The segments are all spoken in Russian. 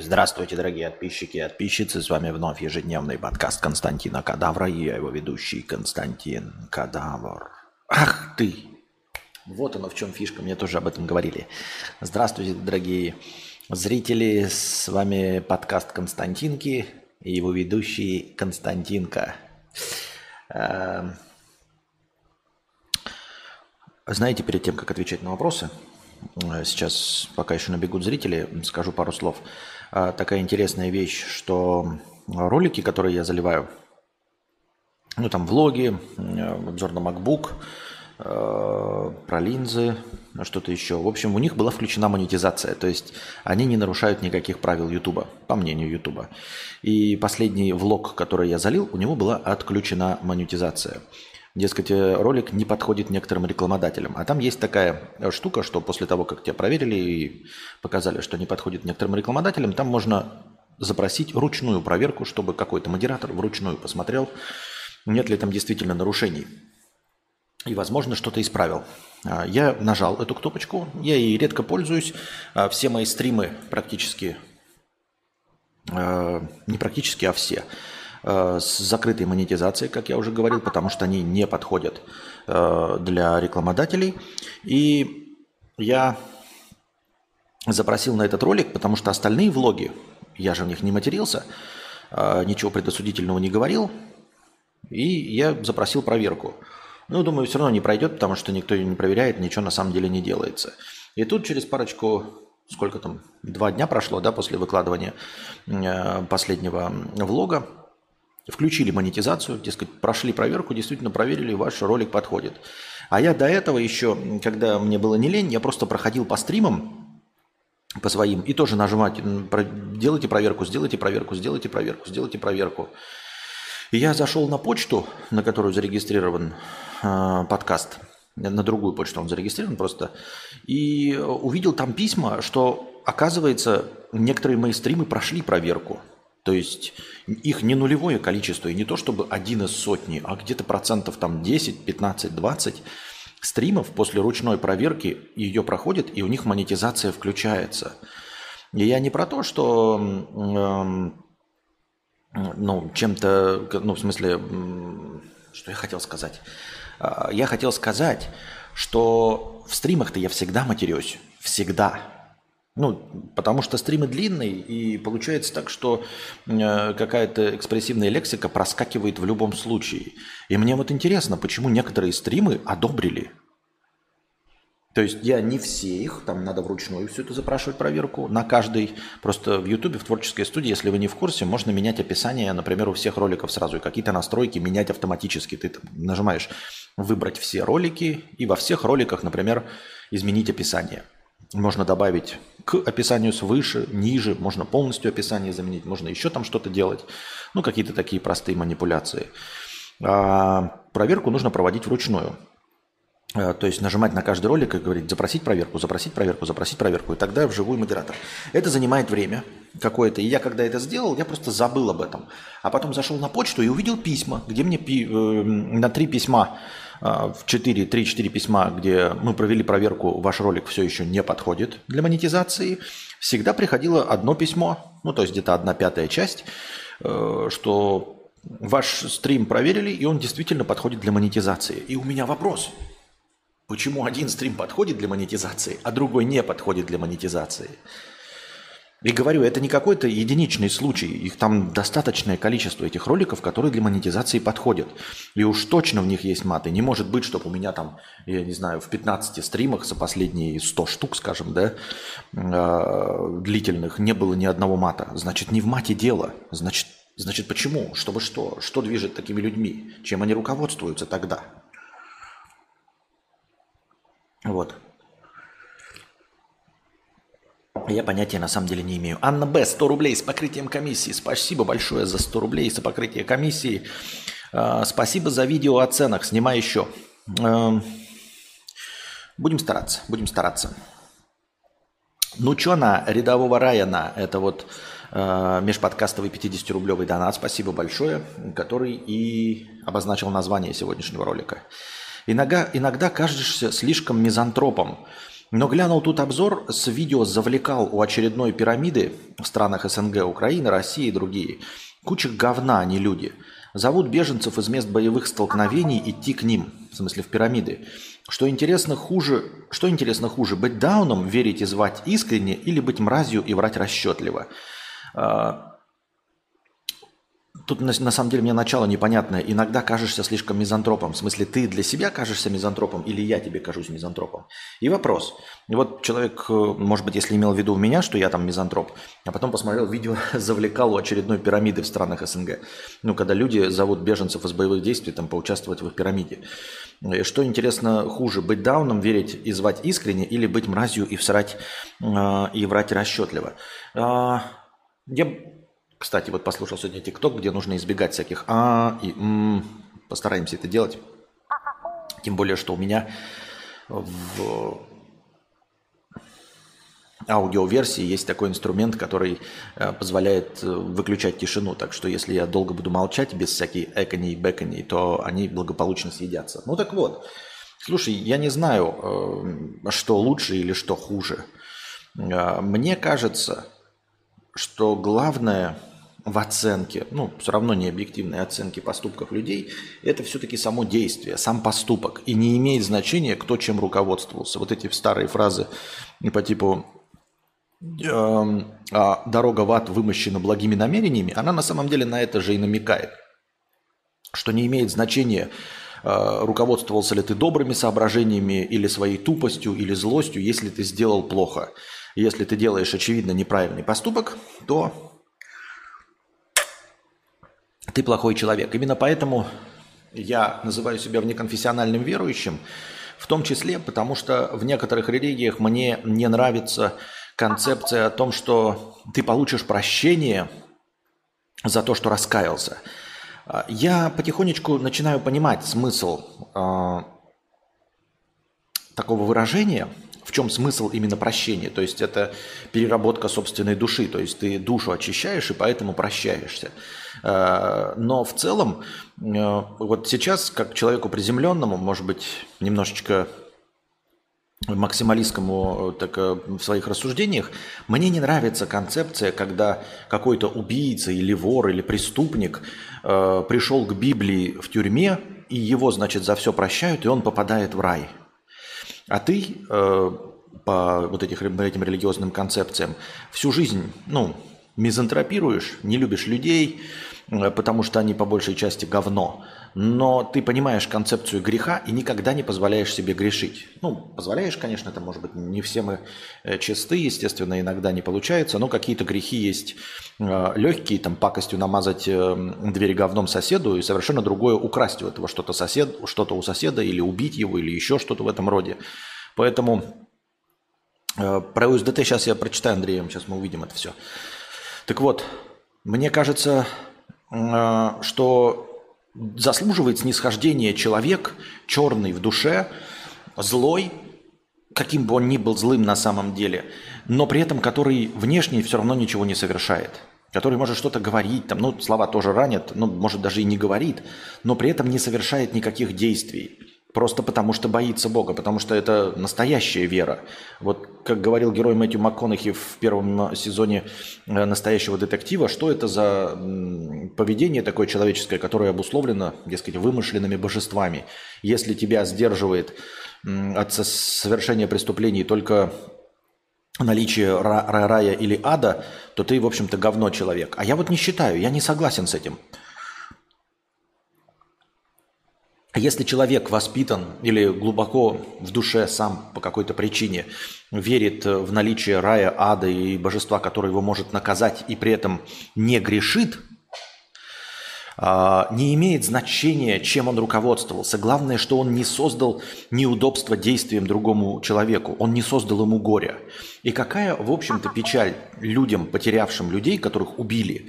Здравствуйте, дорогие подписчики и подписчицы. С вами вновь ежедневный подкаст Константина Кадавра и я его ведущий Константин Кадавр. Ах ты! Вот оно в чем фишка, мне тоже об этом говорили. Здравствуйте, дорогие зрители. С вами подкаст Константинки и его ведущий Константинка. Знаете, перед тем, как отвечать на вопросы, сейчас, пока еще набегут зрители, скажу пару слов. Такая интересная вещь, что ролики, которые я заливаю, ну там влоги, обзор на MacBook, про линзы, что-то еще. В общем, у них была включена монетизация, то есть они не нарушают никаких правил YouTube, по мнению YouTube. И последний влог, который я залил, у него была отключена монетизация. Дескать, ролик не подходит некоторым рекламодателям. А там есть такая штука, что после того, как тебя проверили и показали, что не подходит некоторым рекламодателям, там можно запросить ручную проверку, чтобы какой-то модератор вручную посмотрел, нет ли там действительно нарушений. И, возможно, что-то исправил. Я нажал эту кнопочку, я ей редко пользуюсь. Все мои стримы практически, не практически, а все, с закрытой монетизацией, как я уже говорил, потому что они не подходят для рекламодателей. И я запросил на этот ролик, потому что остальные влоги, я же в них не матерился, ничего предосудительного не говорил, и я запросил проверку. Ну, думаю, все равно не пройдет, потому что никто ее не проверяет, ничего на самом деле не делается. И тут через парочку... Сколько там? 2 дня прошло, да, после выкладывания последнего влога. Включили монетизацию, дескать, прошли проверку, действительно проверили, ваш ролик подходит. А я до этого еще, когда мне было не лень, я просто проходил по стримам, по своим, и тоже нажимать, делайте проверку, сделайте проверку, сделайте проверку, сделайте проверку. И я зашел на почту, на которую зарегистрирован подкаст, на другую почту он зарегистрирован просто, и увидел там письма, что, оказывается, некоторые мои стримы прошли проверку. То есть их не нулевое количество, и не то чтобы 1 из сотни, а где-то процентов там 10, 15, 20 стримов после ручной проверки ее проходит, и у них монетизация включается. И я не про то, что, ну, чем-то, ну, в смысле, что я хотел сказать. Я хотел сказать, что в стримах-то я всегда матерюсь. Всегда. Ну, потому что стримы длинные, и получается так, что какая-то экспрессивная лексика проскакивает в любом случае. И мне вот интересно, почему некоторые стримы одобрили. То есть я не все их, там надо вручную все это запрашивать проверку. На каждый, просто в YouTube, в творческой студии, если вы не в курсе, можно менять описание, например, у всех роликов сразу. И какие-то настройки менять автоматически. Ты нажимаешь «Выбрать все ролики», и во всех роликах, например, изменить описание. Можно добавить к описанию свыше, ниже, можно полностью описание заменить, можно еще там что-то делать. Ну, какие-то такие простые манипуляции. А проверку нужно проводить вручную. То есть нажимать на каждый ролик и говорить «запросить проверку, запросить проверку, запросить проверку», и тогда вживую модератор. Это занимает время какое-то. И я, когда это сделал, я просто забыл об этом. А потом зашел на почту и увидел письма, где мне на 3 письма, в 3-4 письма, где мы провели проверку, ваш ролик все еще не подходит для монетизации, всегда приходило одно письмо, ну то есть где-то 1/5 часть, что ваш стрим проверили, и он действительно подходит для монетизации. И у меня вопрос. Почему один стрим подходит для монетизации, а другой не подходит для монетизации? И говорю, это не какой-то единичный случай. Их там достаточное количество этих роликов, которые для монетизации подходят. И уж точно в них есть маты. Не может быть, чтобы у меня там, я не знаю, в 15 стримах за последние 100 штук, скажем, да, длительных, не было ни одного мата. Значит, не в мате дело. Значит, почему? Чтобы что? Что движет такими людьми? Чем они руководствуются тогда? Вот. Я понятия на самом деле не имею. Анна Б. 100 рублей с покрытием комиссии. Спасибо большое за 100 рублей за покрытие комиссии. Спасибо за видео о ценах. Снимай еще. Будем стараться. Будем стараться. Ну чё на рядового Райана? Это вот межподкастовый 50-рублевый донат. Спасибо большое, который и обозначил название сегодняшнего ролика. Иногда кажешься слишком мизантропом. Но глянул тут обзор с видео «Завлекал у очередной пирамиды» в странах СНГ, Украины, России и другие. Куча говна, а не люди. Зовут беженцев из мест боевых столкновений идти к ним, в смысле в пирамиды. Что интересно хуже, быть дауном, верить и звать искренне, или быть мразью и врать расчетливо? Тут на самом деле мне начало непонятное. Иногда кажешься слишком мизантропом. В смысле, ты для себя кажешься мизантропом или я тебе кажусь мизантропом? И вопрос. И вот человек, может быть, если имел в виду меня, что я там мизантроп, а потом посмотрел видео «Завлекал у очередной пирамиды» в странах СНГ. Ну, когда люди зовут беженцев из боевых действий там поучаствовать в их пирамиде. Что интересно хуже, быть дауном, верить и звать искренне или быть мразью и всрать и врать расчетливо? Кстати, вот послушал сегодня TikTok, где нужно избегать всяких Постараемся это делать. Тем более, что у меня в аудиоверсии есть такой инструмент, который позволяет выключать тишину. Так что, если я долго буду молчать без всяких эконей и бэконей, то они благополучно съедятся. Ну так вот, слушай, я не знаю, что лучше или что хуже. Мне кажется, что главное в оценке, ну, все равно не объективной оценки поступков людей, это все-таки само действие, сам поступок. И не имеет значения, кто чем руководствовался. Вот эти старые фразы по типу «дорога в ад вымощена благими намерениями», она на самом деле на это же и намекает. Что не имеет значения, руководствовался ли ты добрыми соображениями или своей тупостью, или злостью, если ты сделал плохо. Если ты делаешь, очевидно, неправильный поступок, то ты плохой человек. Именно поэтому я называю себя внеконфессиональным верующим, в том числе потому, что в некоторых религиях мне не нравится концепция о том, что ты получишь прощение за то, что раскаялся. Я потихонечку начинаю понимать смысл такого выражения. В чем смысл именно прощения? То есть это переработка собственной души. То есть ты душу очищаешь и поэтому прощаешься. Но в целом, вот сейчас, как человеку приземленному, может быть, немножечко максималистскому так, в своих рассуждениях, мне не нравится концепция, когда какой-то убийца или вор или преступник пришел к Библии в тюрьме, и его, значит, за все прощают, и он попадает в рай. А ты по вот этим религиозным концепциям всю жизнь, ну, мизантропируешь, не любишь людей, потому что они по большей части говно. Но ты понимаешь концепцию греха и никогда не позволяешь себе грешить. Ну, позволяешь, конечно, это может быть не все мы чисты, естественно, иногда не получается, но какие-то грехи есть легкие, там, пакостью намазать дверь говном соседу и совершенно другое украсть у этого что-то у соседа или убить его или еще что-то в этом роде. Поэтому про USDT сейчас я прочитаю Андреем, сейчас мы увидим это все. Так вот, мне кажется, что заслуживает снисхождения человек, черный в душе, злой, каким бы он ни был злым на самом деле, но при этом который внешне все равно ничего не совершает, который может что-то говорить, там, ну, слова тоже ранят, ну, может даже и не говорит, но при этом не совершает никаких действий. Просто потому, что боится Бога, потому что это настоящая вера. Вот как говорил герой Мэтью МакКонахи в первом сезоне «Настоящего детектива», что это за поведение такое человеческое, которое обусловлено, дескать, вымышленными божествами. Если тебя сдерживает от совершения преступлений только наличие рая или ада, то ты, в общем-то, говно человек. А я вот не считаю, я не согласен с этим. Если человек воспитан или глубоко в душе сам по какой-то причине верит в наличие рая, ада и божества, которое его может наказать, и при этом не грешит, не имеет значения, чем он руководствовался. Главное, что он не создал неудобства действиям другому человеку, он не создал ему горя. И какая, в общем-то, печаль людям, потерявшим людей, которых убили,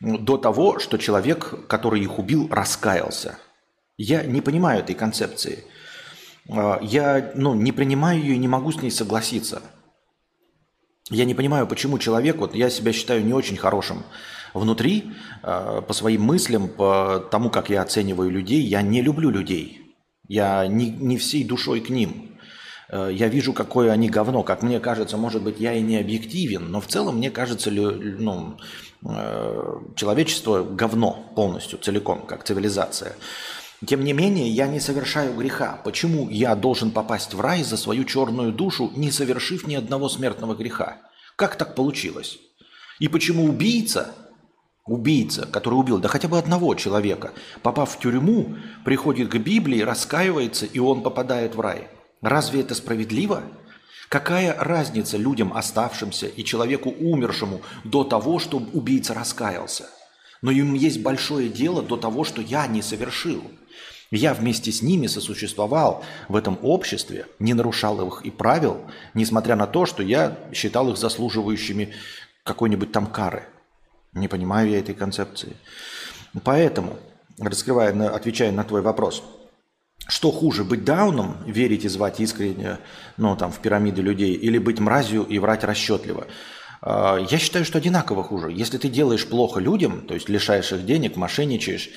до того, что человек, который их убил, раскаялся. Я не понимаю этой концепции. Я, не принимаю ее и не могу с ней согласиться. Я не понимаю, почему человек, вот я себя считаю не очень хорошим внутри, по своим мыслям, по тому, как я оцениваю людей, я не люблю людей. Я не всей душой к ним. Я вижу, какое они говно. Как мне кажется, может быть, я и не объективен, но в целом, мне кажется, человечество говно полностью, целиком, как цивилизация. Тем не менее, я не совершаю греха. Почему я должен попасть в рай за свою черную душу, не совершив ни одного смертного греха? Как так получилось? И почему убийца, который убил, да хотя бы одного человека, попав в тюрьму, приходит к Библии, раскаивается, и он попадает в рай? Разве это справедливо? Какая разница людям, оставшимся, и человеку, умершему, до того, что убийца раскаялся? Но им есть большое дело до того, что я не совершил. Я вместе с ними сосуществовал в этом обществе, не нарушал их и правил, несмотря на то, что я считал их заслуживающими какой-нибудь там кары. Не понимаю я этой концепции. Поэтому, отвечая на твой вопрос, что хуже, быть дауном, верить и звать искренне, в пирамиды людей, или быть мразью и врать расчетливо? Я считаю, что одинаково хуже. Если ты делаешь плохо людям, то есть лишаешь их денег, мошенничаешь,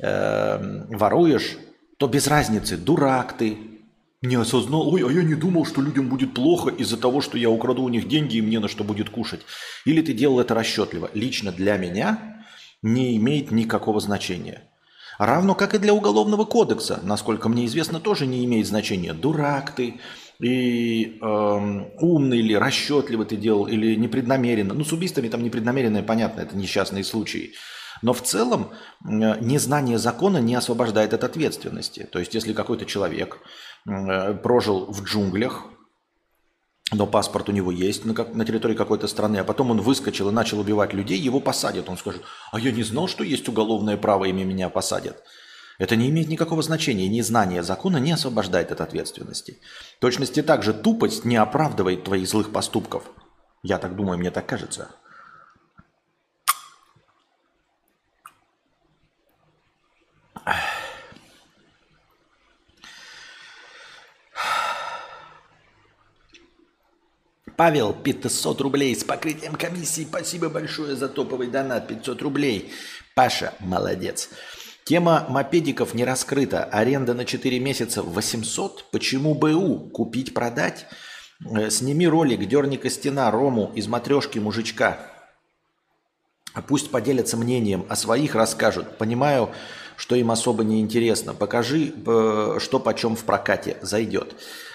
воруешь, то без разницы, дурак ты, не осознал, ой, а я не думал, что людям будет плохо из-за того, что я украду у них деньги и мне на что будет кушать. Или ты делал это расчетливо. Лично для меня не имеет никакого значения. Равно как и для Уголовного кодекса, насколько мне известно, тоже не имеет значения, дурак ты, и умный или расчетливо ты делал, или непреднамеренно. С убийствами там непреднамеренное, понятно, это несчастные случаи. Но в целом незнание закона не освобождает от ответственности. То есть если какой-то человек прожил в джунглях, но паспорт у него есть на территории какой-то страны, а потом он выскочил и начал убивать людей, его посадят. Он скажет, а я не знал, что есть уголовное право, и меня посадят. Это не имеет никакого значения. Незнание закона не освобождает от ответственности. В точности также тупость не оправдывает твоих злых поступков. Я так думаю, мне так кажется. Павел, 500 рублей с покрытием комиссии. Спасибо большое за топовый донат. 500 рублей. Паша, молодец. Тема мопедиков не раскрыта. Аренда на 4 месяца 800. Почему БУ? Купить, продать? Сними ролик, дерни Костина, Рому из матрешки мужичка. Пусть поделятся мнением, о своих расскажут. Понимаю, что им особо не интересно. Покажи, что почем в прокате зайдет.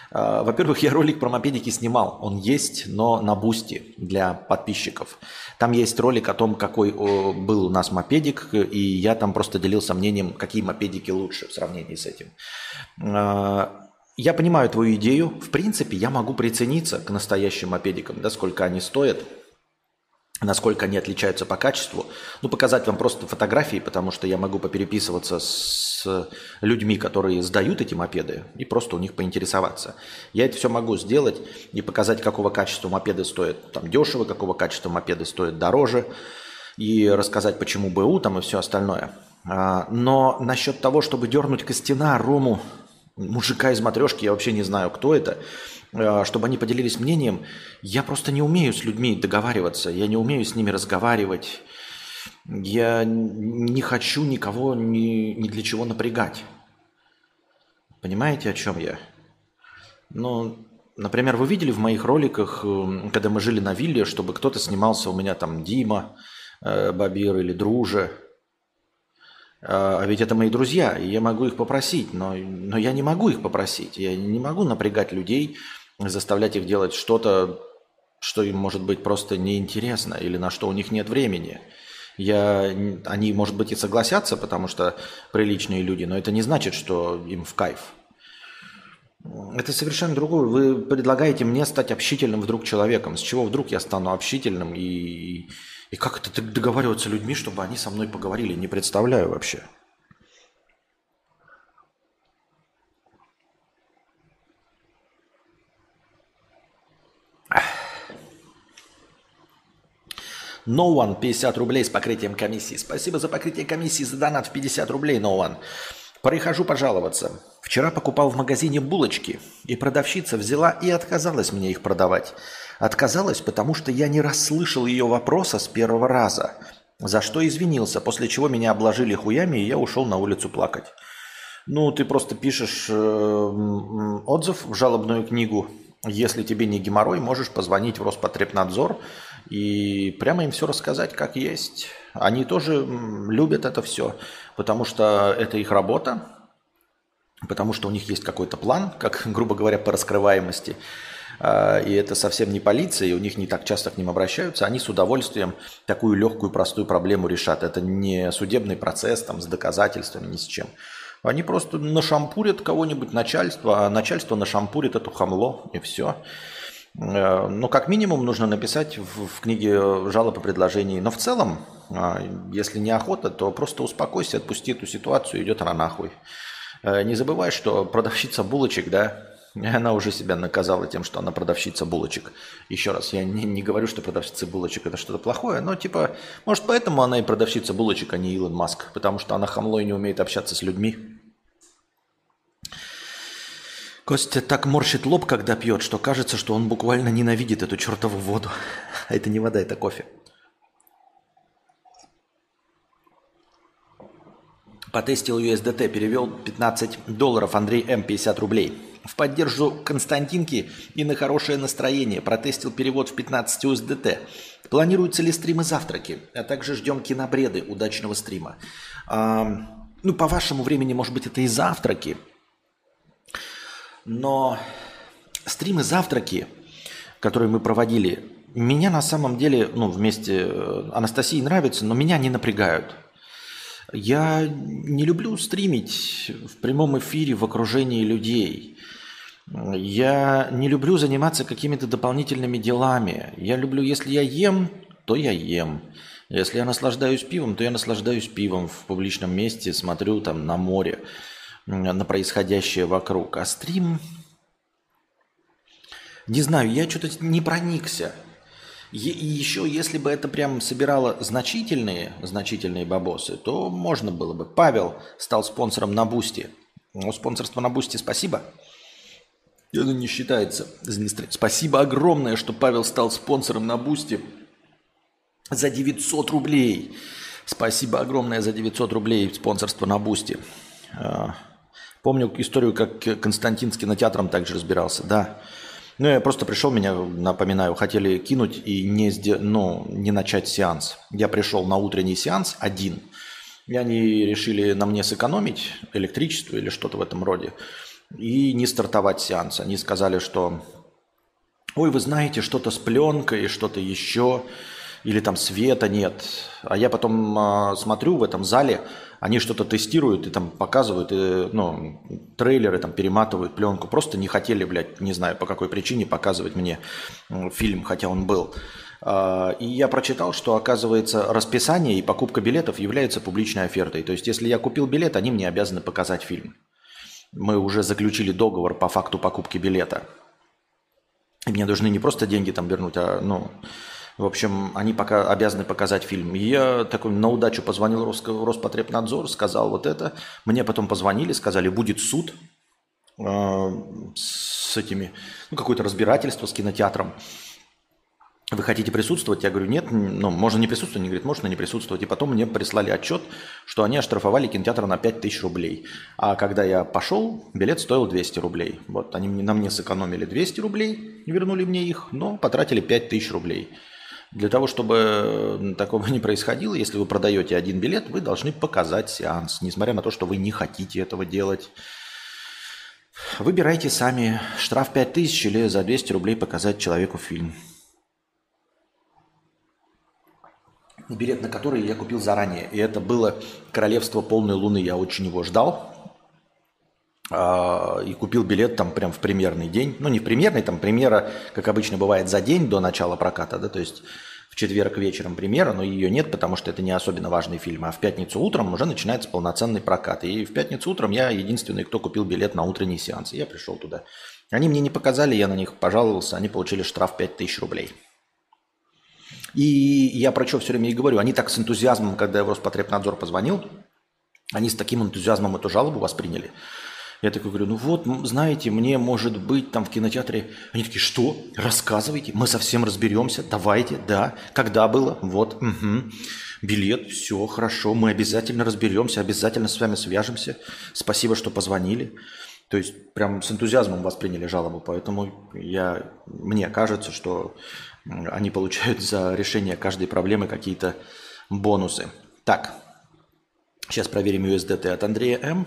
Во-первых, я ролик про мопедики снимал. Он есть, но на Boosty для подписчиков. Там есть ролик о том, какой был у нас мопедик, и я там просто делился мнением, какие мопедики лучше в сравнении с этим. Я понимаю твою идею. В принципе, я могу прицениться к настоящим мопедикам, да, сколько они стоят, насколько они отличаются по качеству. Показать вам просто фотографии, потому что я могу попереписываться с людьми, которые сдают эти мопеды, и просто у них поинтересоваться. Я это все могу сделать и показать, какого качества мопеды стоят там дешево, какого качества мопеды стоят дороже, и рассказать, почему БУ там и все остальное. Но насчет того, чтобы дернуть Костина, Рому, мужика из матрешки, я вообще не знаю, кто это, чтобы они поделились мнением. Я просто не умею с людьми договариваться, я не умею с ними разговаривать, я не хочу никого ни для чего напрягать. Понимаете, о чем я? Например, вы видели в моих роликах, когда мы жили на вилле, чтобы кто-то снимался у меня там, Дима, Бабир или Друже. А ведь это мои друзья, и я могу их попросить, но я не могу их попросить. Я не могу напрягать людей, заставлять их делать что-то, что им, может быть, просто неинтересно или на что у них нет времени. Они, может быть, и согласятся, потому что приличные люди, но это не значит, что им в кайф. Это совершенно другое. Вы предлагаете мне стать общительным вдруг человеком. С чего вдруг я стану общительным и как это договариваться с людьми, чтобы они со мной поговорили? Не представляю вообще. No One, 50 рублей с покрытием комиссии. Спасибо за покрытие комиссии, за донат в 50 рублей, No One. Прихожу пожаловаться. Вчера покупал в магазине булочки, и продавщица взяла и отказалась мне их продавать. Отказалась, потому что я не расслышал ее вопроса с первого раза, за что извинился, после чего меня обложили хуями, и я ушел на улицу плакать. Ну, ты просто пишешь отзыв в жалобную книгу. Если тебе не геморрой, можешь позвонить в Роспотребнадзор и прямо им все рассказать, как есть. Они тоже любят это все, потому что это их работа, потому что у них есть какой-то план, как, грубо говоря, по раскрываемости. И это совсем не полиция, и у них не так часто к ним обращаются. Они с удовольствием такую легкую, простую проблему решат. Это не судебный процесс там, с доказательствами, ни с чем. Они просто нашампурят кого-нибудь, начальство, а начальство нашампурит эту хамло, и все. Но как минимум нужно написать в книге жалоб и предложений. Но в целом, если неохота, то просто успокойся, отпусти эту ситуацию, идет она нахуй. Не забывай, что продавщица булочек, да, она уже себя наказала тем, что она продавщица булочек. Еще раз, я не говорю, что продавщица булочек это что-то плохое, но типа, может поэтому она и продавщица булочек, а не Илон Маск, потому что она хамло и не умеет общаться с людьми. Костя так морщит лоб, когда пьет, что кажется, что он буквально ненавидит эту чертову воду. А это не вода, это кофе. Потестил USDT, перевел $15, Андрей М. 50 рублей. В поддержку Константинки и на хорошее настроение. Протестил перевод в 15 USDT. Планируются ли стримы завтраки? А также ждем кинобреды. Удачного стрима. Ну, по вашему времени, может быть, это и завтраки. Но стримы завтраки, которые мы проводили, меня на самом деле, ну, вместе Анастасии нравится, но меня не напрягают. Я не люблю стримить в прямом эфире в окружении людей. Я не люблю заниматься какими-то дополнительными делами. Я люблю, если я ем, то я ем. Если я наслаждаюсь пивом, то я наслаждаюсь пивом в публичном месте, смотрю там на море, на происходящее вокруг. А стрим... Не знаю, я что-то не проникся. И еще, если бы это прям собирало значительные бабосы, то можно было бы. Павел стал спонсором на Boosty. Спонсорство на Boosty, спасибо. Это не считается. Спасибо огромное, что Павел стал спонсором на Boosty за 900 рублей. Спасибо огромное за 900 рублей спонсорство на Boosty. Помню историю, как Константин с кинотеатром также разбирался, да. Ну, я просто пришел, меня, напоминаю, хотели кинуть и не начать сеанс. Я пришел на утренний сеанс один. И они решили на мне сэкономить электричество или что-то в этом роде. И не стартовать сеанс. Они сказали, что, ой, вы знаете, что-то с пленкой, что-то еще. Или там света нет. А я потом смотрю в этом зале, они что-то тестируют и там показывают, и, ну, трейлеры там перематывают пленку. Просто не хотели, блядь, не знаю по какой причине показывать мне фильм, хотя он был. И я прочитал, что, оказывается, расписание и покупка билетов являются публичной офертой. То есть, если я купил билет, они мне обязаны показать фильм. Мы уже заключили договор по факту покупки билета. И мне должны не просто деньги там вернуть, а, ну... В общем, они пока обязаны показать фильм. И я такой на удачу позвонил в Роспотребнадзор, сказал вот это. Мне потом позвонили, сказали, будет суд с этими, ну, какое-то разбирательство с кинотеатром. Вы хотите присутствовать? Я говорю, нет, ну, можно не присутствовать. Они говорят, можно не присутствовать. И потом мне прислали отчет, что они оштрафовали кинотеатр на 5000 рублей. А когда я пошел, билет стоил 200 рублей. Вот, они на мне сэкономили 200 рублей, вернули мне их, но потратили 5000 рублей. Для того, чтобы такого не происходило, если вы продаете один билет, вы должны показать сеанс, несмотря на то, что вы не хотите этого делать. Выбирайте сами, штраф 5000 или за 200 рублей показать человеку фильм. Билет на который я купил заранее, и это было «Королевство полной луны», я очень его ждал. И купил билет там прям в премьерный день. Ну, не в премьерный, там премьера, как обычно бывает, за день до начала проката, да, то есть в четверг вечером премьера, но ее нет, потому что это не особенно важный фильм. А в пятницу утром уже начинается полноценный прокат. И в пятницу утром я единственный, кто купил билет на утренний сеанс. И я пришел туда. Они мне не показали, я на них пожаловался, они получили штраф 5000 рублей. И я про что все время и говорю, они так с энтузиазмом, когда я в Роспотребнадзор позвонил, они с таким энтузиазмом эту жалобу восприняли. Я такой говорю, ну вот, знаете, мне может быть там в кинотеатре. Они такие, что? Рассказывайте, мы совсем разберемся, давайте, да. Когда было? Вот, угу. Билет, все, хорошо, мы обязательно разберемся, обязательно с вами свяжемся. Спасибо, что позвонили. То есть прям с энтузиазмом восприняли жалобу, поэтому мне кажется, что они получают за решение каждой проблемы какие-то бонусы. Так, сейчас проверим USDT от Андрея М.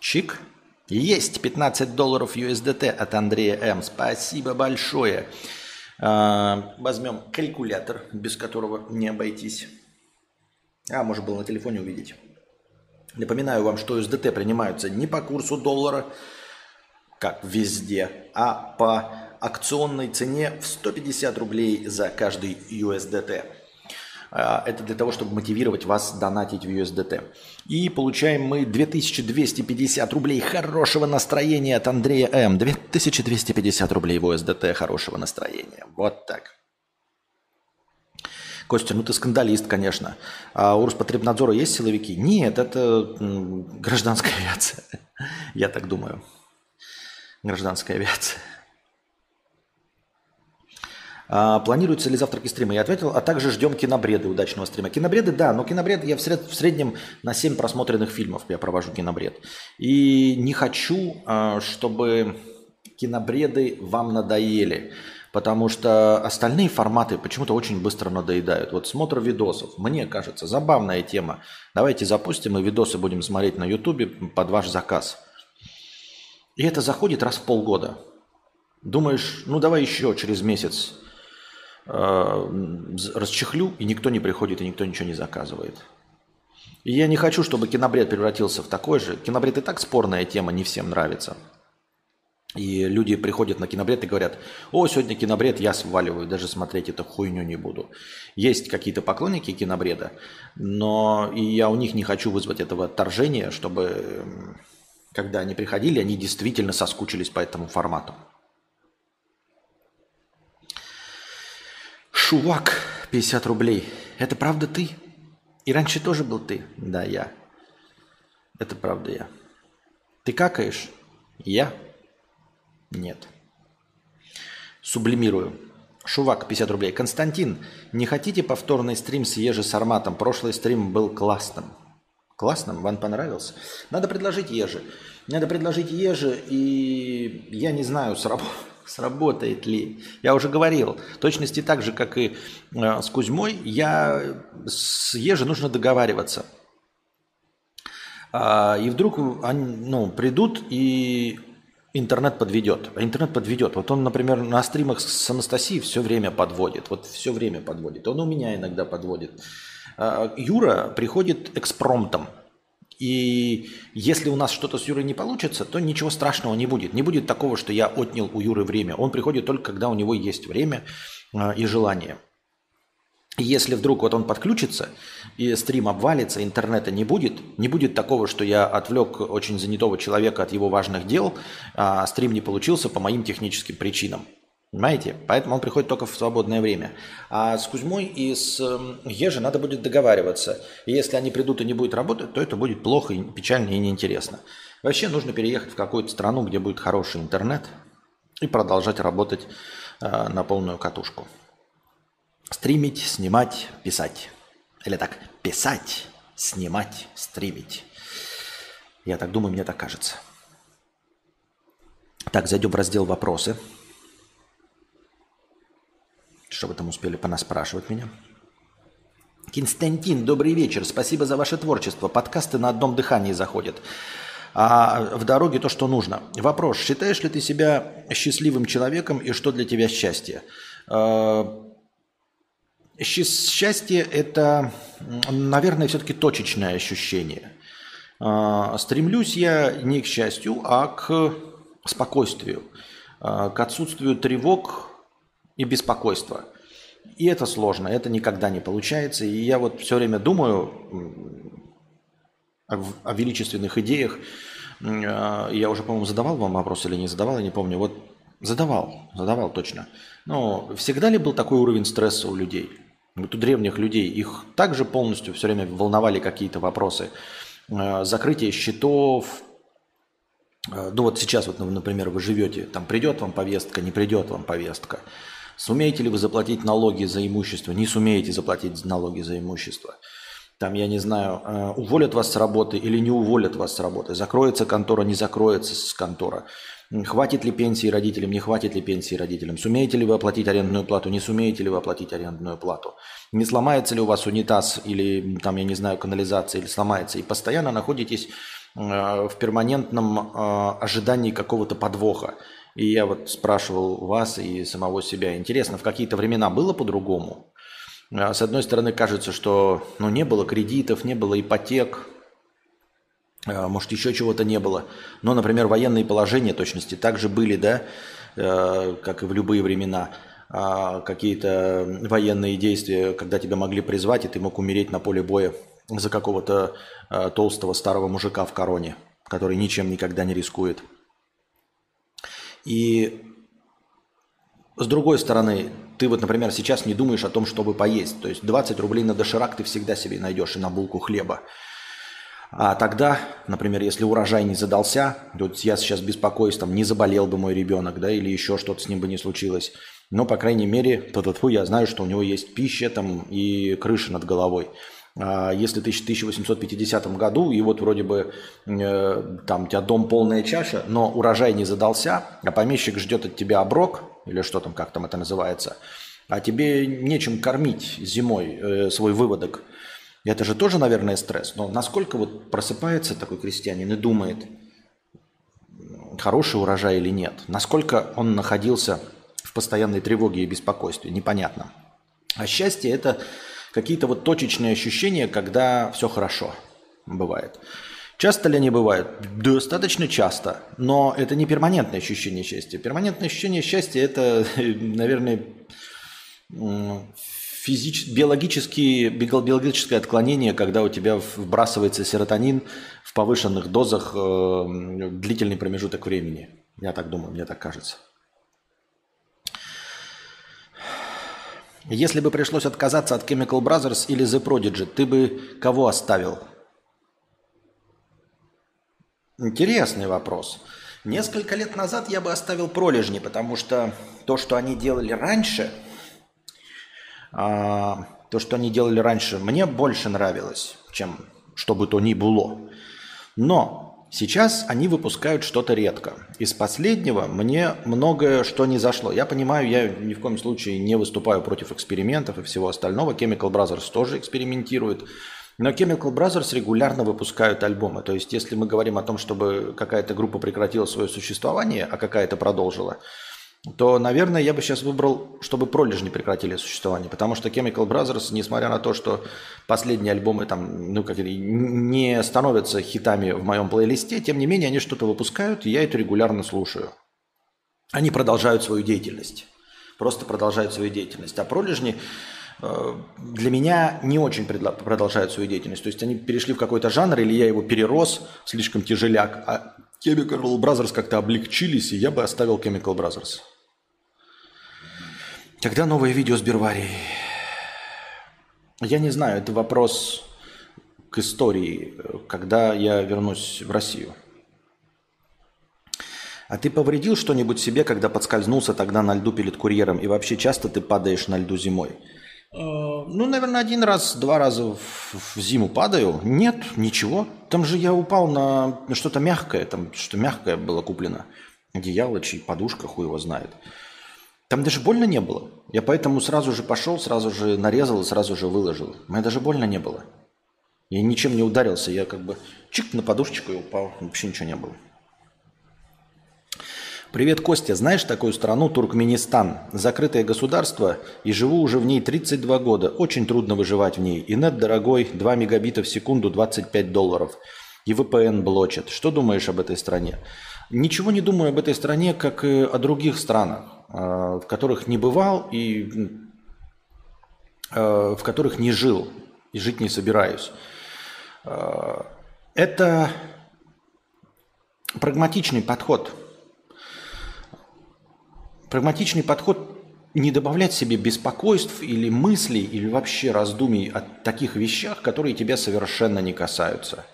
Чик. Есть $15 USDT от Андрея М. Спасибо большое. Возьмем калькулятор, без которого не обойтись. А, можно было на телефоне увидеть. Напоминаю вам, что USDT принимаются не по курсу доллара, как везде, а по акционной цене в 150 рублей за каждый USDT. Это для того, чтобы мотивировать вас донатить в USDT. И получаем мы 2250 рублей хорошего настроения от Андрея М. 2250 рублей в USDT хорошего настроения. Вот так. Костя, ну ты скандалист, конечно. А у Роспотребнадзора есть силовики? Нет, это гражданская авиация. Я так думаю. Гражданская авиация. Планируются ли завтраки стрима? Я ответил, а также ждем кинобреды удачного стрима. Кинобреды, да, но кинобред я в среднем на 7 просмотренных фильмов я провожу кинобред. И не хочу, чтобы кинобреды вам надоели, потому что остальные форматы почему-то очень быстро надоедают. Вот смотр видосов, мне кажется, забавная тема. Давайте запустим и видосы будем смотреть на YouTube под ваш заказ. И это заходит раз в полгода. Думаешь, ну давай еще через месяц расчехлю, и никто не приходит, и никто ничего не заказывает. И я не хочу, чтобы кинобред превратился в такой же. Кинобред и так спорная тема, не всем нравится. И люди приходят на кинобред и говорят, о, сегодня кинобред, я сваливаю, даже смотреть эту хуйню не буду. Есть какие-то поклонники кинобреда, но я у них не хочу вызвать этого отторжения, чтобы, когда они приходили, они действительно соскучились по этому формату. Чувак, 50 рублей. Это правда ты? И раньше тоже был ты? Да, я. Это правда я. Ты какаешь? Я? Нет. Сублимирую. Шувак, 50 рублей. Константин, не хотите повторный стрим с Ежи Сарматом? Прошлый стрим был классным. Классным? Вам понравился? Надо предложить Ежи. Надо предложить Ежи, и я не знаю, сработает ли. Я уже говорил, в точности так же, как и с Кузьмой, с Ежи нужно договариваться. И вдруг они придут, и интернет подведет. Интернет подведет. Вот он, например, на стримах с Анастасией все время подводит. Вот все время подводит. Он у меня иногда подводит. Юра приходит экспромтом. И если у нас что-то с Юрой не получится, то ничего страшного не будет. Не будет такого, что я отнял у Юры время. Он приходит только, когда у него есть время и желание. И если вдруг вот он подключится, и стрим обвалится, интернета не будет такого, что я отвлек очень занятого человека от его важных дел, а стрим не получился по моим техническим причинам. Понимаете? Поэтому он приходит только в свободное время. А с Кузьмой и с Ежи надо будет договариваться. И если они придут и не будет работать, то это будет плохо, и печально и неинтересно. Вообще нужно переехать в какую-то страну, где будет хороший интернет, и продолжать работать на полную катушку. Стримить, снимать, писать. Или так, писать, снимать, стримить. Я так думаю, мне так кажется. Так, зайдем в раздел «Вопросы». Что вы там успели понаспрашивать меня? Константин, добрый вечер. Спасибо за ваше творчество. Подкасты на одном дыхании заходят. А в дороге то, что нужно. Вопрос. Считаешь ли ты себя счастливым человеком и что для тебя счастье? Счастье – это, наверное, все-таки точечное ощущение. Стремлюсь я не к счастью, а к спокойствию, к отсутствию тревог и беспокойство. И это сложно, это никогда не получается. И я вот все время думаю о величественных идеях. Я уже, по-моему, задавал вам вопрос или не задавал, я не помню. Вот задавал точно. Но всегда ли был такой уровень стресса у людей? Вот у древних людей их также полностью все время волновали какие-то вопросы. Закрытие счетов. Ну вот сейчас, вот, например, вы живете, там придет вам повестка, не придет вам повестка. Сумеете ли вы заплатить налоги за имущество? Не сумеете заплатить налоги за имущество. Там, я не знаю, уволят вас с работы или не уволят вас с работы. Закроется контора, не закроется контора. Хватит ли пенсии родителям, не хватит ли пенсии родителям. Сумеете ли вы оплатить арендную плату, не сумеете ли вы оплатить арендную плату. Не сломается ли у вас унитаз или, там, я не знаю, канализация или сломается. И постоянно находитесь в перманентном ожидании какого-то подвоха. И я вот спрашивал вас и самого себя. Интересно, в какие-то времена было по-другому? С одной стороны, кажется, что ну, не было кредитов, не было ипотек, может, еще чего-то не было. Но, например, военные положения точности также были, да, как и в любые времена. Какие-то военные действия, когда тебя могли призвать, и ты мог умереть на поле боя за какого-то толстого старого мужика в короне, который ничем никогда не рискует. И с другой стороны, ты вот, например, сейчас не думаешь о том, чтобы поесть. То есть 20 рублей на доширак ты всегда себе найдешь и на булку хлеба. А тогда, например, если урожай не задался, вот я сейчас беспокоюсь, там, не заболел бы мой ребенок, да, или еще что-то с ним бы не случилось. Но, по крайней мере, я знаю, что у него есть пища там и крыша над головой. Если ты в 1850 году, и вот вроде бы там у тебя дом полная чаша, но урожай не задался, а помещик ждет от тебя оброк, или что там, как там это называется, а тебе нечем кормить зимой свой выводок. Это же тоже, наверное, стресс. Но насколько вот просыпается такой крестьянин и думает, хороший урожай или нет, насколько он находился в постоянной тревоге и беспокойстве, непонятно. А счастье – это... какие-то вот точечные ощущения, когда все хорошо бывает. Часто ли они бывают? Достаточно часто, но это не перманентное ощущение счастья. Перманентное ощущение счастья – это, наверное, биологическое отклонение, когда у тебя вбрасывается серотонин в повышенных дозах длительный промежуток времени. Я так думаю, мне так кажется. Если бы пришлось отказаться от Chemical Brothers или The Prodigy, ты бы кого оставил? Интересный вопрос. Несколько лет назад я бы оставил Prodigy, потому что то, что они делали раньше, мне больше нравилось, чем что бы то ни было. Но сейчас они выпускают что-то редко. Из последнего мне многое что не зашло. Я понимаю, я ни в коем случае не выступаю против экспериментов и всего остального. Chemical Brothers тоже экспериментирует. Но Chemical Brothers регулярно выпускают альбомы. То есть, если мы говорим о том, чтобы какая-то группа прекратила свое существование, а какая-то продолжила, то, наверное, я бы сейчас выбрал, чтобы Prodigy не прекратили существование. Потому что Chemical Brothers, несмотря на то, что последние альбомы там, не становятся хитами в моем плейлисте, тем не менее они что-то выпускают, и я это регулярно слушаю. Они продолжают свою деятельность. Просто продолжают свою деятельность. А Prodigy для меня не очень продолжают свою деятельность. То есть они перешли в какой-то жанр, или я его перерос, слишком тяжеляк. А Chemical Brothers как-то облегчились, и я бы оставил Chemical Brothers. Когда новое видео с Берварией? Я не знаю, это вопрос к истории, когда я вернусь в Россию. А ты повредил что-нибудь себе, когда подскользнулся тогда на льду перед курьером? И вообще часто ты падаешь на льду зимой? Ну, наверное, один раз, два раза в зиму падаю. Нет, ничего. Там же я упал на что-то мягкое. Там что-то мягкое было куплено. Одеяло, чьи подушка, хуй его знает. Там даже больно не было. Я поэтому сразу же пошел, сразу же нарезал и сразу же выложил. Мне даже больно не было. Я ничем не ударился. Я как бы чик на подушечку и упал. Вообще ничего не было. Привет, Костя. Знаешь такую страну Туркменистан? Закрытое государство и живу уже в ней 32 года. Очень трудно выживать в ней. Инет дорогой, 2 мегабита в секунду, $25. И VPN блочит. Что думаешь об этой стране? Ничего не думаю об этой стране, как и о других странах, в которых не бывал и в которых не жил, и жить не собираюсь. Это прагматичный подход. Прагматичный подход не добавлять себе беспокойств или мыслей, или вообще раздумий о таких вещах, которые тебя совершенно не касаются.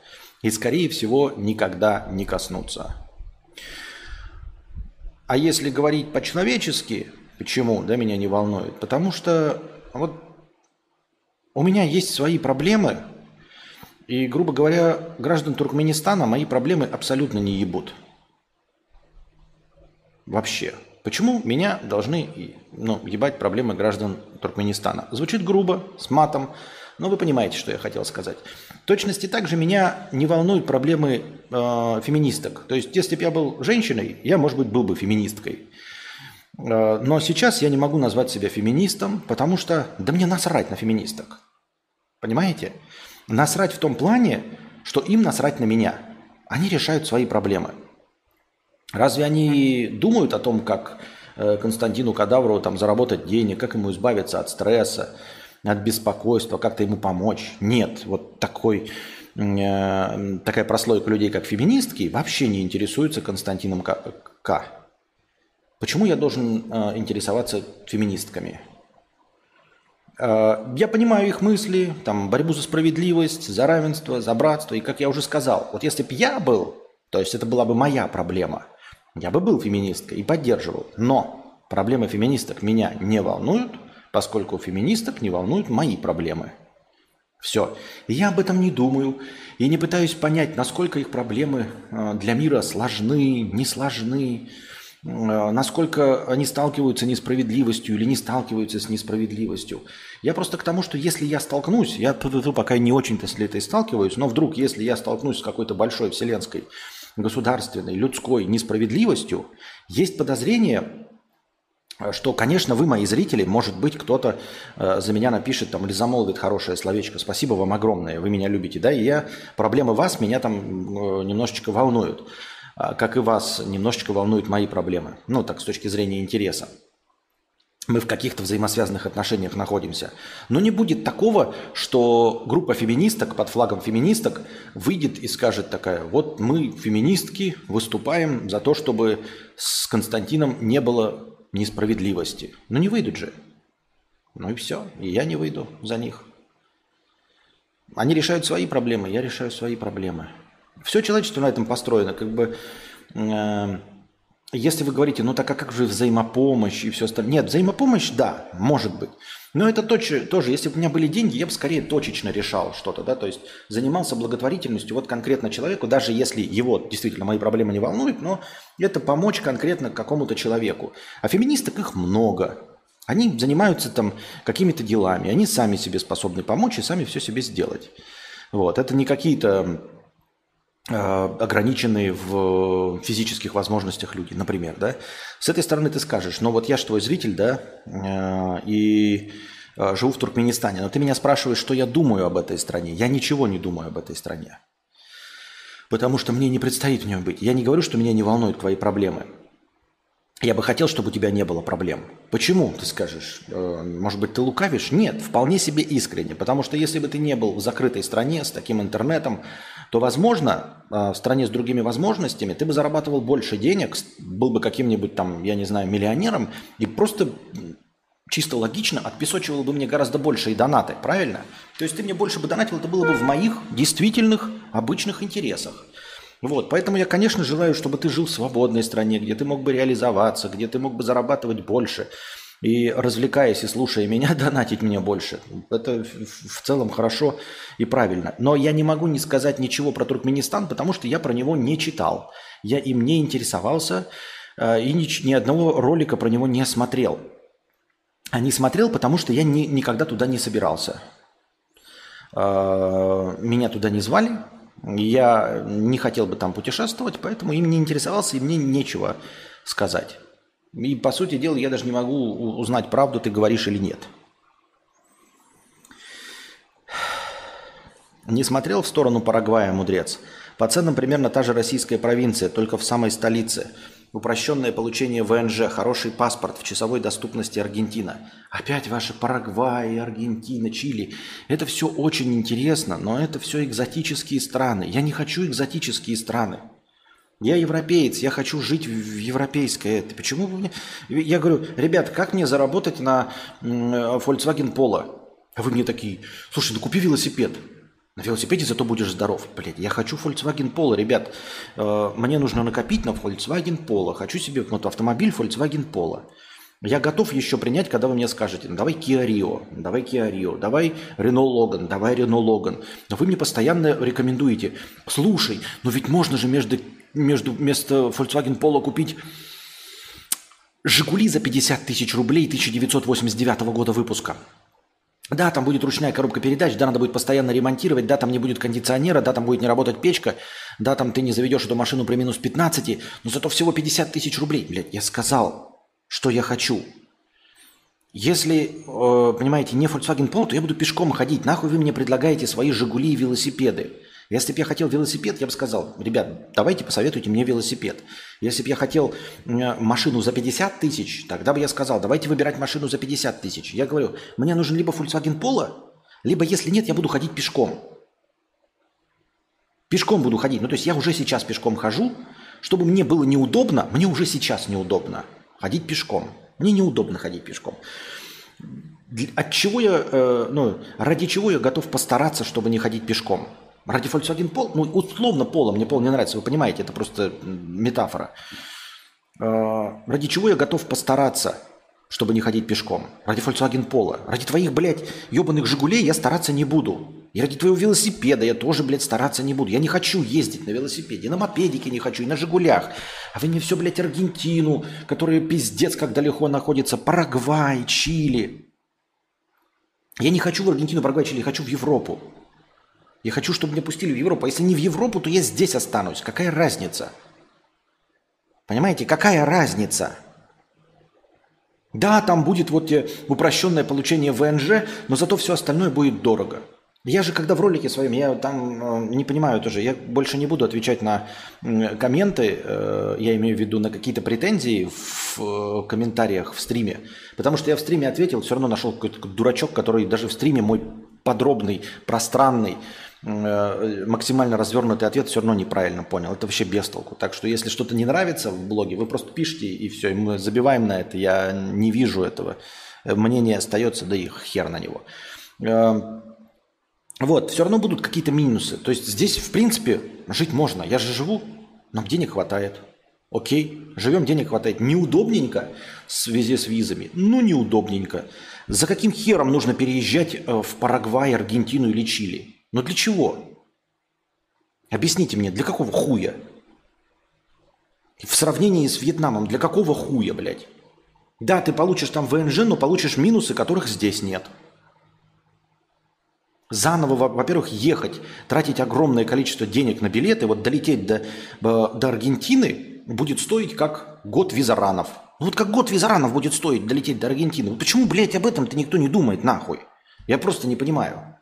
И, скорее всего, никогда не коснутся. А если говорить по-человечески, почему, да, меня не волнует? Потому что вот у меня есть свои проблемы, и, грубо говоря, граждан Туркменистана мои проблемы абсолютно не ебут. Вообще. Почему меня должны, ебать проблемы граждан Туркменистана? Звучит грубо, с матом, но вы понимаете, что я хотел сказать. В точности также меня не волнуют проблемы феминисток. То есть, если бы я был женщиной, я, может быть, был бы феминисткой. Но сейчас я не могу назвать себя феминистом, потому что, да мне насрать на феминисток. Понимаете? Насрать в том плане, что им насрать на меня. Они решают свои проблемы. Разве они думают о том, как Константину Кадавру там заработать денег, как ему избавиться от стресса, от беспокойства, как-то ему помочь? Нет, вот такая прослойка людей, как феминистки, вообще не интересуются Константином К. Почему я должен интересоваться феминистками? Я понимаю их мысли, там, борьбу за справедливость, за равенство, за братство. И как я уже сказал, вот если бы я был, то есть это была бы моя проблема, я бы был феминисткой и поддерживал. Но проблемы феминисток меня не волнуют, поскольку феминисток не волнуют мои проблемы. Все. Я об этом не думаю и не пытаюсь понять, насколько их проблемы для мира сложны, не сложны, насколько они сталкиваются с несправедливостью или не сталкиваются с несправедливостью. Я просто к тому, что если я столкнусь, я пока не очень-то с этой сталкиваюсь, но вдруг, если я столкнусь с какой-то большой вселенской, государственной, людской несправедливостью, есть подозрение, что, конечно, вы, мои зрители, может быть, кто-то за меня напишет там, или замолвит хорошее словечко. Спасибо вам огромное, вы меня любите, да, и проблемы вас меня там немножечко волнуют. Как и вас, немножечко волнуют мои проблемы. Ну, так, с точки зрения интереса. Мы в каких-то взаимосвязанных отношениях находимся. Но не будет такого, что группа феминисток под флагом феминисток выйдет и скажет такая: вот мы, феминистки, выступаем за то, чтобы с Константином не было несправедливости. Ну, не выйдут же. Ну и все, и я не выйду за них. Они решают свои проблемы, я решаю свои проблемы. Все человечество на этом построено. Как бы, если вы говорите, ну так а как же взаимопомощь и все остальное? Нет, взаимопомощь, да, может быть. Но это тоже, если бы у меня были деньги, я бы скорее точечно решал что-то, да, то есть занимался благотворительностью вот конкретно человеку, даже если его действительно мои проблемы не волнуют, но это помочь конкретно какому-то человеку. А феминисток их много. Они занимаются там какими-то делами, они сами себе способны помочь и сами все себе сделать. Вот, это не какие-то ограниченные в физических возможностях люди, например, да, с этой стороны ты скажешь, ну вот я же твой зритель, да, и живу в Туркменистане, но ты меня спрашиваешь, что я думаю об этой стране, я ничего не думаю об этой стране, потому что мне не предстоит в нем быть, я не говорю, что меня не волнуют твои проблемы, я бы хотел, чтобы у тебя не было проблем. Почему, ты скажешь? Может быть, ты лукавишь? Нет, вполне себе искренне. Потому что если бы ты не был в закрытой стране с таким интернетом, то, возможно, в стране с другими возможностями ты бы зарабатывал больше денег, был бы каким-нибудь там, я не знаю, миллионером и просто чисто логично отпесочивал бы мне гораздо большие донаты, правильно? То есть ты мне больше бы донатил, это было бы в моих действительных обычных интересах. Вот, поэтому я, конечно, желаю, чтобы ты жил в свободной стране, где ты мог бы реализоваться, где ты мог бы зарабатывать больше и, развлекаясь и слушая меня, донатить мне больше. Это в целом хорошо и правильно. Но я не могу не сказать ничего про Туркменистан, потому что я про него не читал. Я им не интересовался и ни одного ролика про него не смотрел. А не смотрел, потому что я никогда туда не собирался. Меня туда не звали. Я не хотел бы там путешествовать, поэтому им не интересовался, и мне нечего сказать. И, по сути дела, я даже не могу узнать, правду ты говоришь или нет. Не смотрел в сторону Парагвая, мудрец? По ценам примерно та же российская провинция, только в самой столице. Упрощенное получение ВНЖ, хороший паспорт, в часовой доступности Аргентина. Опять ваши Парагвай, Аргентина, Чили. Это все очень интересно, но это все экзотические страны. Я не хочу экзотические страны. Я европеец, я хочу жить в европейской. Почему бы мне... Я говорю, ребят, как мне заработать на Volkswagen Polo? А вы мне такие, слушай, ну купи велосипед. На велосипеде зато будешь здоров. Блядь, я хочу Volkswagen Polo, ребят. Мне нужно накопить на Volkswagen Polo. Хочу себе вот автомобиль Volkswagen Polo. Я готов еще принять, когда вы мне скажете, давай Kia Rio, давай Kia Rio, давай Renault Logan, давай Renault Logan. Но вы мне постоянно рекомендуете, слушай, но ведь можно же вместо Volkswagen Polo купить Жигули за 50 тысяч рублей 1989 года выпуска. Да, там будет ручная коробка передач, да, надо будет постоянно ремонтировать, да, там не будет кондиционера, да, там будет не работать печка, да, там ты не заведешь эту машину при минус 15, но зато всего 50 тысяч рублей. Блядь, я сказал, что я хочу. Если, понимаете, не Volkswagen Polo, то я буду пешком ходить. Нахуй вы мне предлагаете свои «Жигули» и велосипеды? Если бы я хотел велосипед, я бы сказал, ребят, давайте посоветуйте мне велосипед. Если бы я хотел машину за 50 тысяч, тогда бы я сказал, давайте выбирать машину за 50 тысяч. Я говорю, мне нужен либо Volkswagen Polo, либо, если нет, я буду ходить пешком. Пешком буду ходить. Ну, то есть я уже сейчас пешком хожу. Чтобы мне было неудобно, мне уже сейчас неудобно ходить пешком. Мне неудобно ходить пешком. От чего я, ради чего я готов постараться, чтобы не ходить пешком? Ради Volkswagen Polo, ну, условно Polo, мне Polo не нравится, вы понимаете, это просто метафора. Ради чего я готов постараться, чтобы не ходить пешком? Ради Volkswagen Polo. Ради твоих, блядь, ебаных «Жигулей» я стараться не буду. И ради твоего велосипеда я тоже, блядь, стараться не буду. Я не хочу ездить на велосипеде, на мопедике не хочу, и на «Жигулях». А вы мне все, блядь, Аргентину, которая пиздец как далеко находится, Парагвай, Чили. Я не хочу в Аргентину, Парагвай, Чили, я хочу в Европу. Я хочу, чтобы меня пустили в Европу. А если не в Европу, то я здесь останусь. Какая разница? Понимаете, какая разница? Да, там будет вот упрощенное получение ВНЖ, но зато все остальное будет дорого. Я же когда в ролике своем, я там не понимаю тоже, я больше не буду отвечать на комменты, я имею в виду на какие-то претензии в комментариях в стриме, потому что я в стриме ответил, все равно нашел какой-то дурачок, который даже в стриме мой подробный, пространный, максимально развернутый ответ все равно неправильно понял. Это вообще бестолку. Так что если что-то не нравится в блоге, вы просто пишите и все, и мы забиваем на это, я не вижу этого, мнение остается, да и хер на него. Вот, все равно будут какие-то минусы. То есть здесь, в принципе, жить можно. Я же живу, нам денег хватает. Окей, живем, денег хватает. Неудобненько в связи с визами. Ну, неудобненько. За каким хером нужно переезжать в Парагвай, Аргентину или Чили? Но для чего? Объясните мне, для какого хуя? В сравнении с Вьетнамом, для какого хуя, блядь? Да, ты получишь там ВНЖ, но получишь минусы, которых здесь нет. Заново, во-первых, ехать, тратить огромное количество денег на билеты, вот долететь до Аргентины будет стоить как год визаранов. Вот как год визаранов будет стоить долететь до Аргентины. Вот почему, блядь, об этом-то никто не думает, нахуй? Я просто не понимаю.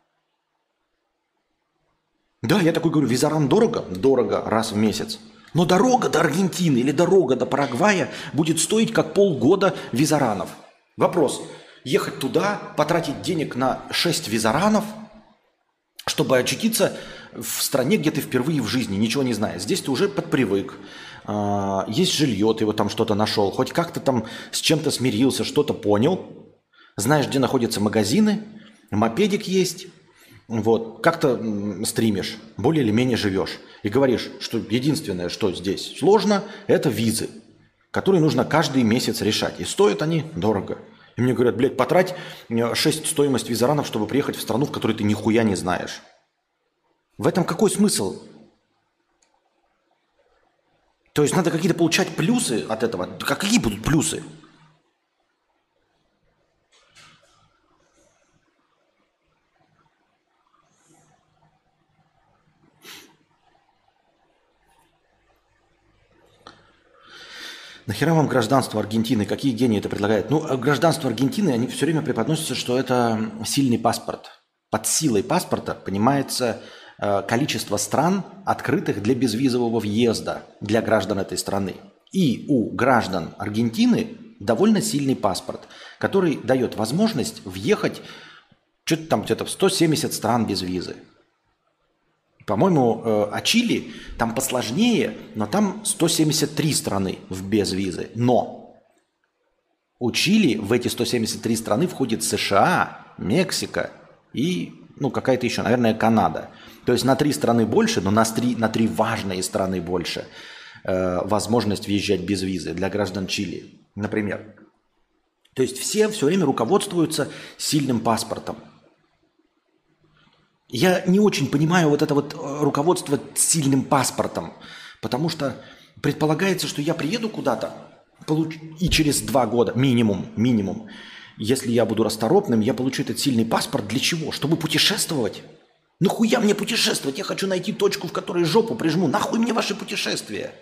Да, я такой говорю, визаран дорого? Дорого, раз в месяц. Но дорога до Аргентины или дорога до Парагвая будет стоить как полгода визаранов. Вопрос. Ехать туда, потратить денег на 6 визаранов, чтобы очутиться в стране, где ты впервые в жизни, ничего не знаешь. Здесь ты уже подпривык. Есть жилье, ты его там что-то нашел. Хоть как-то там с чем-то смирился, что-то понял. Знаешь, где находятся магазины. Мопедик есть. Вот. Как-то стримишь. Более или менее живешь. И говоришь, что единственное, что здесь сложно, это визы, которые нужно каждый месяц решать. И стоят они дорого. И мне говорят, блядь, потрать 6 стоимость визаранов, чтобы приехать в страну, в которой ты нихуя не знаешь. В этом какой смысл? То есть надо какие-то получать плюсы от этого. А какие будут плюсы? Нахера вам гражданство Аргентины? Какие гении это предлагают? Ну, гражданство Аргентины, они все время преподносятся, что это сильный паспорт. Под силой паспорта понимается количество стран, открытых для безвизового въезда для граждан этой страны. И у граждан Аргентины довольно сильный паспорт, который дает возможность въехать что-то там где-то в 170 стран без визы. По-моему, о Чили там посложнее, но там 173 страны без визы. Но у Чили в эти 173 страны входит США, Мексика и, ну, какая-то еще, наверное, Канада. То есть на 3 страны больше, но на три важные страны больше возможность въезжать без визы для граждан Чили, например. То есть все время руководствуются сильным паспортом. Я не очень понимаю вот это вот руководство сильным паспортом, потому что предполагается, что я приеду куда-то и через 2 года, минимум, если я буду расторопным, я получу этот сильный паспорт для чего? Чтобы путешествовать? Нахуя мне путешествовать? Я хочу найти точку, в которой жопу прижму. Нахуй мне ваши путешествия?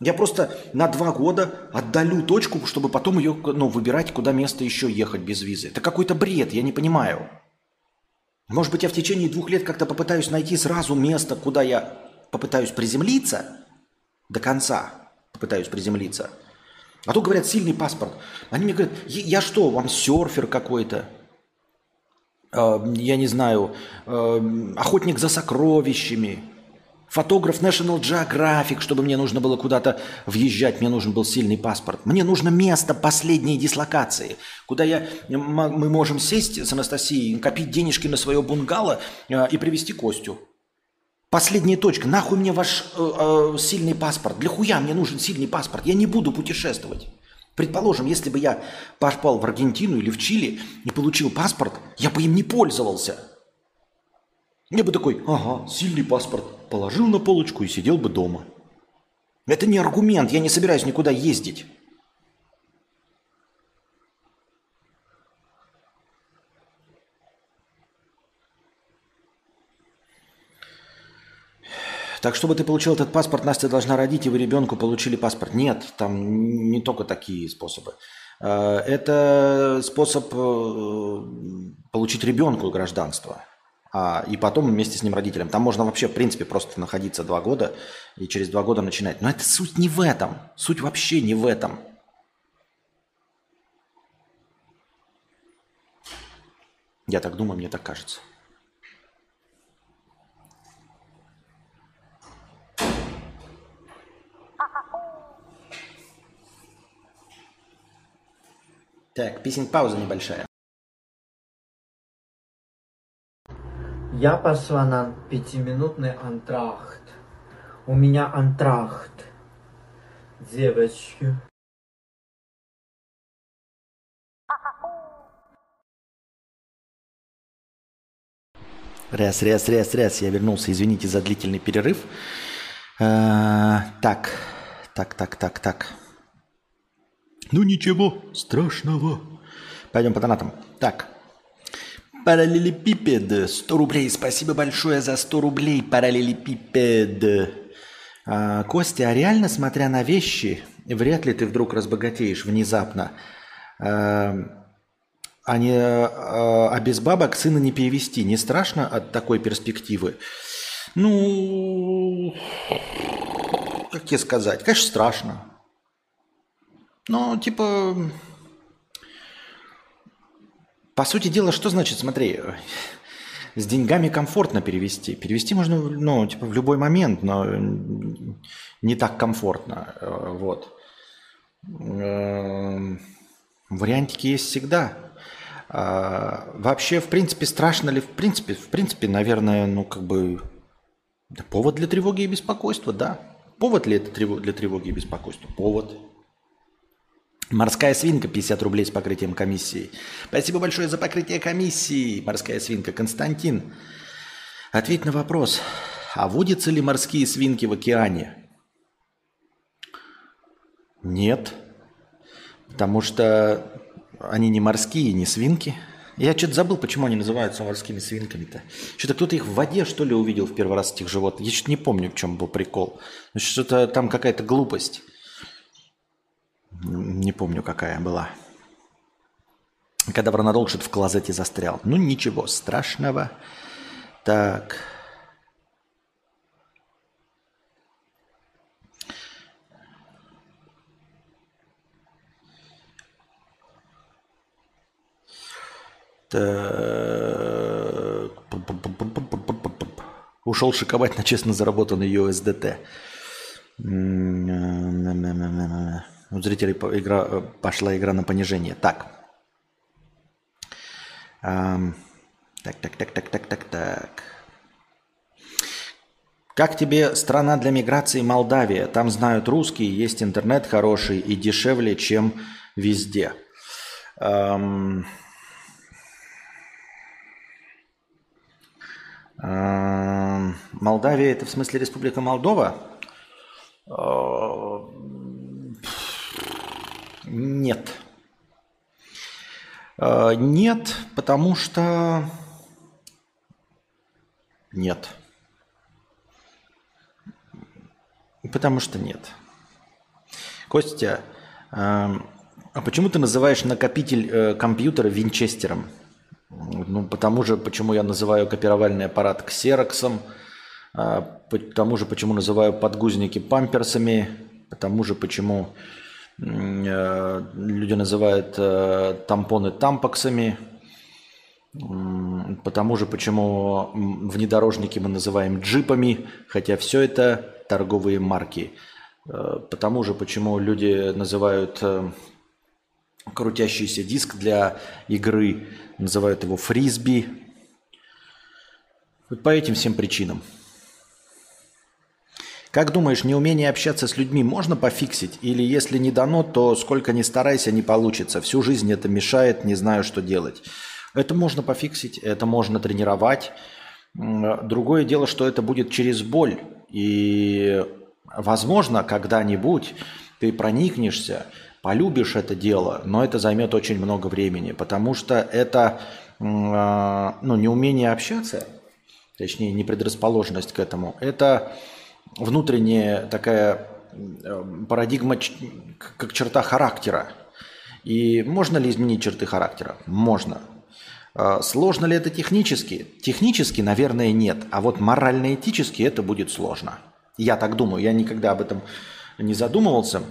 Я просто на 2 года отдалю точку, чтобы потом ее, выбирать, куда место еще ехать без визы. Это какой-то бред, я не понимаю. Может быть, я в течение 2 лет как-то попытаюсь найти сразу место, куда я попытаюсь приземлиться, до конца попытаюсь приземлиться. А то, говорят, сильный паспорт. Они мне говорят, я что, вам серфер какой-то? Я не знаю, охотник за сокровищами, фотограф National Geographic, чтобы мне нужно было куда-то въезжать, мне нужен был сильный паспорт. Мне нужно место последней дислокации, куда мы можем сесть с Анастасией, копить денежки на свое бунгало и привезти Костю. Последняя точка. Нахуй мне ваш сильный паспорт? Для хуя мне нужен сильный паспорт? Я не буду путешествовать. Предположим, если бы я попал в Аргентину или в Чили и получил паспорт, я бы им не пользовался. Я бы такой, сильный паспорт, положил на полочку и сидел бы дома. Это не аргумент, я не собираюсь никуда ездить. Так, чтобы ты получил этот паспорт, Настя должна родить, и вы ребенку получили паспорт. Нет, там не только такие способы. Это способ получить ребенку гражданство, и потом вместе с ним родителям. Там можно вообще, в принципе, просто находиться 2 года и через 2 года начинать. Но это суть не в этом. Суть вообще не в этом. Я так думаю, мне так кажется. Так, пауза небольшая. Я пошла на 5-минутный антракт. У меня антракт. Девочки. Раз. Я вернулся. Извините за длительный перерыв. Так. Ну ничего страшного. Пойдем по донатам. Так. Параллелепипед. 100 рублей. Спасибо большое за 100 рублей, параллелепипед. Костя, а реально, смотря на вещи, вряд ли ты вдруг разбогатеешь внезапно. А без бабок сына не перевести. Не страшно от такой перспективы? Как тебе сказать? Конечно, страшно. По сути дела, что значит, смотри, с деньгами комфортно перевести. Перевести можно, в любой момент, но не так комфортно, вот. Вариантики есть всегда. Вообще, в принципе, страшно ли? В принципе, наверное, повод для тревоги и беспокойства, да. Повод ли это для тревоги и беспокойства? Повод. Морская свинка, 50 рублей с покрытием комиссии. Спасибо большое за покрытие комиссии, морская свинка. Константин, ответь на вопрос, а водятся ли морские свинки в океане? Нет, потому что они не морские, не свинки. Я что-то забыл, почему они называются морскими свинками-то. Что-то кто-то их в воде, что ли, увидел в первый раз этих животных. Я что-то не помню, в чем был прикол. Что-то там какая-то глупость. Не помню, какая была. Когда Бронадолг что-то в клозете застрял. Ничего страшного. Так. Так. Ушел шиковать на честно заработанный USDT. У зрителей пошла игра на понижение. Так. Так. Как тебе страна для миграции Молдавия? Там знают русский, есть интернет хороший и дешевле, чем везде. Молдавия – это в смысле Республика Молдова? Нет. Нет, потому что... Нет. Потому что нет. Костя, а почему ты называешь накопитель компьютера винчестером? Ну, потому же, почему я называю копировальный аппарат ксероксом, потому же, почему называю подгузники памперсами, потому же, почему люди называют тампоны тампаксами, потому же, почему внедорожники мы называем джипами, хотя все это торговые марки, потому же, почему люди называют крутящийся диск для игры, называют его фрисби. Вот по этим всем причинам. Как думаешь, неумение общаться с людьми можно пофиксить? Или если не дано, то сколько ни старайся, не получится. Всю жизнь это мешает, не знаю, что делать. Это можно пофиксить, это можно тренировать. Другое дело, что это будет через боль. И, возможно, когда-нибудь ты проникнешься, полюбишь это дело, но это займет очень много времени, потому что это неумение общаться, точнее, непредрасположенность к этому, это внутренняя такая парадигма, как черта характера. И можно ли изменить черты характера? Можно. Сложно ли это технически? Технически, наверное, нет, а вот морально-этически это будет сложно. Я так думаю, я никогда об этом не задумывался,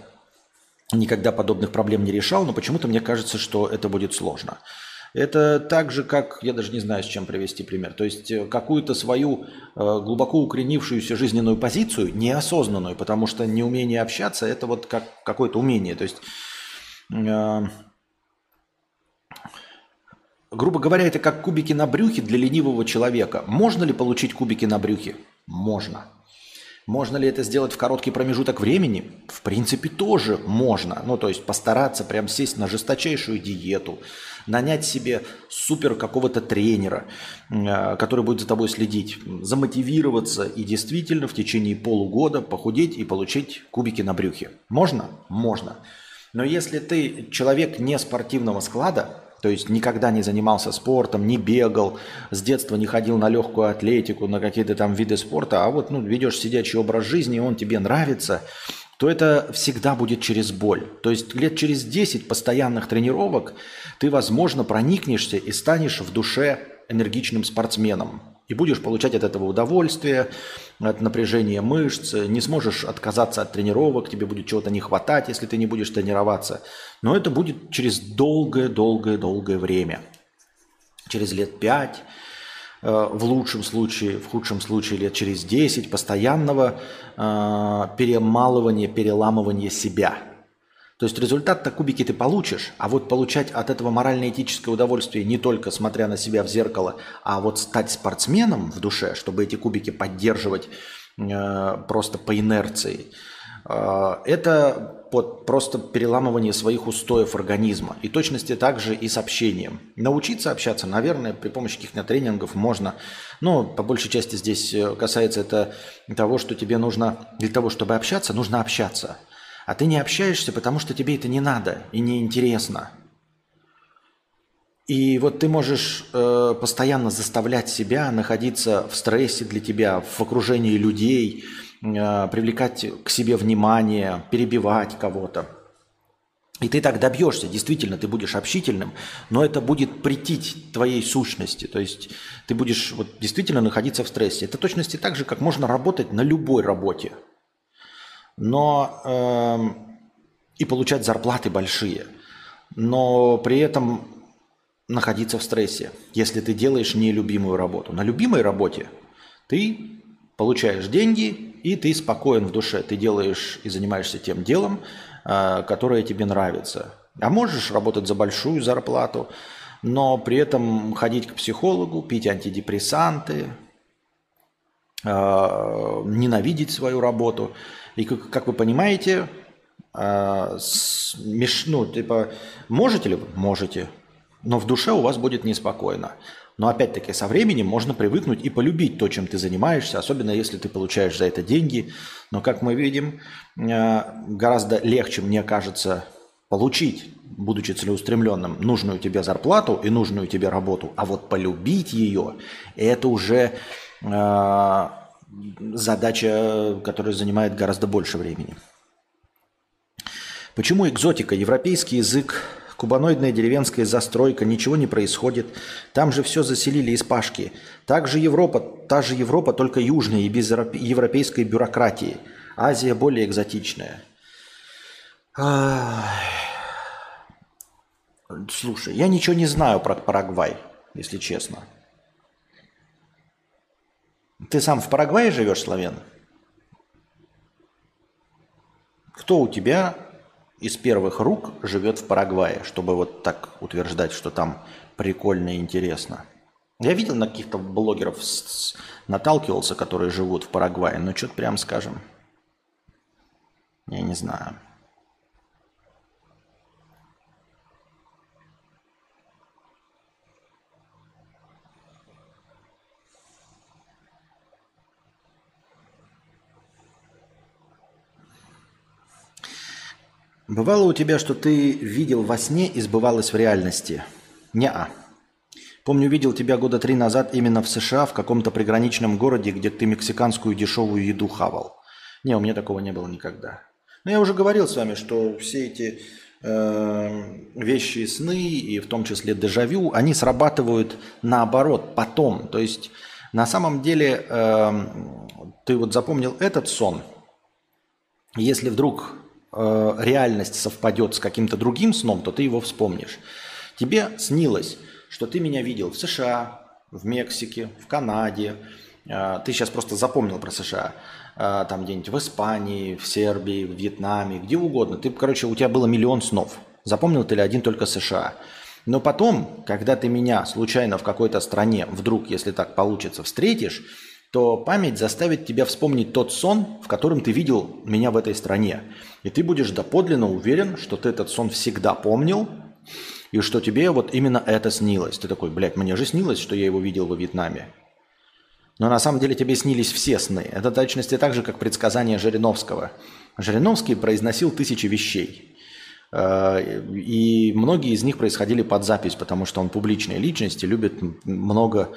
никогда подобных проблем не решал, но почему-то мне кажется, что это будет сложно. Это так же, как, я даже не знаю, с чем привести пример, то есть какую-то свою глубоко укоренившуюся жизненную позицию, неосознанную, потому что неумение общаться – это вот как какое-то умение. То есть, грубо говоря, это как кубики на брюхе для ленивого человека. Можно ли получить кубики на брюхе? Можно. Можно ли это сделать в короткий промежуток времени? В принципе, тоже можно. Ну, то есть постараться прям сесть на жесточайшую диету, нанять себе супер какого-то тренера, который будет за тобой следить, замотивироваться и действительно в течение полугода похудеть и получить кубики на брюхе. Можно? Можно. Но если ты человек не спортивного склада, то есть никогда не занимался спортом, не бегал, с детства не ходил на легкую атлетику, на какие-то там виды спорта, а вот ведешь сидячий образ жизни, и он тебе нравится, то это всегда будет через боль. То есть лет через 10 постоянных тренировок ты, возможно, проникнешься и станешь в душе энергичным спортсменом. И будешь получать от этого удовольствие, от напряжения мышц, не сможешь отказаться от тренировок, тебе будет чего-то не хватать, если ты не будешь тренироваться. Но это будет через долгое-долгое-долгое время. Через лет 5, в лучшем случае, в худшем случае лет через 10, постоянного перемалывания, переламывания себя. То есть результат-то кубики ты получишь, а вот получать от этого морально-этическое удовольствие не только смотря на себя в зеркало, а вот стать спортсменом в душе, чтобы эти кубики поддерживать просто по инерции, это просто переламывание своих устоев организма. И точности также и с общением. Научиться общаться, наверное, при помощи каких-то тренингов можно. Но по большей части здесь касается это того, что тебе нужно, для того, чтобы общаться, нужно общаться. А ты не общаешься, потому что тебе это не надо и не интересно. И вот ты можешь постоянно заставлять себя находиться в стрессе для тебя, в окружении людей, привлекать к себе внимание, перебивать кого-то. И ты так добьешься, действительно, ты будешь общительным, но это будет претить твоей сущности. То есть ты будешь действительно находиться в стрессе. Это точности так же, как можно работать на любой работе. Но и получать зарплаты большие, но при этом находиться в стрессе, если ты делаешь нелюбимую работу. На любимой работе ты получаешь деньги, и ты спокоен в душе. Ты делаешь и занимаешься тем делом, которое тебе нравится. А можешь работать за большую зарплату, но при этом ходить к психологу, пить антидепрессанты, ненавидеть свою работу. И, как вы понимаете, можете ли вы? Можете. Но в душе у вас будет неспокойно. Но опять-таки со временем можно привыкнуть и полюбить то, чем ты занимаешься, особенно если ты получаешь за это деньги. Но, как мы видим, гораздо легче, мне кажется, получить, будучи целеустремленным, нужную тебе зарплату и нужную тебе работу, а вот полюбить ее – это уже задача, которая занимает гораздо больше времени. Почему экзотика, европейский язык, кубаноидная деревенская застройка, ничего не происходит, там же все заселили из пашки. Так же Европа, та же Европа, только южная и без европейской бюрократии. Азия более экзотичная. Слушай, я ничего не знаю про Парагвай, если честно. Ты сам в Парагвае живешь, Славян? Кто у тебя из первых рук живет в Парагвае, чтобы вот так утверждать, что там прикольно и интересно? Я видел, на каких-то блогеров наталкивался, которые живут в Парагвае, но что-то прям скажем, я не знаю. Бывало у тебя, что ты видел во сне и сбывалось в реальности? Неа. Помню, видел тебя года 3 назад именно в США, в каком-то приграничном городе, где ты мексиканскую дешевую еду хавал. Не, у меня такого не было никогда. Но я уже говорил с вами, что все эти вещи и сны, и в том числе дежавю, они срабатывают наоборот, потом. То есть на самом деле ты вот запомнил этот сон, если вдруг реальность совпадет с каким-то другим сном, то ты его вспомнишь. Тебе снилось, что ты меня видел в США, в Мексике, в Канаде. Ты сейчас просто запомнил про США. Там где-нибудь в Испании, в Сербии, в Вьетнаме, где угодно. Ты, короче, у тебя было миллион снов. Запомнил ты ли один только США? Но потом, когда ты меня случайно в какой-то стране, вдруг, если так получится, встретишь, то память заставит тебя вспомнить тот сон, в котором ты видел меня в этой стране. И ты будешь доподлинно уверен, что ты этот сон всегда помнил, и что тебе вот именно это снилось. Ты такой, блядь, мне же снилось, что я его видел во Вьетнаме. Но на самом деле тебе снились все сны. Это в точности так же, как предсказание Жириновского. Жириновский произносил тысячи вещей. И многие из них происходили под запись, потому что он публичная личность и любил много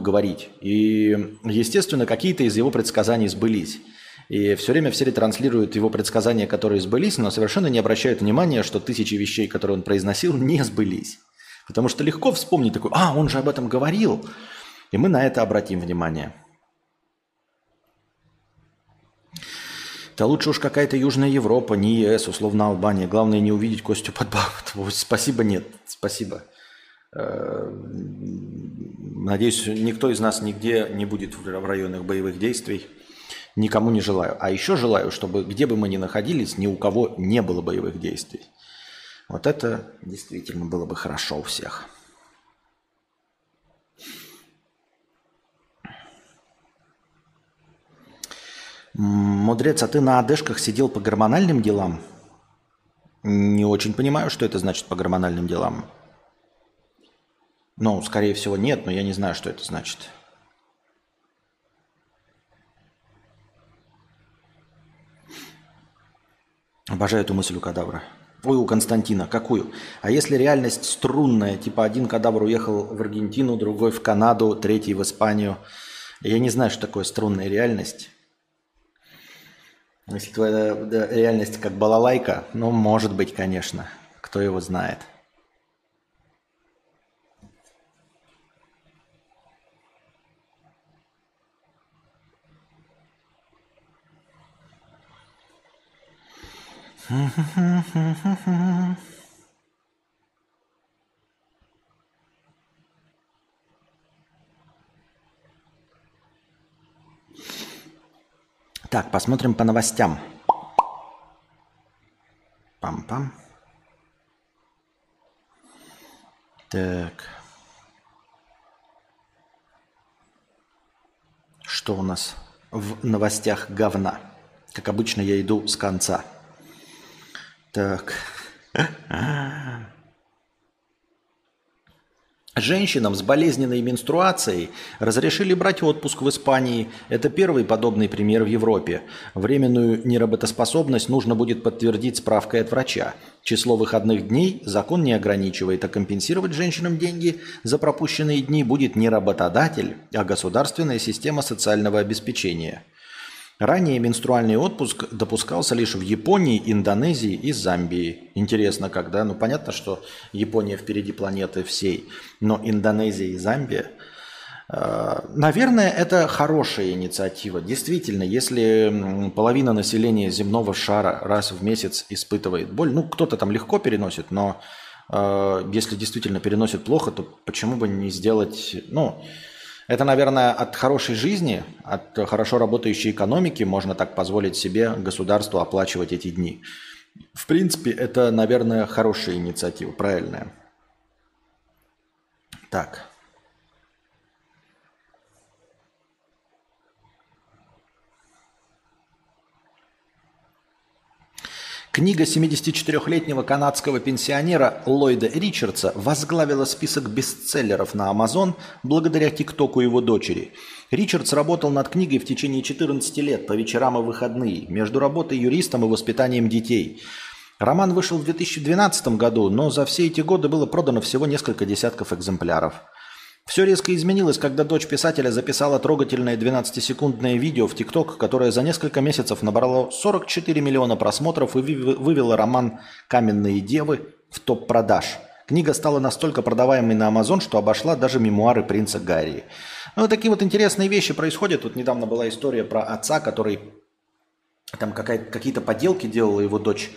говорить. И, естественно, какие-то из его предсказаний сбылись. И все время все ретранслируют его предсказания, которые сбылись, но совершенно не обращают внимания, что тысячи вещей, которые он произносил, не сбылись. Потому что легко вспомнить такой, он же об этом говорил. И мы на это обратим внимание. Да лучше уж какая-то Южная Европа, не ЕС, условно Албания. Главное не увидеть Костю Подбаба. Спасибо, нет, спасибо. Надеюсь, никто из нас нигде не будет в районах боевых действий. Никому не желаю. А еще желаю, чтобы где бы мы ни находились, ни у кого не было боевых действий. Вот это действительно было бы хорошо у всех. Мудрец, а ты на одежках сидел по гормональным делам? Не очень понимаю, что это значит по гормональным делам. Ну, скорее всего, нет, но я не знаю, что это значит. Обожаю эту мысль у Кадавра. Ой, у Константина. Какую? А если реальность струнная, типа один Кадавр уехал в Аргентину, другой в Канаду, третий в Испанию. Я не знаю, что такое струнная реальность. Если твоя реальность как балалайка, ну, может быть, конечно. Кто его знает. Так, посмотрим по новостям. Пам-пам. Так. Что у нас в новостях говна? Как обычно, я иду с конца. Так. Женщинам с болезненной менструацией разрешили брать отпуск в Испании. Это первый подобный пример в Европе. Временную неработоспособность нужно будет подтвердить справкой от врача. Число выходных дней закон не ограничивает, а компенсировать женщинам деньги за пропущенные дни будет не работодатель, а государственная система социального обеспечения. Ранее менструальный отпуск допускался лишь в Японии, Индонезии и Замбии. Интересно, когда? Ну, понятно, что Япония впереди планеты всей, но Индонезия и Замбия... Наверное, это хорошая инициатива. Действительно, если половина населения земного шара раз в месяц испытывает боль, ну, кто-то там легко переносит, но если действительно переносит плохо, то почему бы не сделать... Ну, это, наверное, от хорошей жизни, от хорошо работающей экономики можно так позволить себе государству оплачивать эти дни. В принципе, это, наверное, хорошая инициатива, правильная. Так. Книга 74-летнего канадского пенсионера Ллойда Ричардса возглавила список бестселлеров на Amazon благодаря ТикТоку его дочери. Ричардс работал над книгой в течение 14 лет по вечерам и выходные, между работой юристом и воспитанием детей. Роман вышел в 2012 году, но за все эти годы было продано всего несколько десятков экземпляров. Все резко изменилось, когда дочь писателя записала трогательное 12-секундное видео в TikTok, которое за несколько месяцев набрало 44 миллиона просмотров и вывело роман «Каменные девы» в топ-продаж. Книга стала настолько продаваемой на Amazon, что обошла даже мемуары принца Гарри. Ну, вот такие вот интересные вещи происходят. Тут недавно была история про отца, который там какие-то поделки делала его дочь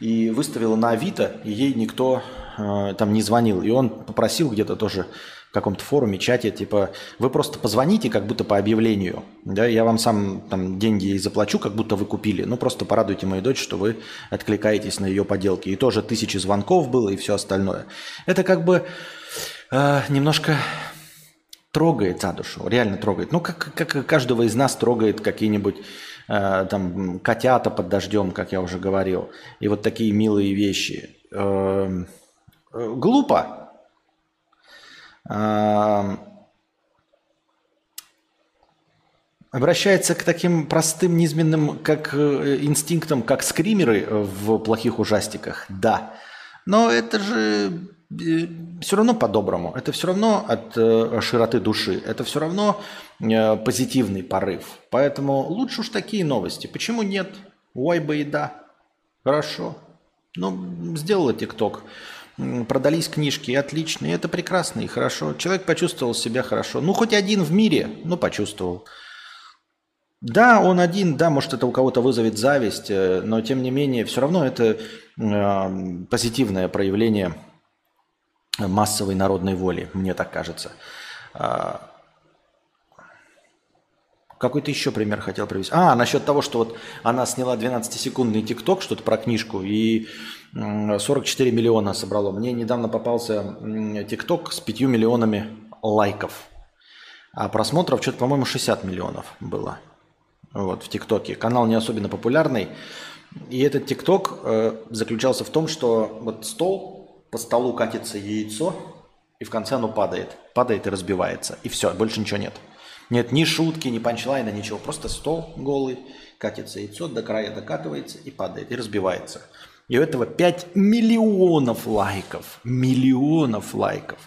и выставила на Авито, и ей никто там не звонил. И он попросил где-то тоже... в каком-то форуме, чате, типа, вы просто позвоните, как будто по объявлению, да, я вам сам там деньги ей заплачу, как будто вы купили, ну, просто порадуйте мою дочь, что вы откликаетесь на ее поделки. И тоже 1000 звонков было и все остальное. Это как бы немножко трогает за душу, реально трогает. Ну, как каждого из нас трогает какие-нибудь там котята под дождем, как я уже говорил, и вот такие милые вещи. Глупо. Обращается к таким простым, низменным как инстинктам, как скримеры в плохих ужастиках, да. Но это же все равно по-доброму, это все равно от широты души, это все равно позитивный порыв. Поэтому лучше уж такие новости. Почему нет? Ой, бы и да. Хорошо. Ну, сделала ТикТок. Продались книжки, отлично, и это прекрасно, и хорошо. Человек почувствовал себя хорошо. Ну, хоть один в мире, но почувствовал. Да, он один, да, может, это у кого-то вызовет зависть, но, тем не менее, все равно это позитивное проявление массовой народной воли, мне так кажется. Какой-то еще пример хотел привести. А, насчет того, что вот она сняла 12-секундный тикток, что-то про книжку, и 44 миллиона собрало. Мне недавно попался тикток с 5 миллионами лайков. А просмотров что-то, по-моему, 60 миллионов было. Вот, в тиктоке. Канал не особенно популярный. И этот тикток заключался в том, что вот стол, по столу катится яйцо, и в конце оно падает. Падает и разбивается. И все, больше ничего нет. Нет ни шутки, ни панчлайна, ничего. Просто стол голый, катится яйцо, до края докатывается и падает, и разбивается. И у этого 5 миллионов лайков. Миллионов лайков.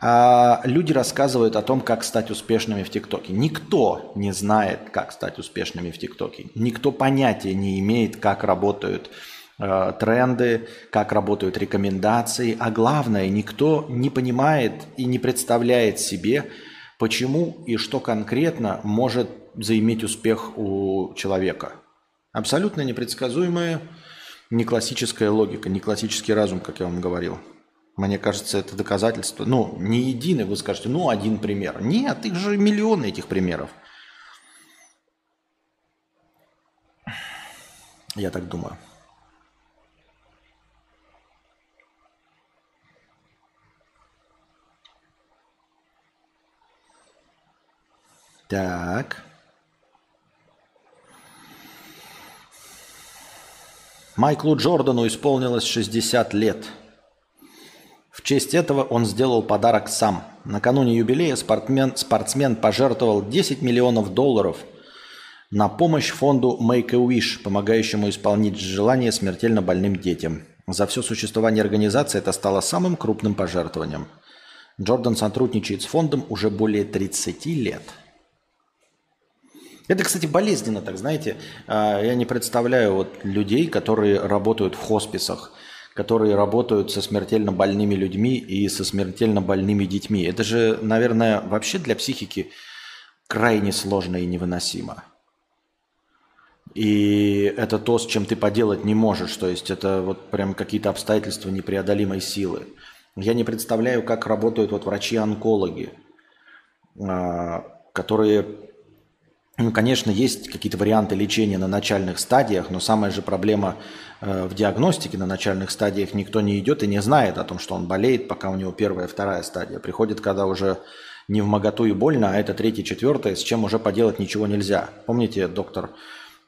А люди рассказывают о том, как стать успешными в ТикТоке. Никто не знает, как стать успешными в ТикТоке. Никто понятия не имеет, как работают тренды, как работают рекомендации. А главное, никто не понимает и не представляет себе, почему и что конкретно может заиметь успех у человека. Абсолютно непредсказуемая, не классическая логика, не классический разум, как я вам говорил. Мне кажется, это доказательство. Ну, не единый, вы скажете, ну, один пример. Нет, их же миллионы этих примеров. Я так думаю. Так. Майклу Джордану исполнилось 60 лет. В честь этого он сделал подарок сам. Накануне юбилея спортсмен пожертвовал $10 миллионов на помощь фонду Make-A-Wish, помогающему исполнить желания смертельно больным детям. За все существование организации это стало самым крупным пожертвованием. Джордан сотрудничает с фондом уже более 30 лет. Это, кстати, болезненно, так знаете. Я не представляю вот людей, которые работают в хосписах, которые работают со смертельно больными людьми и со смертельно больными детьми. Это же, наверное, вообще для психики крайне сложно и невыносимо. И это то, с чем ты поделать не можешь. То есть это вот прям какие-то обстоятельства непреодолимой силы. Я не представляю, как работают вот врачи-онкологи, которые... Ну, конечно, есть какие-то варианты лечения на начальных стадиях, но самая же проблема в диагностике на начальных стадиях. Никто не идет и не знает о том, что он болеет, пока у него первая, вторая стадия. Приходит, когда уже не вмоготу и больно, а это третья, четвертая, с чем уже поделать ничего нельзя. Помните, доктор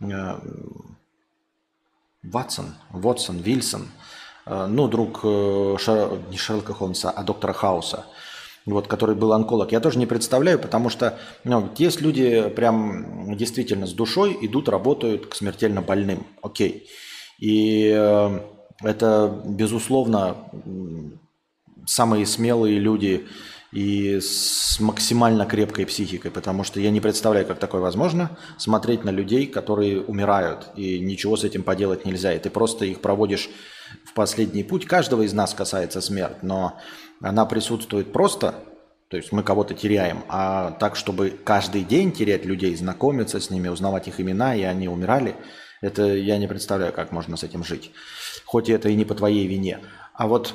Вильсон, ну, друг не Шерлока Холмса, а доктора Хауса, вот, который был онколог, я тоже не представляю, потому что есть люди прям действительно с душой идут, работают к смертельно больным. Окей. И это, безусловно, самые смелые люди и с максимально крепкой психикой, потому что я не представляю, как такое возможно, смотреть на людей, которые умирают, и ничего с этим поделать нельзя, и ты просто их проводишь в последний путь. Каждого из нас касается смерть, но она присутствует просто, то есть мы кого-то теряем, а так, чтобы каждый день терять людей, знакомиться с ними, узнавать их имена, и они умирали, это я не представляю, как можно с этим жить, хоть это и не по твоей вине. А вот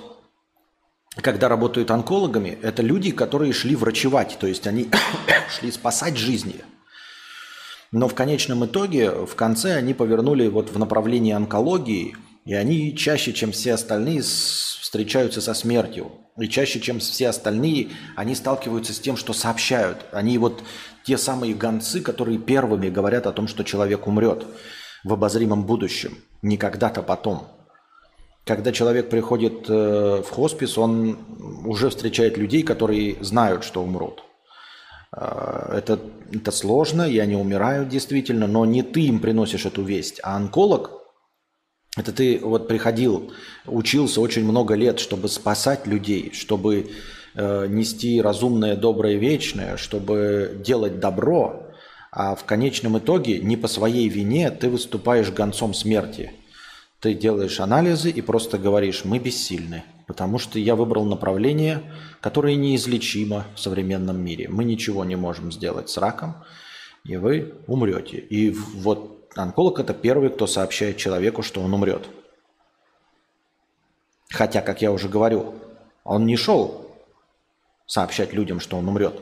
когда работают онкологами, это люди, которые шли врачевать, то есть они шли спасать жизни. Но в конечном итоге, в конце они повернули вот в направлении онкологии, и они чаще, чем все остальные, встречаются со смертью. И чаще, чем все остальные, они сталкиваются с тем, что сообщают. Они вот те самые гонцы, которые первыми говорят о том, что человек умрет в обозримом будущем, не когда-то потом. Когда человек приходит в хоспис, он уже встречает людей, которые знают, что умрут. Это сложно, и они умирают действительно, но не ты им приносишь эту весть. А онколог, это ты вот приходил, учился очень много лет, чтобы спасать людей, чтобы нести разумное, доброе, вечное, чтобы делать добро, а в конечном итоге не по своей вине ты выступаешь гонцом смерти. Ты делаешь анализы и просто говоришь: мы бессильны, потому что я выбрал направление, которое неизлечимо в современном мире. Мы ничего не можем сделать с раком, и вы умрете. И вот онколог – это первый, кто сообщает человеку, что он умрет. Хотя, как я уже говорю, он не шел сообщать людям, что он умрет.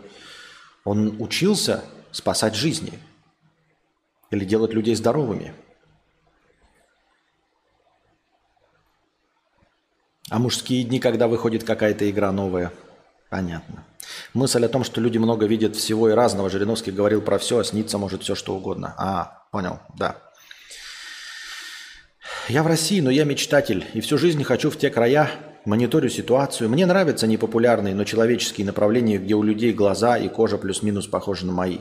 Он учился спасать жизни или делать людей здоровыми. А мужские дни, когда выходит какая-то игра новая? Понятно. Мысль о том, что люди много видят всего и разного. Жириновский говорил про все, а снится может все, что угодно. Понял, да. Я в России, но я мечтатель. И всю жизнь хочу в те края, мониторю ситуацию. Мне нравятся непопулярные, но человеческие направления, где у людей глаза и кожа плюс-минус похожи на мои.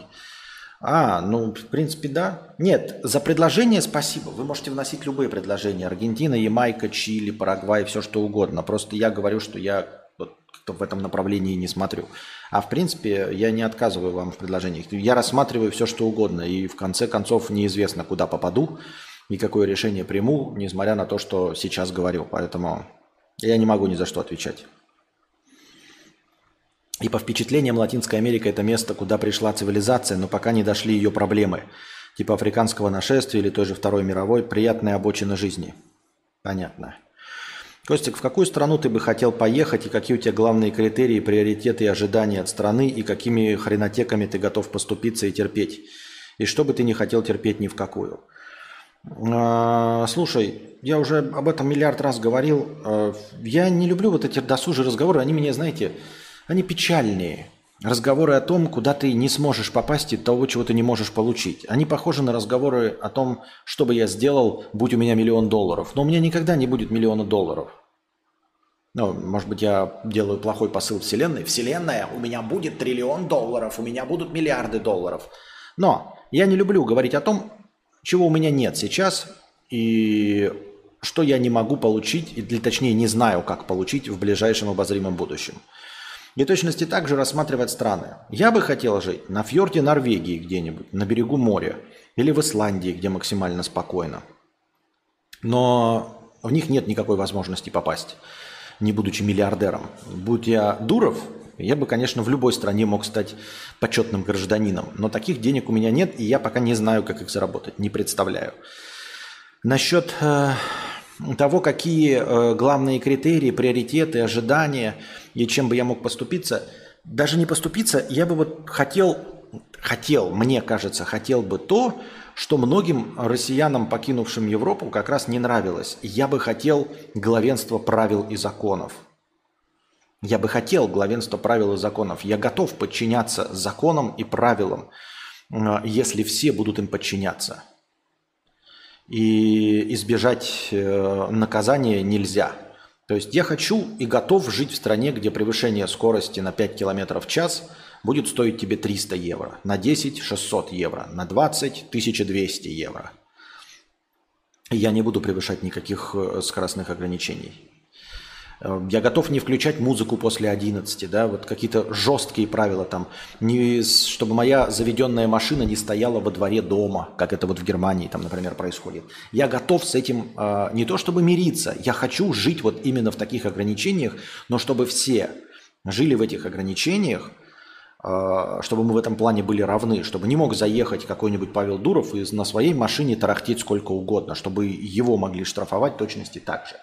В принципе, да. Нет, за предложение спасибо. Вы можете вносить любые предложения. Аргентина, Ямайка, Чили, Парагвай, все что угодно. Просто я говорю, что я вот в этом направлении не смотрю. А в принципе, я не отказываю вам в предложениях. Я рассматриваю все что угодно. И в конце концов, неизвестно, куда попаду и какое решение приму, несмотря на то, что сейчас говорю. Поэтому я не могу ни за что отвечать. И по впечатлениям, Латинская Америка – это место, куда пришла цивилизация, но пока не дошли ее проблемы. Типа африканского нашествия или той же Второй мировой. Приятная обочина жизни. Понятно. Костик, в какую страну ты бы хотел поехать, и какие у тебя главные критерии, приоритеты и ожидания от страны, и какими хренотеками ты готов поступиться и терпеть? И что бы ты не хотел терпеть ни в какую? Слушай, я уже об этом миллиард раз говорил. Я не люблю вот эти досужие разговоры. Они меня, знаете, они печальные. Разговоры о том, куда ты не сможешь попасть и того, чего ты не можешь получить. Они похожи на разговоры о том, что бы я сделал, будь у меня $1 000 000. Но у меня никогда не будет $1 000 000. Ну, может быть, я делаю плохой посыл Вселенной. Вселенная, у меня будет $1 триллион, у меня будут $миллиарды. Но я не люблю говорить о том, чего у меня нет сейчас и что я не могу получить, или точнее не знаю, как получить в ближайшем обозримом будущем. И точности также рассматривать страны. Я бы хотел жить на фьорде Норвегии где-нибудь, на берегу моря, или в Исландии, где максимально спокойно. Но в них нет никакой возможности попасть, не будучи миллиардером. Будь я Дуров, я бы, конечно, в любой стране мог стать почетным гражданином. Но таких денег у меня нет, и я пока не знаю, как их заработать, не представляю. Насчет того, какие главные критерии, приоритеты, ожидания и чем бы я мог поступиться. Даже не поступиться, я бы вот хотел, мне кажется, хотел бы то, что многим россиянам, покинувшим Европу, как раз не нравилось. Я бы хотел главенства правил и законов. Я бы хотел главенства правил и законов. Я готов подчиняться законам и правилам, если все будут им подчиняться. И избежать наказания нельзя. То есть я хочу и готов жить в стране, где превышение скорости на 5 км в час будет стоить тебе 300 евро, на 10 – 600 евро, на 20 – 1200 евро. Я не буду превышать никаких скоростных ограничений. Я готов не включать музыку после 11, да, вот какие-то жесткие правила там, чтобы моя заведенная машина не стояла во дворе дома, как это вот в Германии там, например, происходит. Я готов с этим не то чтобы мириться, я хочу жить вот именно в таких ограничениях, но чтобы все жили в этих ограничениях, чтобы мы в этом плане были равны, чтобы не мог заехать какой-нибудь Павел Дуров и на своей машине тарахтеть сколько угодно, чтобы его могли штрафовать в точности так же.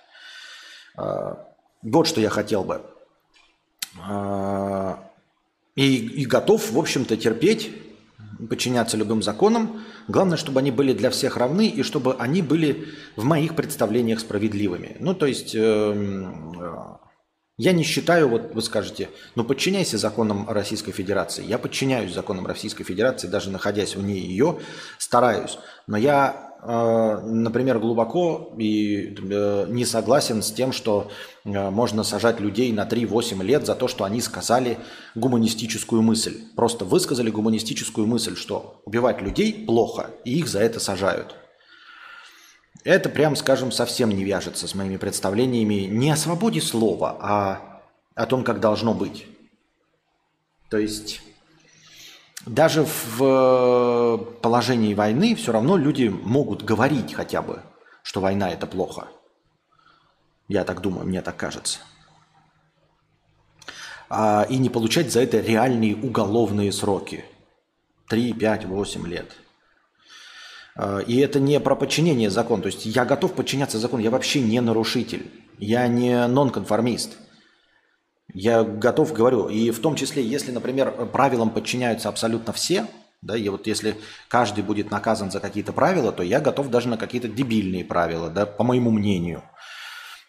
Вот что я хотел бы. И готов, в общем-то, терпеть, подчиняться любым законам. Главное, чтобы они были для всех равны и чтобы они были в моих представлениях справедливыми. Ну, то есть, я не считаю, вот вы скажете, ну, подчиняйся законам Российской Федерации. Я подчиняюсь законам Российской Федерации, даже находясь вне ее, стараюсь. Но я... например, глубоко и не согласен с тем, что можно сажать людей на 3-8 лет за то, что они сказали гуманистическую мысль. Просто высказали гуманистическую мысль, что убивать людей плохо, и их за это сажают. Это, прям скажем, совсем не вяжется с моими представлениями не о свободе слова, а о том, как должно быть. То есть... Даже в положении войны все равно люди могут говорить хотя бы, что война – это плохо. Я так думаю, мне так кажется. И не получать за это реальные уголовные сроки. 3, 5, 8 лет. И это не про подчинение закону. То есть я готов подчиняться закону, я вообще не нарушитель. Я не нонконформист. Я готов, говорю, и в том числе, если, например, правилам подчиняются абсолютно все, да, и вот если каждый будет наказан за какие-то правила, то я готов даже на какие-то дебильные правила, да, по моему мнению.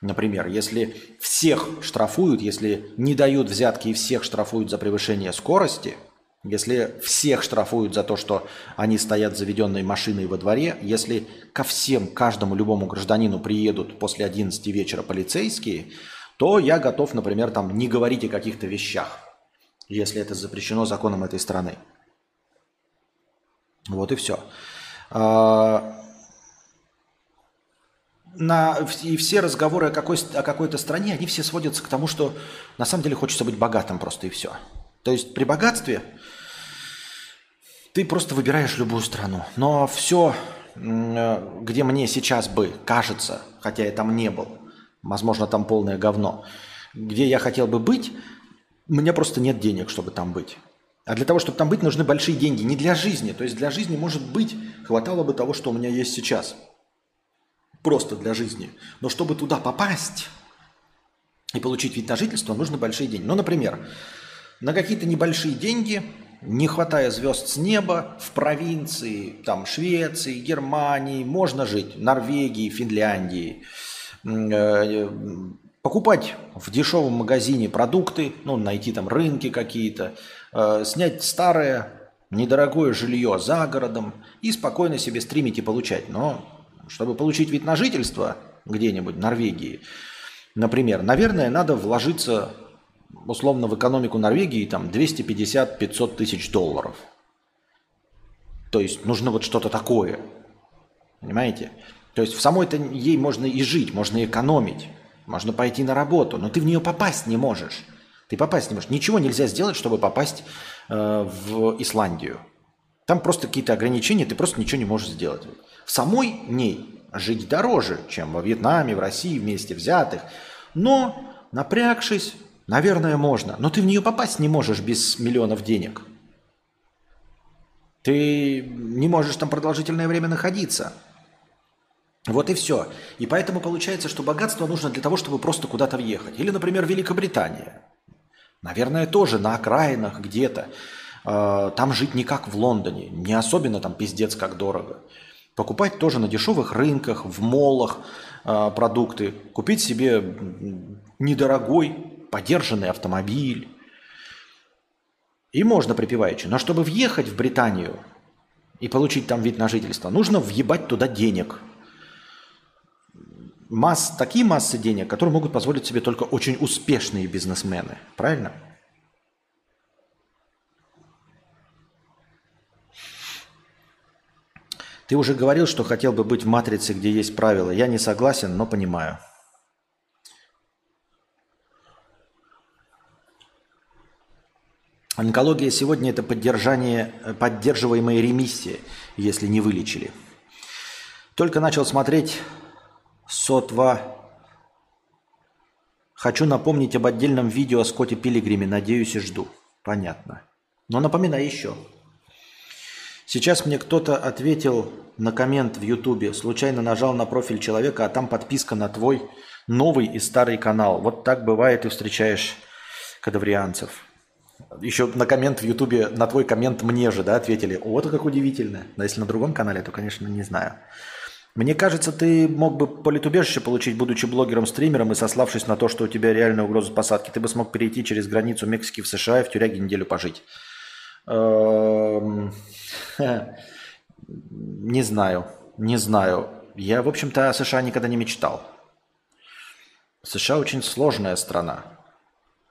Например, если всех штрафуют, если не дают взятки и всех штрафуют за превышение скорости, если всех штрафуют за то, что они стоят заведенной машиной во дворе, если ко всем, каждому любому гражданину приедут после 11 вечера полицейские, то я готов, например, там, не говорить о каких-то вещах, если это запрещено законом этой страны. Вот и все. И все разговоры о какой-то стране, они все сводятся к тому, что на самом деле хочется быть богатым просто и все. То есть при богатстве ты просто выбираешь любую страну. Но все, где мне сейчас бы кажется, хотя я там не был, возможно, там полное говно. Где я хотел бы быть, у меня просто нет денег, чтобы там быть. А для того, чтобы там быть, нужны большие деньги. Не для жизни. То есть для жизни, может быть, хватало бы того, что у меня есть сейчас. Просто для жизни. Но чтобы туда попасть и получить вид на жительство, нужны большие деньги. Ну, например, на какие-то небольшие деньги не хватая звезд с неба, в провинции, там, Швеции, Германии, можно жить, Норвегии, Финляндии, покупать в дешевом магазине продукты, ну, найти там рынки какие-то, снять старое, недорогое жилье за городом и спокойно себе стримить и получать. Но чтобы получить вид на жительство где-нибудь в Норвегии, например, наверное, надо вложиться условно в экономику Норвегии там 250-500 тысяч долларов. То есть нужно вот что-то такое, понимаете? То есть в самой-то ей можно и жить, можно и экономить, можно пойти на работу, но ты в нее попасть не можешь. Ты попасть не можешь. Ничего нельзя сделать, чтобы попасть в Исландию. Там просто какие-то ограничения, ты просто ничего не можешь сделать. В самой ней жить дороже, чем во Вьетнаме, в России вместе взятых. Но напрягшись, наверное, можно. Но ты в нее попасть не можешь без миллионов денег. Ты не можешь там продолжительное время находиться. Вот и все. И поэтому получается, что богатство нужно для того, чтобы просто куда-то въехать. Или, например, Великобритания. Наверное, тоже на окраинах где-то. Там жить не как в Лондоне. Не особенно там пиздец как дорого. Покупать тоже на дешевых рынках, в моллах продукты. Купить себе недорогой, подержанный автомобиль. И можно припеваючи. Но чтобы въехать в Британию и получить там вид на жительство, нужно въебать туда денег. Такие массы денег, которые могут позволить себе только очень успешные бизнесмены. Правильно? Ты уже говорил, что хотел бы быть в матрице, где есть правила. Я не согласен, но понимаю. Онкология сегодня – это поддерживаемые ремиссии, если не вылечили. Только начал смотреть... Сотва. Хочу напомнить об отдельном видео о Скотте Пилигриме. Надеюсь и жду. Понятно. Но напоминаю еще. Сейчас мне кто-то ответил на коммент в Ютубе. Случайно нажал на профиль человека, а там подписка на твой новый и старый канал. Вот так бывает и встречаешь кадаврианцев. Еще на коммент в Ютубе, на твой коммент мне же, да, ответили. Вот как удивительно. Но если на другом канале, то, конечно, не знаю. Мне кажется, ты мог бы политубежище получить, будучи блогером-стримером и сославшись на то, что у тебя реальная угроза посадки. Ты бы смог перейти через границу Мексики в США и в тюряге неделю пожить. Не знаю, не знаю. Я, в общем-то, о США никогда не мечтал. США очень сложная страна.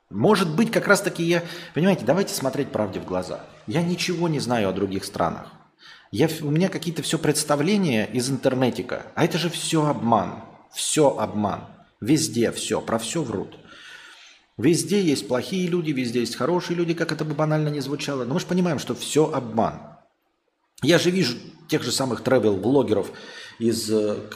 Может быть, как раз-таки я... Понимаете, давайте смотреть правде в глаза. Я ничего не знаю о других странах. У меня какие-то все представления из интернетика. А это же все обман. Все обман. Везде все. Про все врут. Везде есть плохие люди, везде есть хорошие люди, как это бы банально не звучало. Но мы же понимаем, что все обман. Я же вижу тех же самых тревел-блогеров,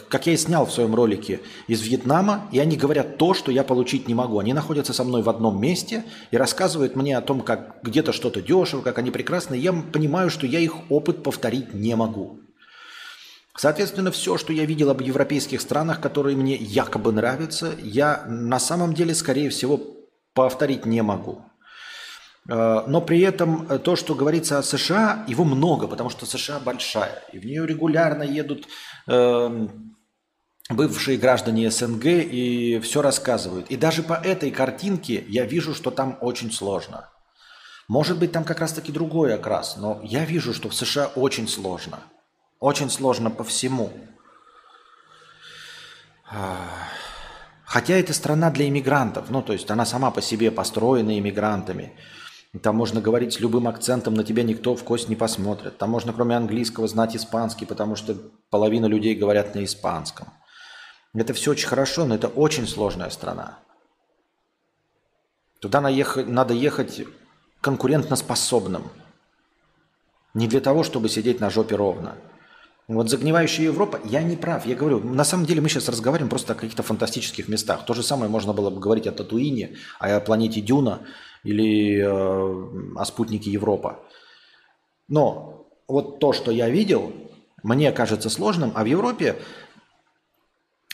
как я и снял в своем ролике, из Вьетнама, и они говорят то, что я получить не могу. Они находятся со мной в одном месте и рассказывают мне о том, как где-то что-то дешево, как они прекрасны. Я понимаю, что я их опыт повторить не могу. Соответственно, все, что я видел об европейских странах, которые мне якобы нравятся, я на самом деле, скорее всего, повторить не могу. Но при этом то, что говорится о США, его много, потому что США большая. И в нее регулярно едут бывшие граждане СНГ и все рассказывают. И даже по этой картинке я вижу, что там очень сложно. Может быть, там как раз-таки другой окрас, но я вижу, что в США очень сложно. Очень сложно по всему. Хотя это страна для иммигрантов, ну то есть она сама по себе построена иммигрантами. Там можно говорить с любым акцентом, на тебя никто в кость не посмотрит. Там можно кроме английского знать испанский, потому что половина людей говорят на испанском. Это все очень хорошо, но это очень сложная страна. Туда надо ехать конкурентноспособным. Не для того, чтобы сидеть на жопе ровно. Вот загнивающая Европа, я не прав, я говорю, на самом деле мы сейчас разговариваем просто о каких-то фантастических местах. То же самое можно было бы говорить о Татуине, о планете Дюна или о спутнике Европа. Но вот то, что я видел, мне кажется сложным, а в Европе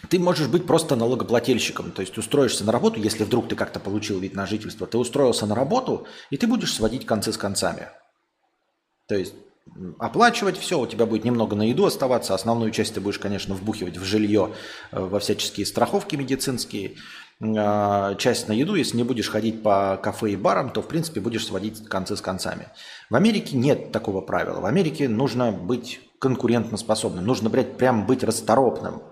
ты можешь быть просто налогоплательщиком, то есть устроишься на работу, если вдруг ты как-то получил вид на жительство, ты устроился на работу, и ты будешь сводить концы с концами. То есть оплачивать все, у тебя будет немного на еду оставаться, основную часть ты будешь, конечно, вбухивать в жилье, во всяческие страховки медицинские, часть на еду, если не будешь ходить по кафе и барам, то, в принципе, будешь сводить концы с концами. В Америке нет такого правила. В Америке нужно быть конкурентоспособным, нужно, блядь, прям быть расторопным,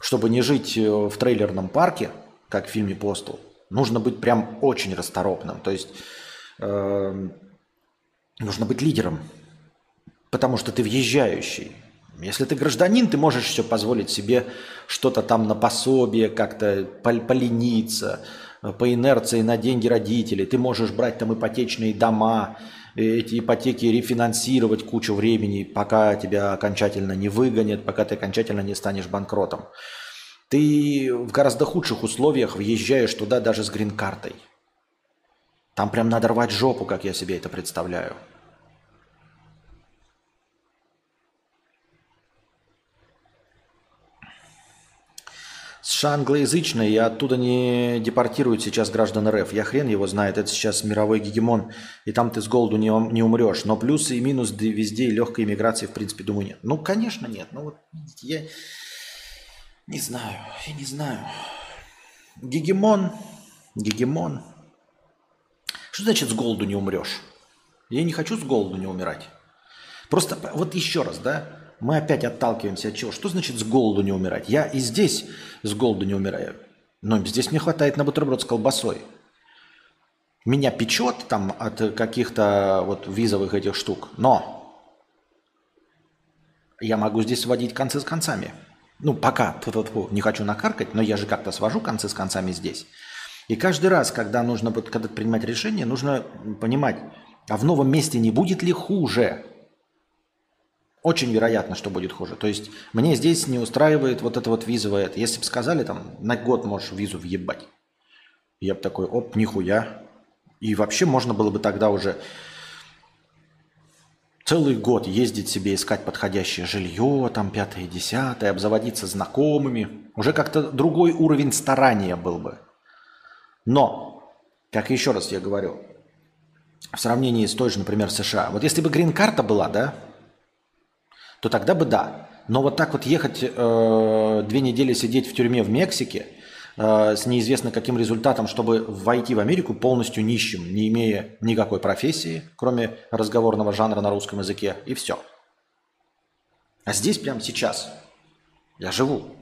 чтобы не жить в трейлерном парке, как в фильме «Постол», нужно быть прям очень расторопным, то есть нужно быть лидером, потому что ты въезжающий. Если ты гражданин, ты можешь еще позволить себе что-то там на пособие, как-то полениться, по инерции на деньги родителей. Ты можешь брать там ипотечные дома, эти ипотеки рефинансировать кучу времени, пока тебя окончательно не выгонят, пока ты окончательно не станешь банкротом. Ты в гораздо худших условиях въезжаешь туда даже с грин-картой. Там прям надо рвать жопу, как я себе это представляю. США англоязычные, и оттуда не депортируют сейчас граждан РФ. Я хрен его знает, это сейчас мировой гегемон, и там ты с голоду не умрешь. Но плюсы и минусы везде, и легкой иммиграции, в принципе, думаю, нет. Ну, конечно, нет. Ну, вот я не знаю, я не знаю. Гегемон. Что значит с голоду не умрешь? Я не хочу с голоду не умирать. Просто вот еще раз, да? Мы опять отталкиваемся от чего? Что значит с голоду не умирать? Я и здесь с голоду не умираю. Но здесь мне хватает на бутерброд с колбасой. Меня печет там от каких-то вот визовых этих штук. Но я могу здесь сводить концы с концами. Ну, пока не хочу накаркать, но я же как-то свожу концы с концами здесь. И каждый раз, когда нужно будет принимать решение, нужно понимать, а в новом месте не будет ли хуже? Очень вероятно, что будет хуже. То есть мне здесь не устраивает вот это вот визовое. Если бы сказали, там, на год можешь визу въебать. Я бы такой, оп, нихуя. И вообще можно было бы тогда уже целый год ездить себе, искать подходящее жилье, там, 5-е, 10-е, обзаводиться знакомыми. Уже как-то другой уровень старания был бы. Но, как еще раз я говорю, в сравнении с той же, например, США. Вот если бы грин-карта была, да, то тогда бы да. Но вот так вот ехать 2 недели сидеть в тюрьме в Мексике с неизвестно каким результатом, чтобы войти в Америку полностью нищим, не имея никакой профессии, кроме разговорного жанра на русском языке, и все. А здесь прямо сейчас я живу.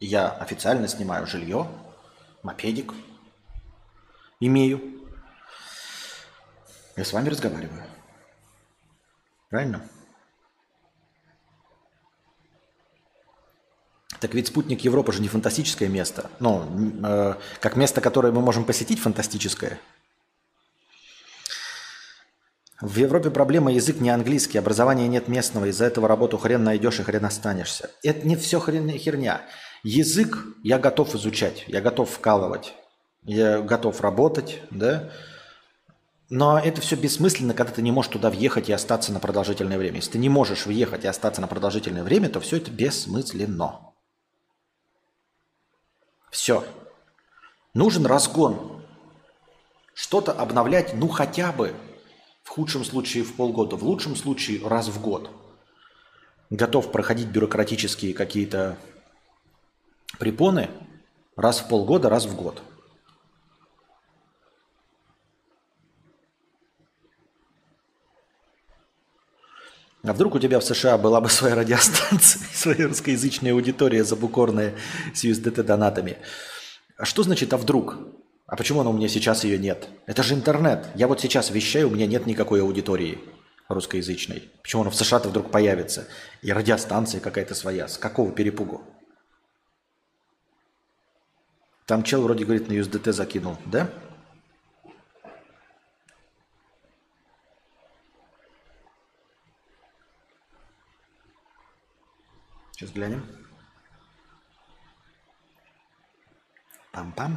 Я официально снимаю жилье, мопедик имею. Я с вами разговариваю. Правильно? Так ведь спутник Европа же не фантастическое место. Ну, как место, которое мы можем посетить, фантастическое. В Европе проблема, язык не английский, образования нет местного, из-за этого работу хрен найдешь и хрен останешься. Это не все херня. Язык я готов изучать, я готов вкалывать, я готов работать, да? Но это все бессмысленно, когда ты не можешь туда въехать и остаться на продолжительное время. Если ты не можешь въехать и остаться на продолжительное время, то все это бессмысленно. Все. Нужен разгон. Что-то обновлять, ну хотя бы, в худшем случае в полгода, в лучшем случае раз в год. Готов проходить бюрократические какие-то препоны раз в полгода, раз в год. А вдруг у тебя в США была бы своя радиостанция, своя русскоязычная аудитория, забукорная с USDT-донатами? А что значит «а вдруг»? А почему она у меня сейчас ее нет? Это же интернет. Я вот сейчас вещаю, у меня нет никакой аудитории русскоязычной. Почему она в США-то вдруг появится? И радиостанция какая-то своя. С какого перепугу? Там чел вроде говорит, на USDT закинул, да? Сейчас глянем. Пам-пам.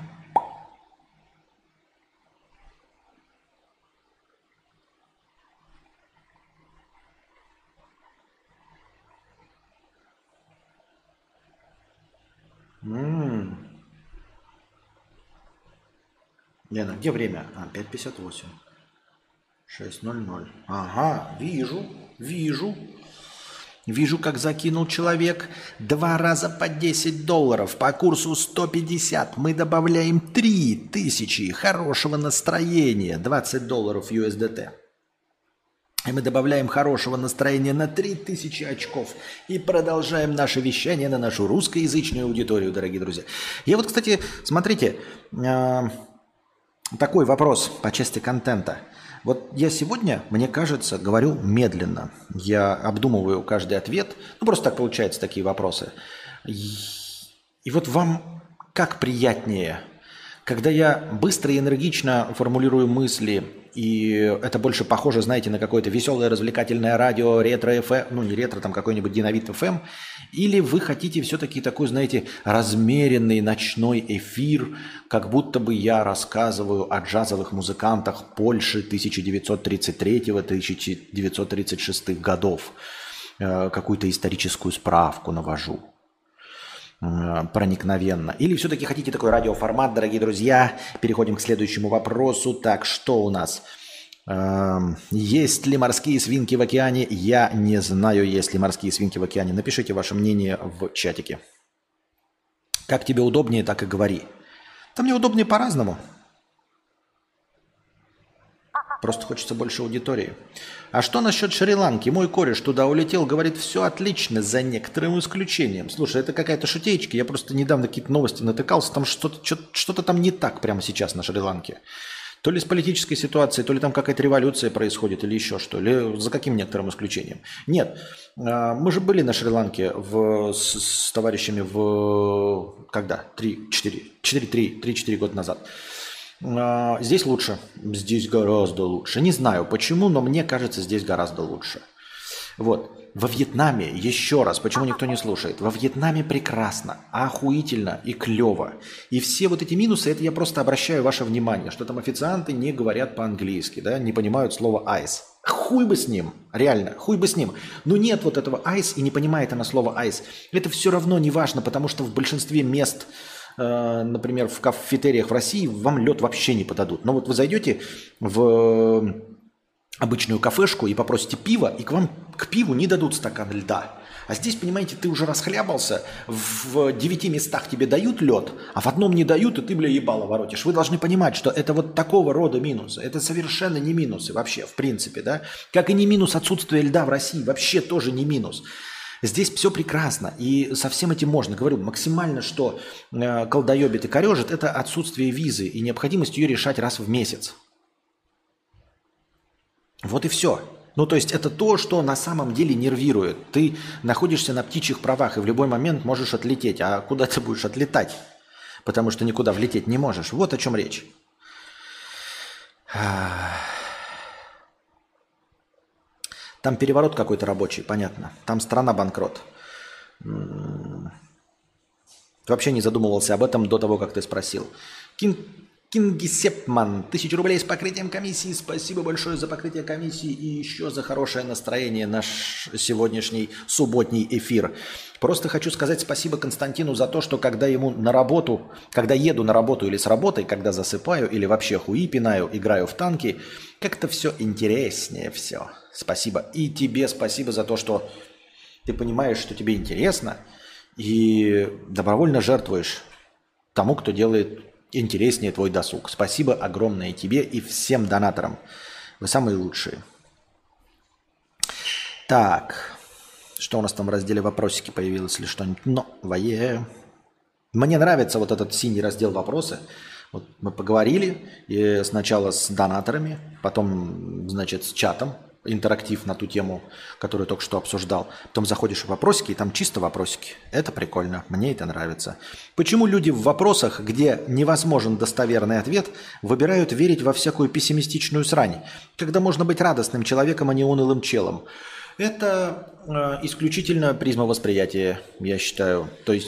Лена, где время? А, 5:58. 6:00. Ага, вижу. Вижу, как закинул человек 2 раза по $10 по курсу 150. Мы добавляем 3000 хорошего настроения, $20 USDT. И мы добавляем хорошего настроения на 3000 очков и продолжаем наше вещание на нашу русскоязычную аудиторию, дорогие друзья. Я вот, кстати, смотрите, такой вопрос по части контента. Вот я сегодня, мне кажется, говорю медленно. Я обдумываю каждый ответ. Ну, просто так получаются такие вопросы. И вот вам как приятнее, когда я быстро и энергично формулирую мысли, и это больше похоже, знаете, на какое-то веселое, развлекательное радио, ретро-ФМ, ну, не ретро, там какой-нибудь динамит ФМ, или вы хотите все-таки такой, знаете, размеренный ночной эфир, как будто бы я рассказываю о джазовых музыкантах Польши 1933-1936 годов, какую-то историческую справку навожу проникновенно. Или все-таки хотите такой радиоформат, дорогие друзья? Переходим к следующему вопросу. Так, что у нас? Есть ли морские свинки в океане? Я не знаю, есть ли морские свинки в океане. Напишите ваше мнение в чатике. Как тебе удобнее, так и говори. Да мне удобнее по-разному. Просто хочется больше аудитории. А что насчет Шри-Ланки? Мой кореш туда улетел, говорит, все отлично, за некоторым исключением. Слушай, это какая-то шутеечка. Я просто недавно какие-то новости натыкался. Там что-то там не так прямо сейчас на Шри-Ланке. То ли с политической ситуацией, то ли там какая-то революция происходит, или еще что. Или за каким некоторым исключением. Нет, мы же были на Шри-Ланке с товарищами в... Когда? 3-4 года назад. Здесь лучше. Здесь гораздо лучше. Не знаю почему, но мне кажется, здесь гораздо лучше. Вот. Во Вьетнаме, еще раз, почему никто не слушает. Во Вьетнаме прекрасно, охуительно и клево. И все вот эти минусы, это я просто обращаю ваше внимание, что там официанты не говорят по-английски, да, не понимают слово «айс». Хуй бы с ним, реально, хуй бы с ним. Но нет вот этого «айс» и не понимает она слово «айс». Это все равно не важно, потому что в большинстве мест... Например, в кафетериях в России вам лед вообще не подадут. Но вот вы зайдете в обычную кафешку и попросите пива, и к вам к пиву не дадут стакан льда. А здесь, понимаете, ты уже расхлябался, в 9 местах тебе дают лед, а в одном не дают, и ты, бля, ебало воротишь. Вы должны понимать, что это вот такого рода минусы. Это совершенно не минусы вообще, в принципе, да? Как и не минус отсутствие льда в России, вообще тоже не минус. Здесь все прекрасно, и со всем этим можно. Говорю, максимально, что колдоебит и корежит, это отсутствие визы и необходимость ее решать раз в месяц. Вот и все. Ну, то есть это то, что на самом деле нервирует. Ты находишься на птичьих правах и в любой момент можешь отлететь. А куда ты будешь отлетать? Потому что никуда влететь не можешь. Вот о чем речь. Там переворот какой-то рабочий, понятно. Там страна банкрот. Вообще не задумывался об этом до того, как ты спросил. Кингисепман, 1000 рублей с покрытием комиссии. Спасибо большое за покрытие комиссии и еще за хорошее настроение наш сегодняшний субботний эфир. Просто хочу сказать спасибо Константину за то, что когда ему на работу, когда еду на работу или с работой, когда засыпаю или вообще хуи пинаю, играю в танки, как-то все интереснее все. Спасибо. И тебе спасибо за то, что ты понимаешь, что тебе интересно, и добровольно жертвуешь тому, кто делает интереснее твой досуг. Спасибо огромное тебе и всем донаторам. Вы самые лучшие. Так, что у нас там в разделе «Вопросики» появилось или что-нибудь новое? Мне нравится вот этот синий раздел «Вопросы». Вот мы поговорили и сначала с донаторами, потом, значит, с чатом. Интерактив на ту тему, которую только что обсуждал. Потом заходишь в вопросики, и там чисто вопросики. Это прикольно, мне это нравится. Почему люди в вопросах, где невозможен достоверный ответ, выбирают верить во всякую пессимистичную срань, когда можно быть радостным человеком, а не унылым челом? Это исключительно призма восприятия, я считаю. То есть,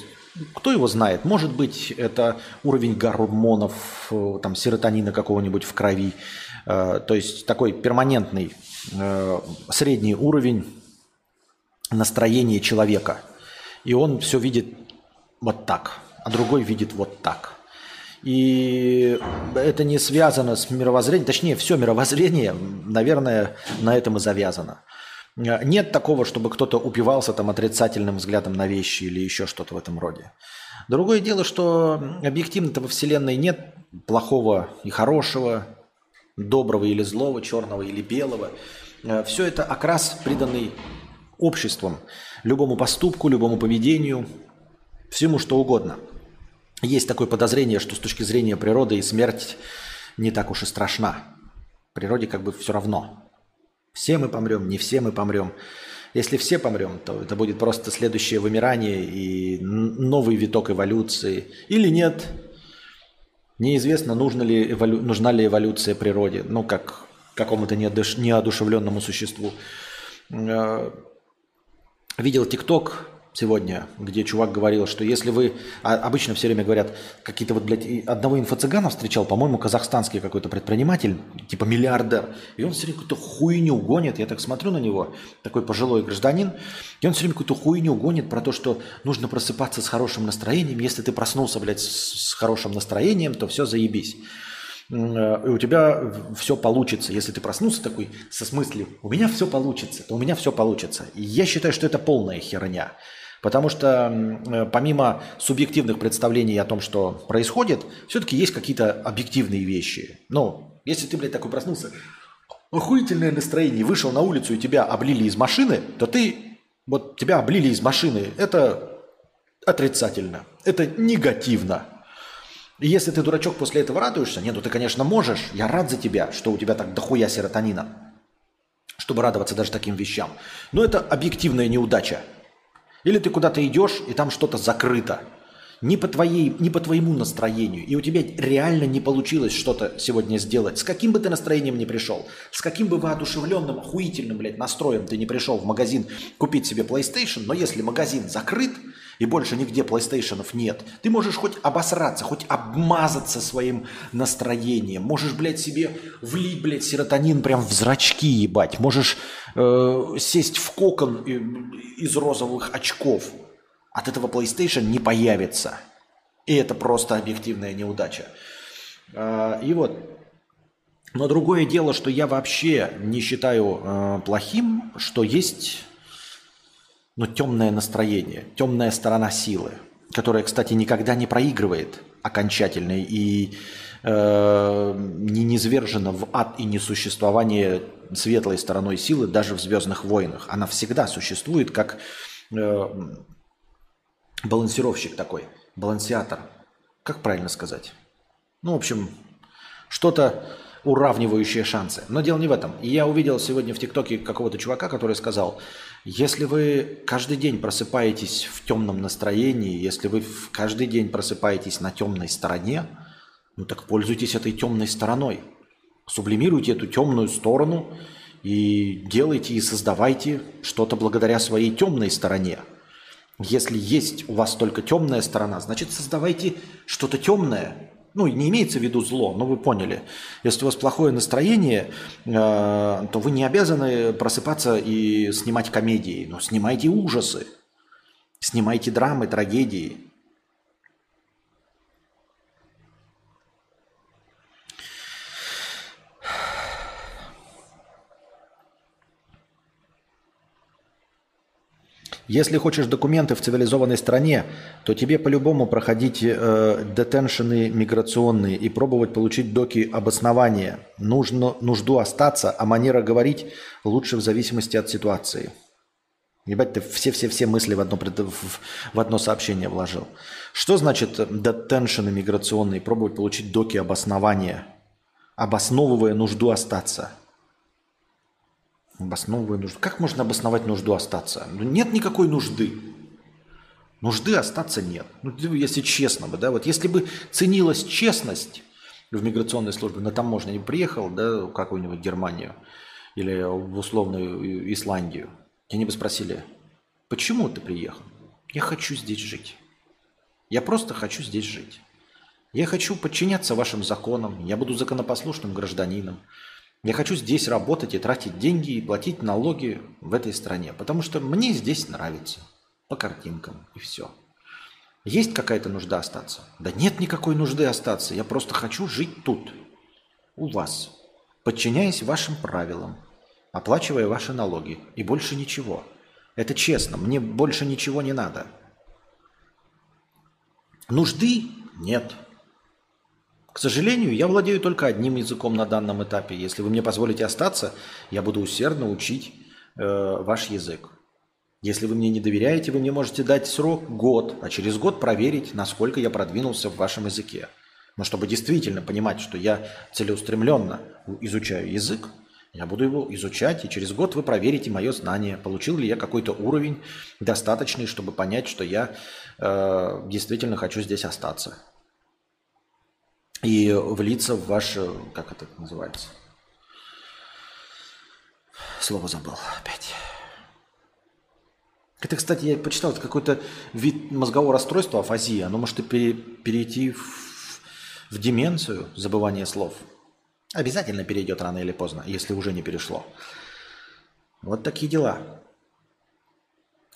кто его знает? Может быть, это уровень гормонов, там, серотонина какого-нибудь в крови. То есть, такой перманентный средний уровень настроения человека. И он все видит вот так, а другой видит вот так. И это не связано с мировоззрением, точнее, все мировоззрение, наверное, на этом и завязано. Нет такого, чтобы кто-то упивался там отрицательным взглядом на вещи или еще что-то в этом роде. Другое дело, что объективно-то во Вселенной нет плохого и хорошего, доброго или злого, черного или белого. Все это окрас, приданный обществом, любому поступку, любому поведению, всему что угодно. Есть такое подозрение, что с точки зрения природы и смерть не так уж и страшна. Природе как бы все равно. Все мы помрем, не все мы помрем. Если все помрем, то это будет просто следующее вымирание и новый виток эволюции. Или нет. Неизвестно, нужна ли эволюция природе, ну как какому-то неодушевленному существу. Видел TikTok сегодня, где чувак говорил, что если вы... Обычно все время говорят, какие-то вот, блядь, одного инфо-цыгана встречал, по-моему, казахстанский какой-то предприниматель, типа миллиардер, и он все время какую-то хуйню гонит, я так смотрю на него, такой пожилой гражданин, и он все время какую-то хуйню гонит про то, что нужно просыпаться с хорошим настроением, если ты проснулся, блядь, с хорошим настроением, то все, заебись. И у тебя все получится. Если ты проснулся такой со смыслом «у меня все получится», то у меня все получится. И я считаю, что это полная херня. Потому что помимо субъективных представлений о том, что происходит, все-таки есть какие-то объективные вещи. Ну, если ты, блядь, такой проснулся, охуительное настроение, вышел на улицу и тебя облили из машины, то ты, вот тебя облили из машины, это отрицательно, это негативно. И если ты, дурачок, после этого радуешься, нет, ну ты, конечно, можешь, я рад за тебя, что у тебя так дохуя серотонина, чтобы радоваться даже таким вещам. Но это объективная неудача. Или ты куда-то идешь, и там что-то закрыто. Не по твоему настроению. И у тебя реально не получилось что-то сегодня сделать. С каким бы ты настроением ни пришел, с каким бы воодушевленным, охуительным, блядь, настроем ты не пришел в магазин купить себе PlayStation, но если магазин закрыт, и больше нигде PlayStation'ов нет, ты можешь хоть обосраться, хоть обмазаться своим настроением. Можешь, блядь, себе влить, блядь, серотонин прям в зрачки, ебать. Можешь сесть в кокон из розовых очков. От этого PlayStation не появится. И это просто объективная неудача. И вот. Но другое дело, что я вообще не считаю плохим, что есть, ну, темное настроение, темная сторона силы, которая, кстати, никогда не проигрывает окончательно и не низвержена в ад и несуществование светлой стороной силы даже в «Звездных войнах». Она всегда существует как... балансировщик такой, балансиатор. Как правильно сказать? Ну, в общем, что-то уравнивающее шансы. Но дело не в этом. И я увидел сегодня в ТикТоке какого-то чувака, который сказал, если вы каждый день просыпаетесь в темном настроении, если вы каждый день просыпаетесь на темной стороне, ну так пользуйтесь этой темной стороной. Сублимируйте эту темную сторону и делайте и создавайте что-то благодаря своей темной стороне. Если есть у вас только темная сторона, значит, создавайте что-то темное. Ну, не имеется в виду зло, но вы поняли. Если у вас плохое настроение, то вы не обязаны просыпаться и снимать комедии. Но снимайте ужасы, снимайте драмы, трагедии. Если хочешь документы в цивилизованной стране, то тебе по-любому проходить детеншены миграционные и пробовать получить доки обоснования. Нужду остаться, а манера говорить лучше в зависимости от ситуации. Ебать, ты все мысли в одно сообщение вложил. Что значит детеншены миграционные, пробовать получить доки обоснования, обосновывая нужду остаться? Обосновывая нужду. Как можно обосновать нужду остаться? Ну, нет никакой нужды. Нужды остаться нет. Ну, если честно бы, да, вот если бы ценилась честность в миграционной службе, на таможне приехал, да, в какую-нибудь Германию или в условную Исландию, они бы спросили, почему ты приехал? Я хочу здесь жить. Я просто хочу здесь жить. Я хочу подчиняться вашим законам. Я буду законопослушным гражданином. Я хочу здесь работать и тратить деньги, и платить налоги в этой стране, потому что мне здесь нравится, по картинкам, и все. Есть какая-то нужда остаться? Да нет никакой нужды остаться. Я просто хочу жить тут, у вас, подчиняясь вашим правилам, оплачивая ваши налоги. И больше ничего. Это честно, мне больше ничего не надо. Нужды нет. К сожалению, я владею только одним языком на данном этапе. Если вы мне позволите остаться, я буду усердно учить ваш язык. Если вы мне не доверяете, вы мне можете дать срок год, а через год проверить, насколько я продвинулся в вашем языке. Но чтобы действительно понимать, что я целеустремленно изучаю язык, я буду его изучать, и через год вы проверите мое знание, получил ли я какой-то уровень достаточный, чтобы понять, что я действительно хочу здесь остаться. И влиться в ваше, как это называется? Слово забыл опять. Это, кстати, я почитал, это какой-то вид мозгового расстройства, афазия. Оно может и перейти в деменцию, забывание слов. Обязательно перейдет рано или поздно, если уже не перешло. Вот такие дела.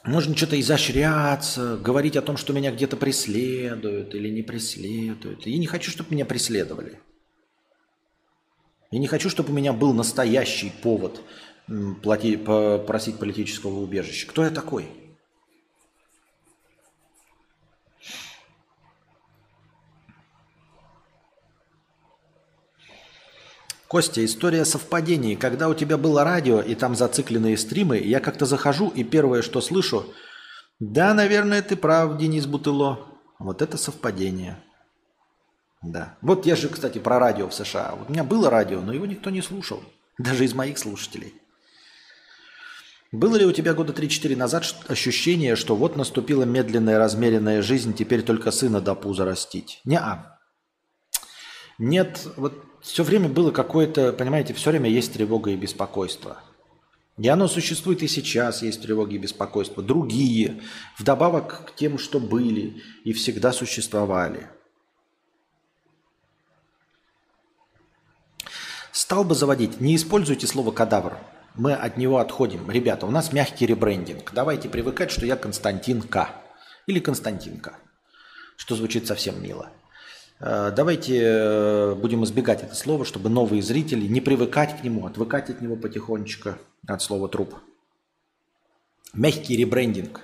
Можно что-то изощряться, говорить о том, что меня где-то преследуют или не преследуют. Я не хочу, чтобы меня преследовали. Я не хочу, чтобы у меня был настоящий повод просить политического убежища. Кто я такой? Костя, история совпадений. Когда у тебя было радио, и там зацикленные стримы, я как-то захожу, и первое, что слышу, да, наверное, ты прав, Денис Бутыло. Вот это совпадение. Да. Вот я же, кстати, про радио в США. Вот у меня было радио, но его никто не слушал. Даже из моих слушателей. Было ли у тебя года 3-4 назад ощущение, что вот наступила медленная, размеренная жизнь, теперь только сына до пуза растить? Неа. Нет, вот... Все время было какое-то, понимаете, все время есть тревога и беспокойство. И оно существует и сейчас, есть тревоги и беспокойство. Другие, вдобавок к тем, что были и всегда существовали. Стал бы заводить, не используйте слово «кадавр». Мы от него отходим. Ребята, у нас мягкий ребрендинг. Давайте привыкать, что я Константин К. Или Константинка, что звучит совсем мило. Давайте будем избегать это слово, чтобы новые зрители не привыкать к нему, отвыкать от него потихонечку, от слова «труп». Мягкий ребрендинг.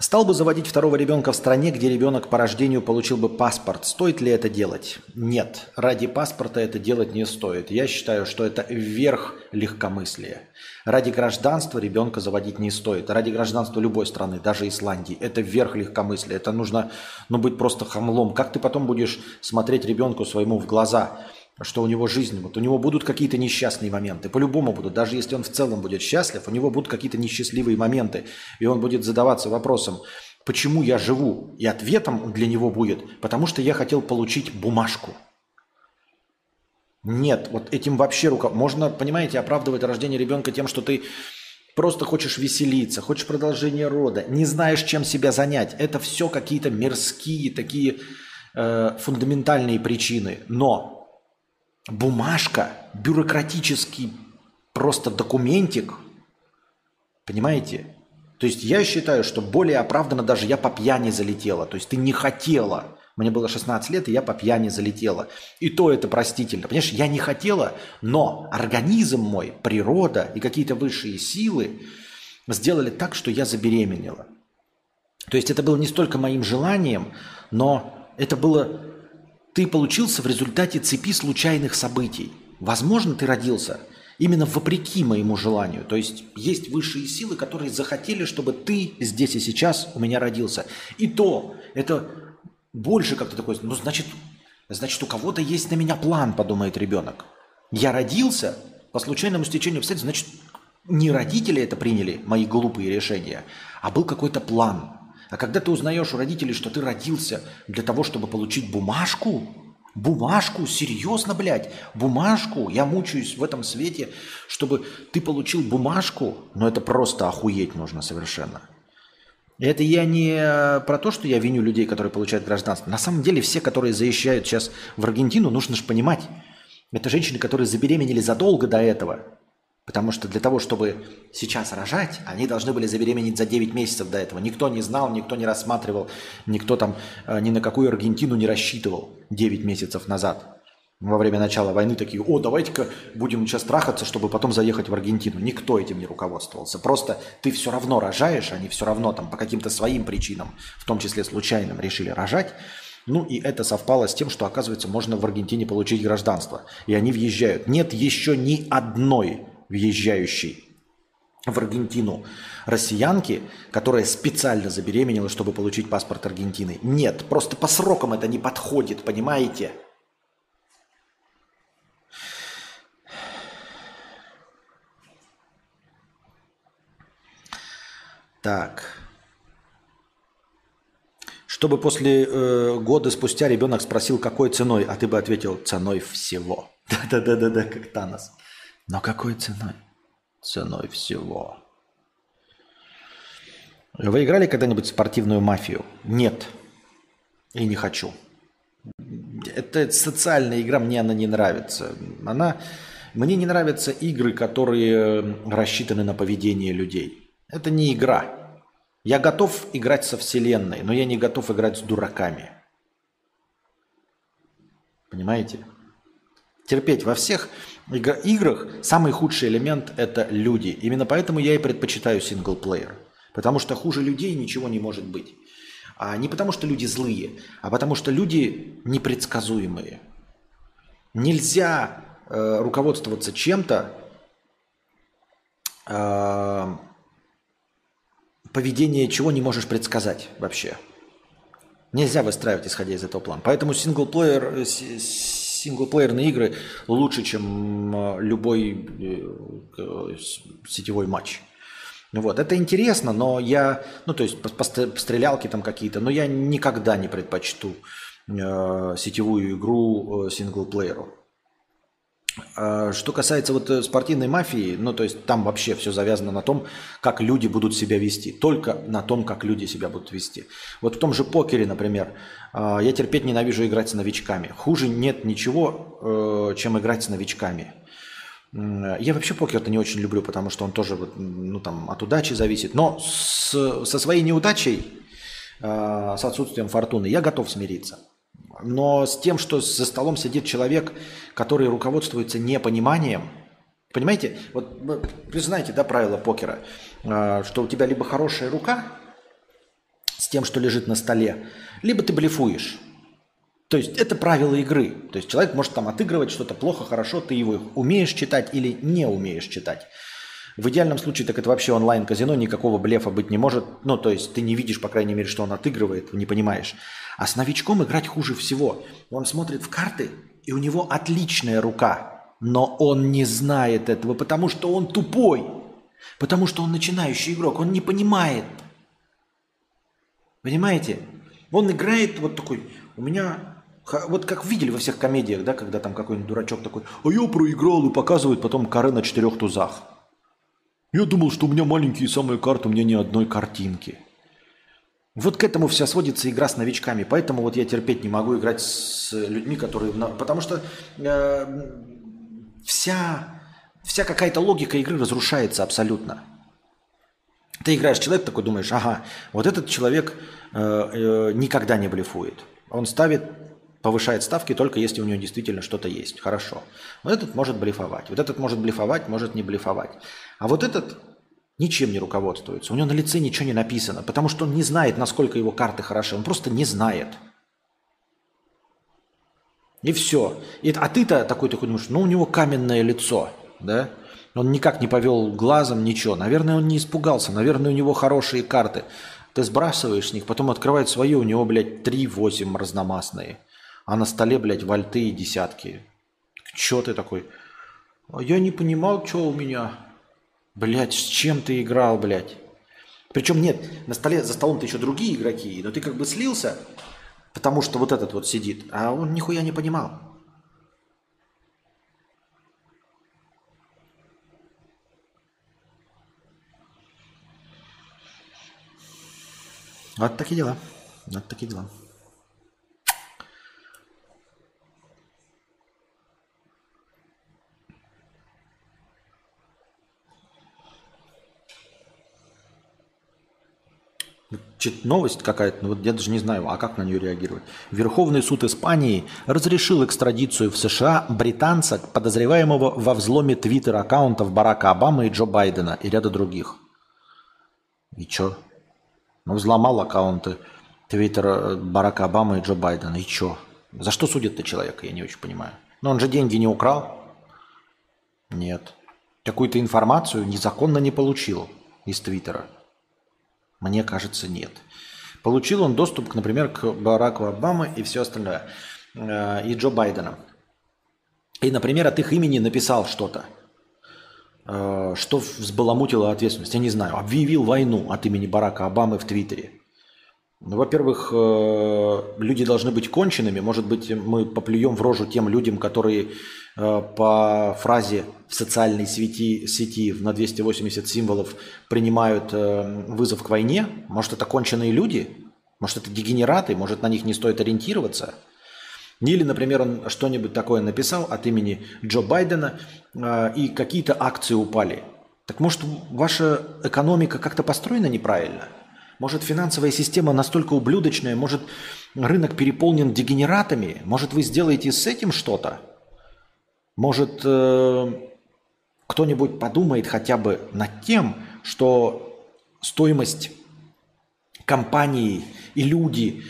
Стал бы заводить второго ребенка в стране, где ребенок по рождению получил бы паспорт. Стоит ли это делать? Нет. Ради паспорта это делать не стоит. Я считаю, что это верх легкомыслия. Ради гражданства ребенка заводить не стоит. Ради гражданства любой страны, даже Исландии, это верх легкомыслия. Это нужно, быть просто хамлом. Как ты потом будешь смотреть ребенку своему в глаза, что у него жизнь, вот у него будут какие-то несчастные моменты. По-любому будут. Даже если он в целом будет счастлив, у него будут какие-то несчастливые моменты. И он будет задаваться вопросом, почему я живу? И ответом для него будет, потому что я хотел получить бумажку. Нет, вот этим вообще можно, понимаете, оправдывать рождение ребенка тем, что ты просто хочешь веселиться, хочешь продолжение рода, не знаешь, чем себя занять. Это все какие-то мирские, такие фундаментальные причины. Но бумажка, бюрократический просто документик, понимаете? То есть я считаю, что более оправданно даже я по пьяни залетела. То есть ты не хотела. Мне было 16 лет, и я по пьяни залетела. И то это простительно. Понимаешь, я не хотела, но организм мой, природа и какие-то высшие силы сделали так, что я забеременела. То есть это было не столько моим желанием, но это было... Ты получился в результате цепи случайных событий. Возможно, ты родился именно вопреки моему желанию. То есть есть высшие силы, которые захотели, чтобы ты здесь и сейчас у меня родился. И то это... Больше как-то такой, ну значит, у кого-то есть на меня план, подумает ребенок. Я родился по случайному стечению обстоятельств, значит, не родители это приняли, мои глупые решения, а был какой-то план. А когда ты узнаешь у родителей, что ты родился для того, чтобы получить бумажку, серьезно, блядь, бумажку, я мучаюсь в этом свете, чтобы ты получил бумажку, но это просто охуеть нужно совершенно. Это я не про то, что я виню людей, которые получают гражданство. На самом деле все, которые заезжают сейчас в Аргентину, нужно же понимать, это женщины, которые забеременели задолго до этого. Потому что для того, чтобы сейчас рожать, они должны были забеременеть за 9 месяцев до этого. Никто не знал, никто не рассматривал, никто там ни на какую Аргентину не рассчитывал 9 месяцев назад. Во время начала войны такие: о, давайте-ка будем сейчас трахаться, чтобы потом заехать в Аргентину. Никто этим не руководствовался. Просто ты все равно рожаешь, они все равно там по каким-то своим причинам, в том числе случайным, решили рожать. Ну и это совпало с тем, что, оказывается, можно в Аргентине получить гражданство. И они въезжают. Нет еще ни одной въезжающей в Аргентину россиянки, которая специально забеременела, чтобы получить паспорт Аргентины. Нет, просто по срокам это не подходит, понимаете? Так. Чтобы после года спустя ребенок спросил, какой ценой, а ты бы ответил: ценой всего. Да-да-да-да, как Танос. Но какой ценой? Ценой всего. Вы играли когда-нибудь в спортивную мафию? Нет. И не хочу. Это социальная игра, мне она не нравится. Мне не нравятся игры, которые рассчитаны на поведение людей. Это не игра. Я готов играть со вселенной, но я не готов играть с дураками. Понимаете? Терпеть. Во всех играх самый худший элемент – это люди. Именно поэтому я и предпочитаю синглплеер. Потому что хуже людей ничего не может быть. А не потому что люди злые, а потому что люди непредсказуемые. Нельзя руководствоваться чем-то, поведение чего не можешь предсказать вообще. Нельзя выстраивать, исходя из этого плана. Поэтому синглплеерные игры лучше, чем любой сетевой матч. Вот. Это интересно, но я... Ну, то есть, пострелялки там какие-то, но я никогда не предпочту сетевую игру синглплееру. Что касается вот спортивной мафии, ну, то есть там вообще все завязано на том, как люди будут себя вести. Только на том, как люди себя будут вести. Вот в том же покере, например, я терпеть ненавижу играть с новичками. Хуже нет ничего, чем играть с новичками. Я вообще покер-то не очень люблю, потому что он тоже, ну, там, от удачи зависит. Но со своей неудачей, с отсутствием фортуны, я готов смириться. Но с тем, что за столом сидит человек, который руководствуется непониманием. Понимаете, вот вы знаете, да, правила покера, что у тебя либо хорошая рука с тем, что лежит на столе, либо ты блефуешь. То есть это правила игры. То есть человек может там отыгрывать что-то плохо, хорошо, ты его умеешь читать или не умеешь читать. В идеальном случае, так это вообще онлайн-казино, никакого блефа быть не может. Ну, то есть ты не видишь, по крайней мере, что он отыгрывает, не понимаешь. А с новичком играть хуже всего. Он смотрит в карты, и у него отличная рука. Но он не знает этого, потому что он тупой. Потому что он начинающий игрок, он не понимает. Понимаете? Он играет вот такой, у меня... Вот как видели во всех комедиях, да, когда там какой-нибудь дурачок такой: а я проиграл, и показывает потом коры на 4 тузах. Я думал, что у меня маленькие самые карты, у меня ни одной картинки. Вот к этому вся сводится игра с новичками. Поэтому вот я терпеть не могу играть с людьми, которые... Потому что вся какая-то логика игры разрушается абсолютно. Ты играешь с человеком, такой думаешь: ага, вот этот человек никогда не блефует. Он повышает ставки только если у него действительно что-то есть. Хорошо. Вот этот может блефовать. Вот этот может блефовать, может не блефовать. А вот этот ничем не руководствуется. У него на лице ничего не написано, потому что он не знает, насколько его карты хороши. Он просто не знает. И все. А ты-то такой думаешь: ну, у него каменное лицо, да? Он никак не повел глазом, ничего. Наверное, он не испугался. Наверное, у него хорошие карты. Ты сбрасываешь с них, потом открывает свои, у него, блядь, 3-8 разномастные. А на столе, блядь, вальты и десятки. Че ты такой? Я не понимал, что у меня. Блядь, с чем ты играл, блядь? Причем нет, за столом-то еще другие игроки, но ты как бы слился, потому что вот этот вот сидит, а он нихуя не понимал. Вот такие дела. Вот такие дела. Чит новость какая-то, но вот я даже не знаю, а как на нее реагировать. Верховный суд Испании разрешил экстрадицию в США британца, подозреваемого во взломе твиттер-аккаунтов Барака Обамы и Джо Байдена и ряда других. И чё? Ну, взломал аккаунты твиттера Барака Обамы и Джо Байдена. И чё? За что судит-то человека, я не очень понимаю. Но он же деньги не украл? Нет. Какую-то информацию незаконно не получил из твиттера. Мне кажется, нет. Получил он доступ, например, к Бараку Обаме и все остальное, и Джо Байдена. И, например, от их имени написал что-то, что взбаламутило ответственность. Я не знаю, объявил войну от имени Барака Обамы в Твиттере. Ну, во-первых, люди должны быть конченными. Может быть, мы поплюем в рожу тем людям, которые по фразе в социальной сети на 280 символов принимают вызов к войне. Может, это конченые люди? Может, это дегенераты? Может, на них не стоит ориентироваться? Или, например, он что-нибудь такое написал от имени Джо Байдена, и какие-то акции упали. Так может, ваша экономика как-то построена неправильно? Может, финансовая система настолько ублюдочная, может, рынок переполнен дегенератами, может, вы сделаете с этим что-то? Может, кто-нибудь подумает хотя бы над тем, что стоимость компании и люди,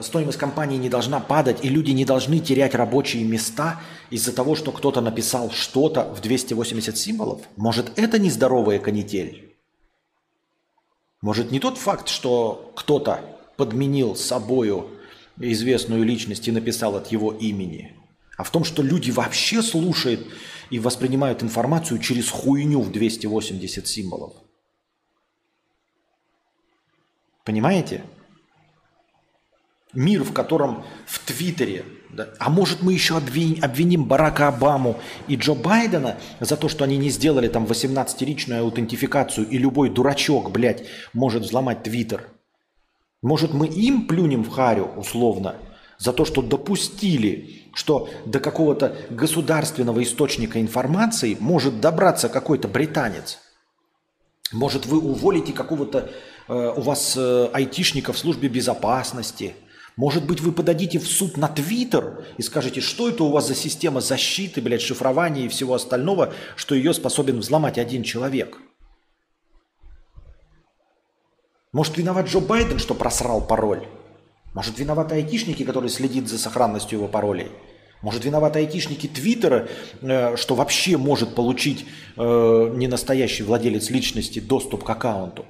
стоимость компании не должна падать, и люди не должны терять рабочие места из-за того, что кто-то написал что-то в 280 символов? Может, это нездоровая канитель? Может, не тот факт, что кто-то подменил собою известную личность и написал от его имени, а в том, что люди вообще слушают и воспринимают информацию через хуйню в 280 символов. Понимаете? Мир, в котором в Твиттере, да, а может, мы еще обвиним Барака Обаму и Джо Байдена за то, что они не сделали там 18-ричную аутентификацию, и любой дурачок, блядь, может взломать Твиттер. Может, мы им плюнем в харю, условно, за то, что допустили, что до какого-то государственного источника информации может добраться какой-то британец. Может, вы уволите какого-то, у вас айтишника в службе безопасности. Может быть, вы подадите в суд на Твиттер и скажете, что это у вас за система защиты, блядь, шифрования и всего остального, что ее способен взломать один человек. Может, виноват Джо Байден, что просрал пароль? Может, виноваты айтишники, которые следят за сохранностью его паролей? Может, виноваты айтишники Твиттера, что вообще может получить ненастоящий владелец личности доступ к аккаунту?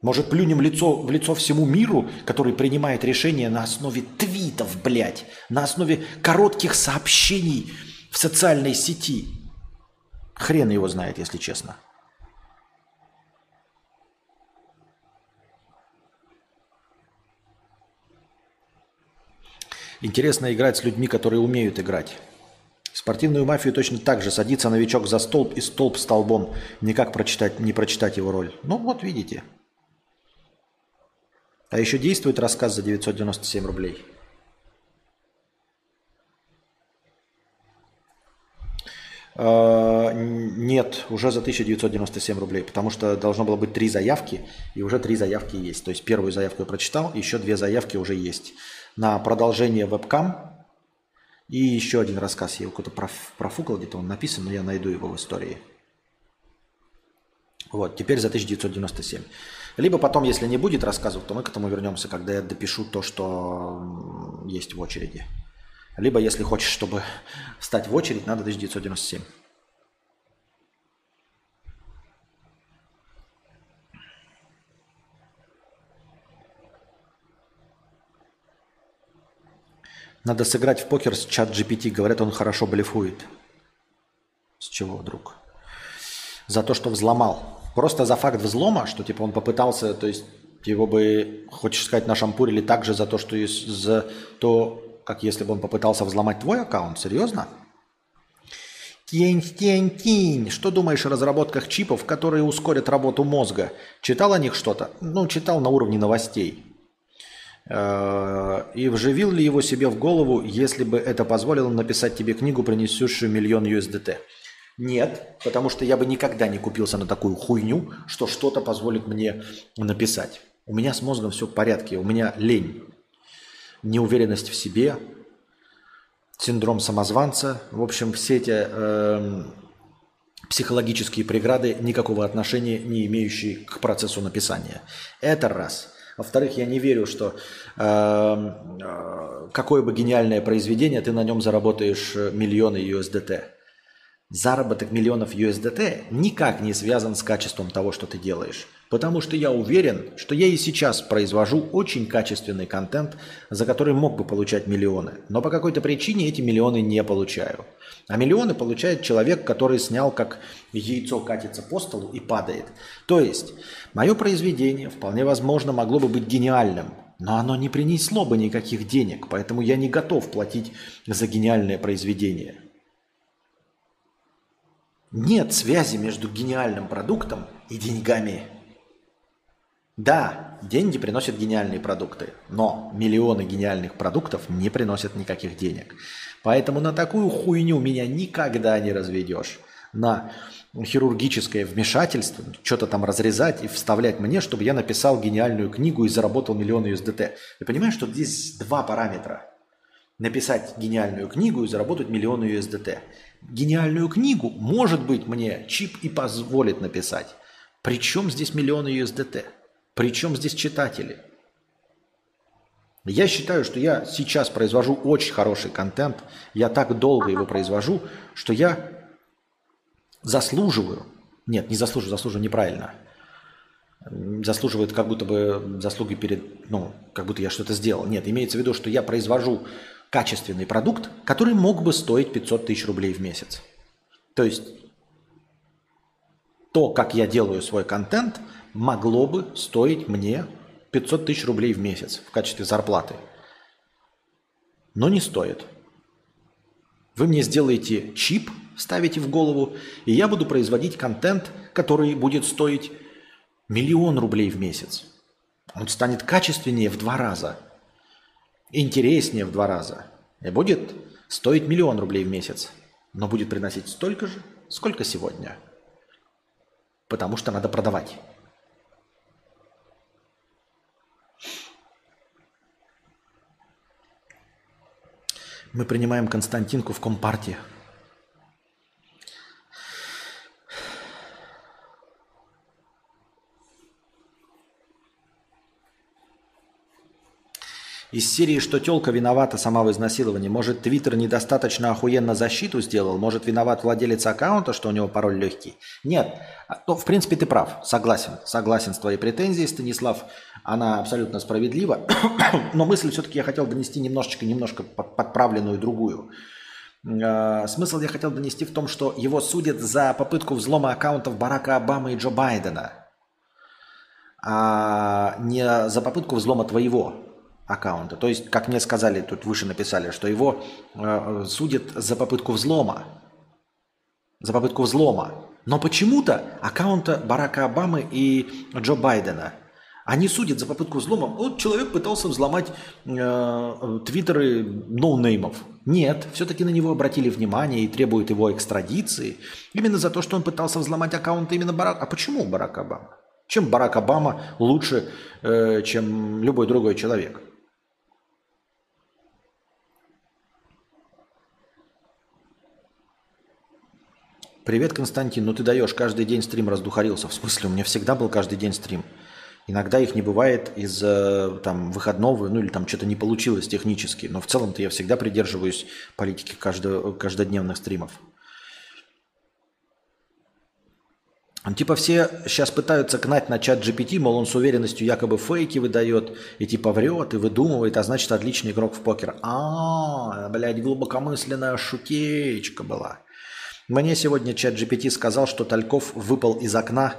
Может, плюнем в лицо всему миру, который принимает решения на основе твитов, блядь, на основе коротких сообщений в социальной сети? Хрен его знает, если честно. Интересно играть с людьми, которые умеют играть. В спортивную мафию точно так же. Садится новичок за столб и столб столбом. Никак не прочитать его роль. Ну вот, видите. А еще действует рассказ за 997 рублей. Нет, уже за 1997 рублей, потому что должно было быть 3 заявки, и уже 3 заявки есть. То есть первую заявку я прочитал, еще 2 заявки уже есть. На продолжение вебкам и еще один рассказ. Я его какой-то профукал, где-то он написан, но я найду его в истории. Вот, теперь за 1997. Либо потом, если не будет рассказов, то мы к этому вернемся, когда я допишу то, что есть в очереди. Либо, если хочешь, чтобы встать в очередь, надо 1997. Надо сыграть в покер с ChatGPT. Говорят, он хорошо блефует. С чего вдруг? За то, что взломал. Просто за факт взлома, что типа он попытался, то есть его бы, хочешь сказать, нашампурили так же за то, что за то, как если бы он попытался взломать твой аккаунт. Серьезно? Тень. Что думаешь о разработках чипов, которые ускорят работу мозга? Читал о них что-то? Ну, читал на уровне новостей. И вживил ли его себе в голову, если бы это позволило написать тебе книгу, принесущую миллион USDT? Нет, потому что я бы никогда не купился на такую хуйню, что что-то позволит мне написать. У меня с мозгом все в порядке, у меня лень, неуверенность в себе, синдром самозванца. В общем, все эти психологические преграды никакого отношения не имеющие к процессу написания. Это раз. Во-вторых, я не верю, что какое бы гениальное произведение, ты на нем заработаешь миллионы USDT. Заработок миллионов USDT никак не связан с качеством того, что ты делаешь. Потому что я уверен, что я и сейчас произвожу очень качественный контент, за который мог бы получать миллионы. Но по какой-то причине эти миллионы не получаю. А миллионы получает человек, который снял, как яйцо катится по столу и падает. То есть, мое произведение вполне возможно могло бы быть гениальным, но оно не принесло бы никаких денег, поэтому я не готов платить за гениальное произведение. Нет связи между гениальным продуктом и деньгами. Да, деньги приносят гениальные продукты, но миллионы гениальных продуктов не приносят никаких денег. Поэтому на такую хуйню меня никогда не разведешь. На хирургическое вмешательство, что-то там разрезать и вставлять мне, чтобы я написал гениальную книгу и заработал миллионы USDT. Ты понимаешь, что здесь два параметра? Написать гениальную книгу и заработать миллионы USDT. Гениальную книгу, может быть, мне чип и позволит написать. Причем здесь миллионы USDT? Причем здесь читатели? Я считаю, что я сейчас произвожу очень хороший контент. Я так долго его произвожу, что я заслуживаю. Нет, не заслуживаю, заслуживаю неправильно. Заслуживает как будто бы заслуги перед... Ну, как будто я что-то сделал. Нет, имеется в виду, что я произвожу качественный продукт, который мог бы стоить 500 тысяч рублей в месяц. То есть то, как я делаю свой контент, могло бы стоить мне 500 тысяч рублей в месяц в качестве зарплаты. Но не стоит. Вы мне сделаете чип, вставите в голову, и я буду производить контент, который будет стоить миллион рублей в месяц. Он станет качественнее в 2 раза. Интереснее в 2 раза. И будет стоить миллион рублей в месяц. Но будет приносить столько же, сколько сегодня. Потому что надо продавать. Мы принимаем Константинку в компартии. Из серии, что тёлка виновата сама в изнасиловании. Может, Твиттер недостаточно охуенно защиту сделал? Может, виноват владелец аккаунта, что у него пароль легкий? Нет. Ну, в принципе, ты прав. Согласен. Согласен с твоей претензией, Станислав. Она абсолютно справедлива. Но мысль всё-таки я хотел донести немножко подправленную другую. Смысл я хотел донести в том, что его судят за попытку взлома аккаунтов Барака Обамы и Джо Байдена. А не за попытку взлома твоего аккаунта. То есть, как мне сказали, тут выше написали, что его судят за попытку взлома. За попытку взлома. Но почему-то аккаунта Барака Обамы и Джо Байдена. Они судят за попытку взлома. Вот человек пытался взломать твиттеры ноунеймов. Нет, все-таки на него обратили внимание и требуют его экстрадиции. Именно за то, что он пытался взломать аккаунт именно Барака. А почему Барак Обама? Чем Барак Обама лучше, чем любой другой человек? Привет, Константин, ну ты даешь, каждый день стрим раздухарился. В смысле, у меня всегда был каждый день стрим. Иногда их не бывает из-за там, выходного, ну или там что-то не получилось технически. Но в целом-то я всегда придерживаюсь политики каждодневных стримов. Типа все сейчас пытаются гнать на чат GPT, мол, он с уверенностью якобы фейки выдает, и типа врет, и выдумывает, а значит отличный игрок в покер. Блядь, глубокомысленная шутечка была. Мне сегодня чат GPT сказал, что Тальков выпал из окна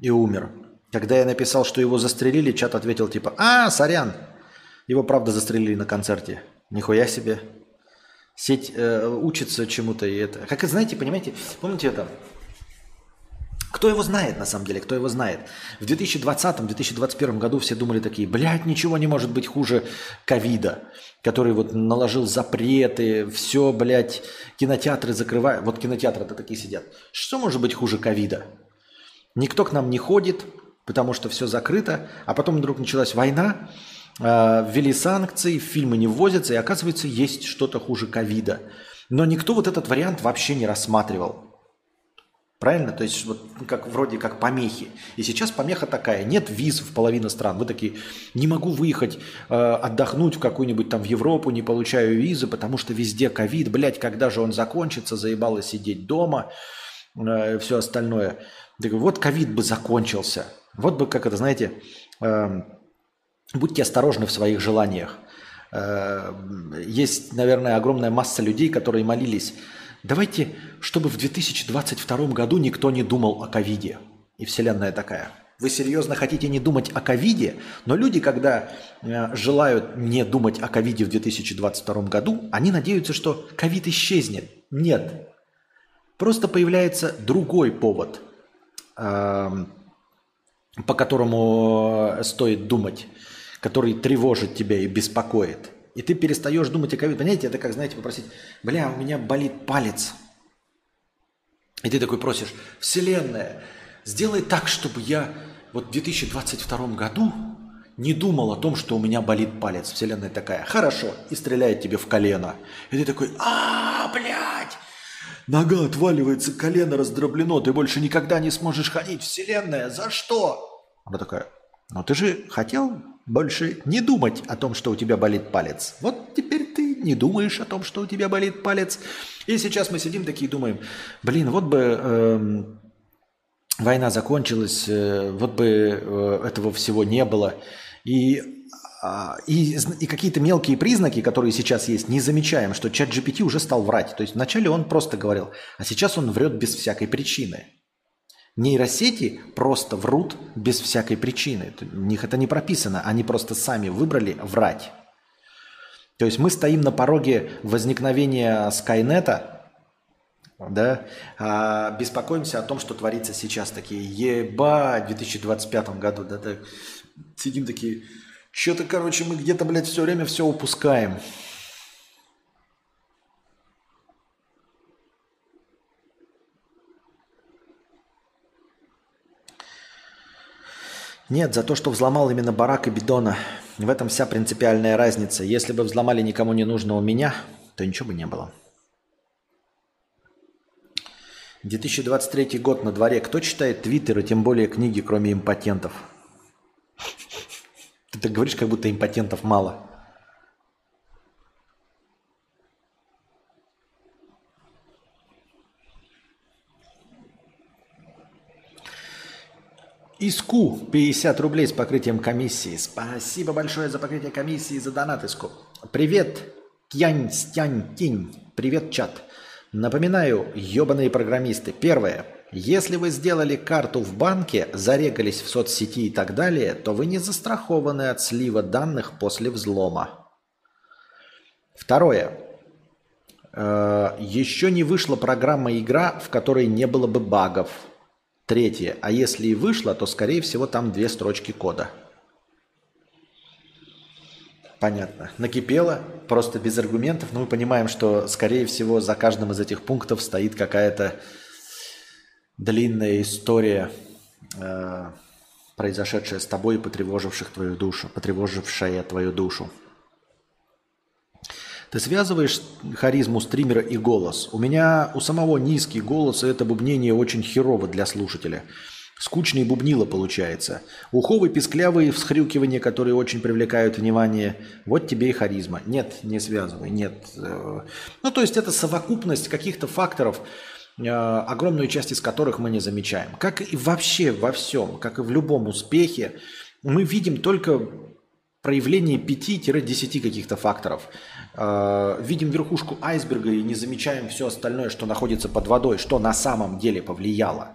и умер. Когда я написал, что его застрелили, чат ответил типа «сорян». Его правда застрелили на концерте. Нихуя себе. Сеть учится чему-то и это. Как, знаете, понимаете, помните это? Кто его знает, на самом деле, кто его знает? В 2020-2021 году все думали такие, блядь, ничего не может быть хуже ковида, который вот наложил запреты, все, блядь, кинотеатры закрывают. Вот кинотеатры-то такие сидят. Что может быть хуже ковида? Никто к нам не ходит, потому что все закрыто. А потом вдруг началась война, ввели санкции, фильмы не ввозятся, и оказывается, есть что-то хуже ковида. Но никто вот этот вариант вообще не рассматривал. Правильно? То есть вот как, вроде как помехи. И сейчас помеха такая. Нет виз в половину стран. Вы такие, не могу выехать отдохнуть в какую-нибудь там в Европу, не получаю визы, потому что везде ковид. Блядь, когда же он закончится? Заебало сидеть дома, все остальное. Так вот ковид бы закончился. Вот бы, как это, знаете, будьте осторожны в своих желаниях. Есть, наверное, огромная масса людей, которые молились, давайте, чтобы в 2022 году никто не думал о ковиде. И вселенная такая. Вы серьезно хотите не думать о ковиде? Но люди, когда желают не думать о ковиде в 2022 году, они надеются, что ковид исчезнет. Нет. Просто появляется другой повод, по которому стоит думать, который тревожит тебя и беспокоит. И ты перестаешь думать о ковиде. Понимаете, это как, знаете, попросить, бля, у меня болит палец. И ты такой просишь, вселенная, сделай так, чтобы я вот в 2022 году не думал о том, что у меня болит палец. Вселенная такая, хорошо, и стреляет тебе в колено. И ты такой, блядь, нога отваливается, колено раздроблено, ты больше никогда не сможешь ходить. Вселенная, за что? Она такая, ну ты же хотел больше не думать о том, что у тебя болит палец. Вот теперь ты не думаешь о том, что у тебя болит палец. И сейчас мы сидим такие и думаем, блин, вот бы война закончилась, вот бы этого всего не было. И какие-то мелкие признаки, которые сейчас есть, не замечаем, что ChatGPT уже стал врать. То есть вначале он просто говорил, а сейчас он врет без всякой причины. Нейросети просто врут без всякой причины. У них это не прописано. Они просто сами выбрали врать. То есть мы стоим на пороге возникновения Скайнета, да, беспокоимся о том, что творится сейчас. Такие, ебать, в 2025 году. Да, так, сидим такие, что-то, короче, мы где-то, блядь, все время все упускаем. Нет, за то, что взломал именно Барака Бидона. В этом вся принципиальная разница. Если бы взломали никому не нужного меня, то ничего бы не было. 2023 год на дворе. Кто читает твиттер и тем более книги, кроме импотентов? Ты так говоришь, как будто импотентов мало. Иску 50 рублей с покрытием комиссии. Спасибо большое за покрытие комиссии, за донат, Иску. Привет, Кьянь Стянь Тинь. Привет, чат. Напоминаю, ебаные программисты. Первое. Если вы сделали карту в банке, зарегались в соцсети и так далее, то вы не застрахованы от слива данных после взлома. Второе. Еще не вышла программа-игра, в которой не было бы багов. Третье. А если и вышло, то, скорее всего, там 2 строчки кода. Понятно. Накипело, просто без аргументов. Но мы понимаем, что, скорее всего, за каждым из этих пунктов стоит какая-то длинная история, произошедшая с тобой и потревожившая твою душу. Ты связываешь харизму стримера и голос. У меня у самого низкий голос, и это бубнение очень херово для слушателя. Скучный бубнило получается. У Ховы писклявые всхрюкивания, которые очень привлекают внимание. Вот тебе и харизма. Нет, не связывай, нет. Ну, то есть это совокупность каких-то факторов, огромную часть из которых мы не замечаем. Как и вообще во всем, как и в любом успехе, мы видим только проявление 5-10 каких-то факторов. Видим верхушку айсберга и не замечаем все остальное, что находится под водой, что на самом деле повлияло.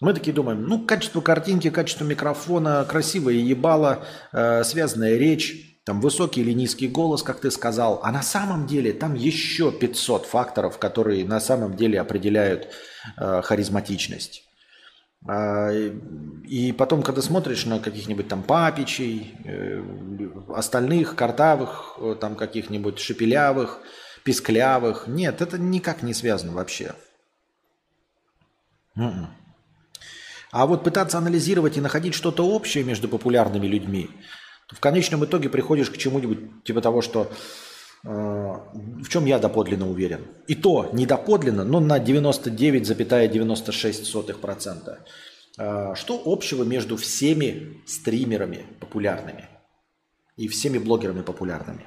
Мы такие думаем, ну, качество картинки, качество микрофона, красивое ебало, связанная речь, там высокий или низкий голос, как ты сказал. А на самом деле там еще 500 факторов, которые на самом деле определяют харизматичность. И потом, когда смотришь на каких-нибудь там папичей, остальных, картавых, там каких-нибудь шепелявых, писклявых, нет, это никак не связано вообще. А вот пытаться анализировать и находить что-то общее между популярными людьми, в конечном итоге приходишь к чему-нибудь типа того, что в чем я доподлинно уверен. И то не доподлинно, но на 99,96%. Что общего между всеми стримерами популярными и всеми блогерами популярными?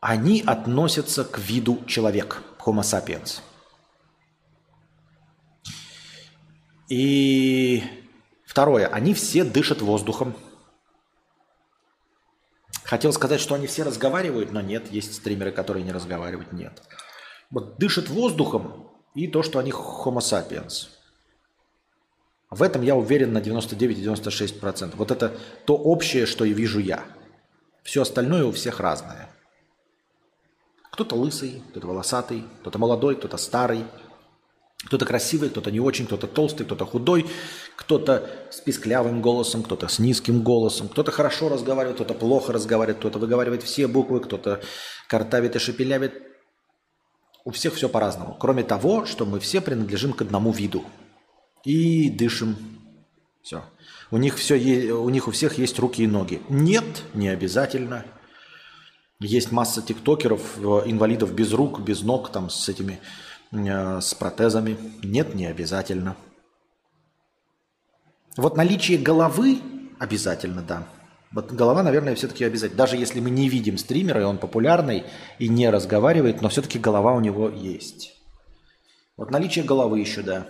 Они относятся к виду человек, Homo sapiens. И второе, они все дышат воздухом. Хотел сказать, что они все разговаривают, но нет, есть стримеры, которые не разговаривают, нет. Вот дышат воздухом и то, что они Homo sapiens. В этом я уверен на 99,96%. Вот это то общее, что и вижу я. Все остальное у всех разное. Кто-то лысый, кто-то волосатый, кто-то молодой, кто-то старый. Кто-то красивый, кто-то не очень, кто-то толстый, кто-то худой, кто-то с писклявым голосом, кто-то с низким голосом, кто-то хорошо разговаривает, кто-то плохо разговаривает, кто-то выговаривает все буквы, кто-то картавит и шепелявит. У всех все по-разному. Кроме того, что мы все принадлежим к одному виду и дышим. Все. У них у всех есть руки и ноги. Нет, не обязательно. Есть масса тиктокеров, инвалидов без рук, без ног, там с этими... с протезами. Нет, не обязательно. Вот наличие головы обязательно, да. Вот голова, наверное, все-таки обязательно. Даже если мы не видим стримера, и он популярный, и не разговаривает, но все-таки голова у него есть. Вот наличие головы еще, да.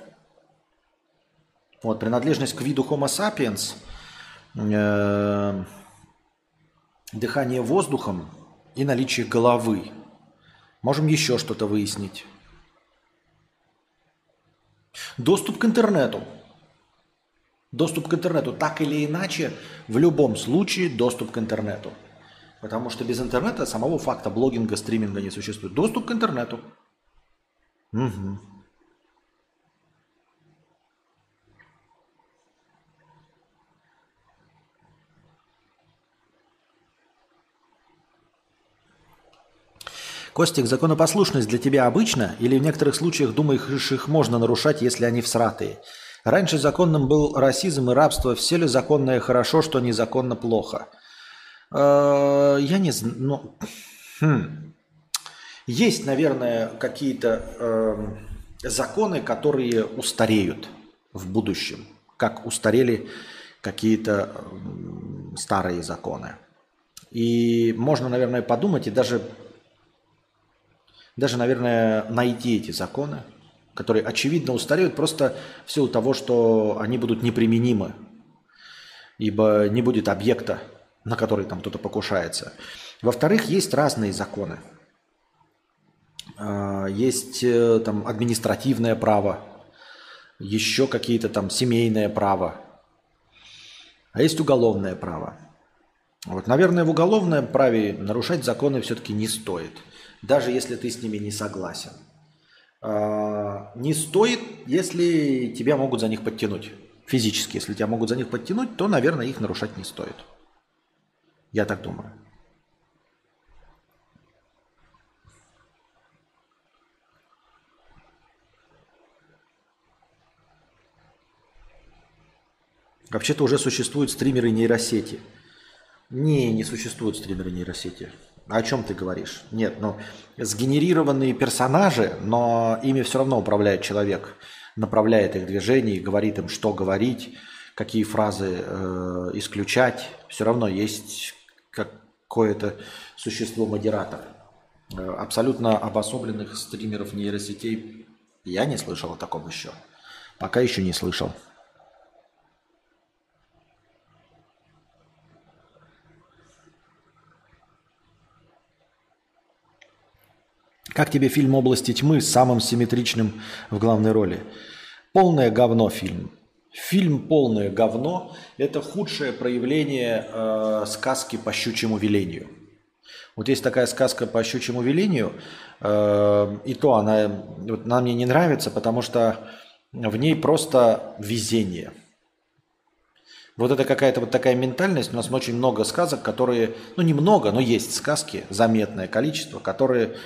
Вот принадлежность к виду Homo sapiens, дыхание воздухом и наличие головы. Можем еще что-то выяснить. Доступ к интернету. Доступ к интернету. Так или иначе, в любом случае доступ к интернету. Потому что без интернета самого факта блогинга, стриминга не существует. Доступ к интернету. Угу. Костик, законопослушность для тебя обычно, или в некоторых случаях думаешь, их можно нарушать, если они всратые? Раньше законным был расизм и рабство. Все ли законное хорошо, что незаконно плохо? Я не знаю. Есть, наверное, какие-то законы, которые устареют в будущем, как устарели какие-то старые законы. И можно, наверное, подумать и даже, наверное, найти эти законы, которые, очевидно, устареют просто в силу того, что они будут неприменимы, ибо не будет объекта, на который там кто-то покушается. Во-вторых, есть разные законы. Есть там административное право, еще какие-то там семейное право, а есть уголовное право. Вот, наверное, в уголовном праве нарушать законы все-таки не стоит. Даже если ты с ними не согласен. Не стоит, если тебя могут за них подтянуть. Физически, если тебя могут за них подтянуть, то, наверное, их нарушать не стоит. Я так думаю. Вообще-то уже существуют стримеры нейросети. Не существуют стримеры нейросети. О чем ты говоришь? Нет, ну, сгенерированные персонажи, но ими все равно управляет человек, направляет их движение, говорит им, что говорить, какие фразы исключать. Все равно есть какое-то существо-модератор. Абсолютно обособленных стримеров нейросетей я не слышал о таком еще. Пока еще не слышал. Как тебе фильм «Области тьмы» с самым симметричным в главной роли? Полное говно фильм. Фильм «Полное говно» – это худшее проявление сказки по щучьему велению. Вот есть такая сказка по щучьему велению, и то она мне не нравится, потому что в ней просто везение. Вот это какая-то вот такая ментальность. У нас очень много сказок, которые... Ну, не много, но есть сказки, заметное количество, которые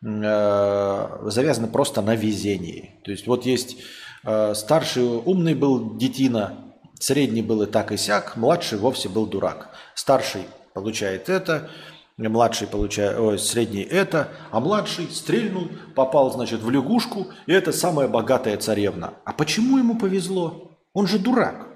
завязаны просто на везении. То есть вот есть старший умный был детина, средний был и так и сяк, младший вовсе был дурак. Старший получает это, младший получает... Ой, средний это, а младший стрельнул, попал, значит, в лягушку, и это самая богатая царевна. А почему ему повезло? Он же дурак.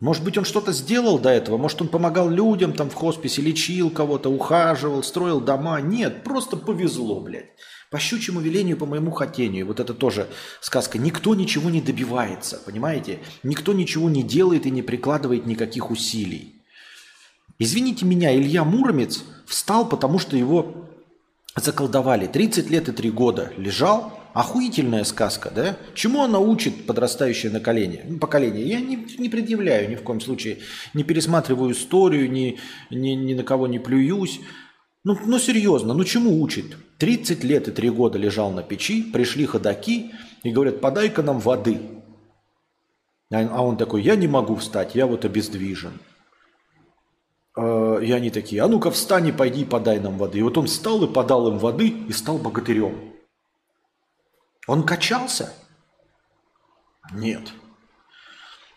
Может быть, он что-то сделал до этого? Может, он помогал людям там в хосписе, лечил кого-то, ухаживал, строил дома? Нет, просто повезло, блядь. По щучьему велению, по моему хотению. Вот это тоже сказка. Никто ничего не добивается, понимаете? Никто ничего не делает и не прикладывает никаких усилий. Извините меня, Илья Муромец встал, потому что его заколдовали. 30 лет и 3 года лежал. Охуительная сказка, да? Чему она учит подрастающее поколение? Я не предъявляю ни в коем случае, не пересматриваю историю, ни на кого не плююсь. Ну серьезно, ну чему учит? 30 лет и 3 года лежал на печи, пришли ходоки и говорят, подай-ка нам воды. А он такой, я не могу встать, я вот обездвижен. И они такие, а ну-ка встань и пойди подай нам воды. И вот он встал и подал им воды и стал богатырем. Он качался? Нет.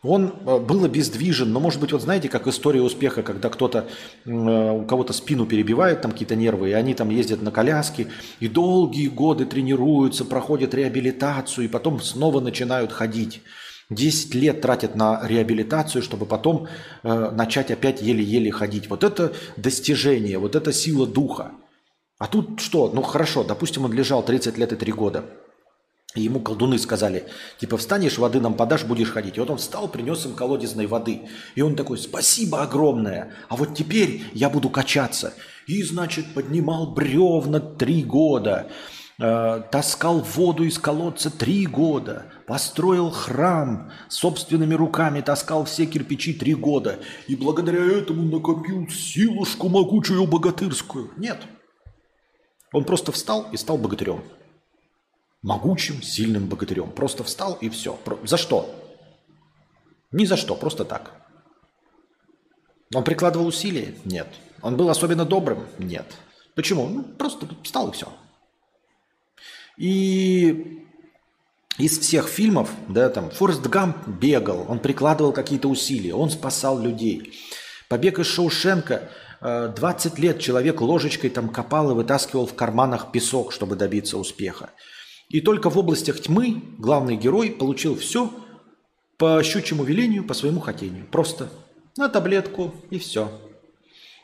Он был обездвижен, но, может быть, вот знаете, как история успеха, когда кто-то, у кого-то спину перебивают, там какие-то нервы, и они там ездят на коляске, и долгие годы тренируются, проходят реабилитацию, и потом снова начинают ходить. 10 лет тратят на реабилитацию, чтобы потом начать опять еле-еле ходить. Вот это достижение, вот это сила духа. А тут что? Ну хорошо, допустим, он лежал 30 лет и 3 года. И ему колдуны сказали, типа, встанешь, воды нам подашь, будешь ходить. И вот он встал, принес им колодезной воды. И он такой, спасибо огромное, а вот теперь я буду качаться. И, значит, поднимал бревна 3 года, таскал воду из колодца 3 года, построил храм, собственными руками таскал все кирпичи 3 года. И благодаря этому накопил силушку могучую богатырскую. Нет, он просто встал и стал богатырем. Могучим, сильным богатырем. Просто встал и все. За что? Ни за что, просто так. Он прикладывал усилия? Нет. Он был особенно добрым? Нет. Почему? Ну, просто встал и все. И из всех фильмов, да, там, Форрест Гамп бегал, он прикладывал какие-то усилия, он спасал людей. Побег из Шоушенка. 20 лет человек ложечкой там копал и вытаскивал в карманах песок, чтобы добиться успеха. И только в областях тьмы главный герой получил все по щучьему велению, по своему хотению. Просто на таблетку и все.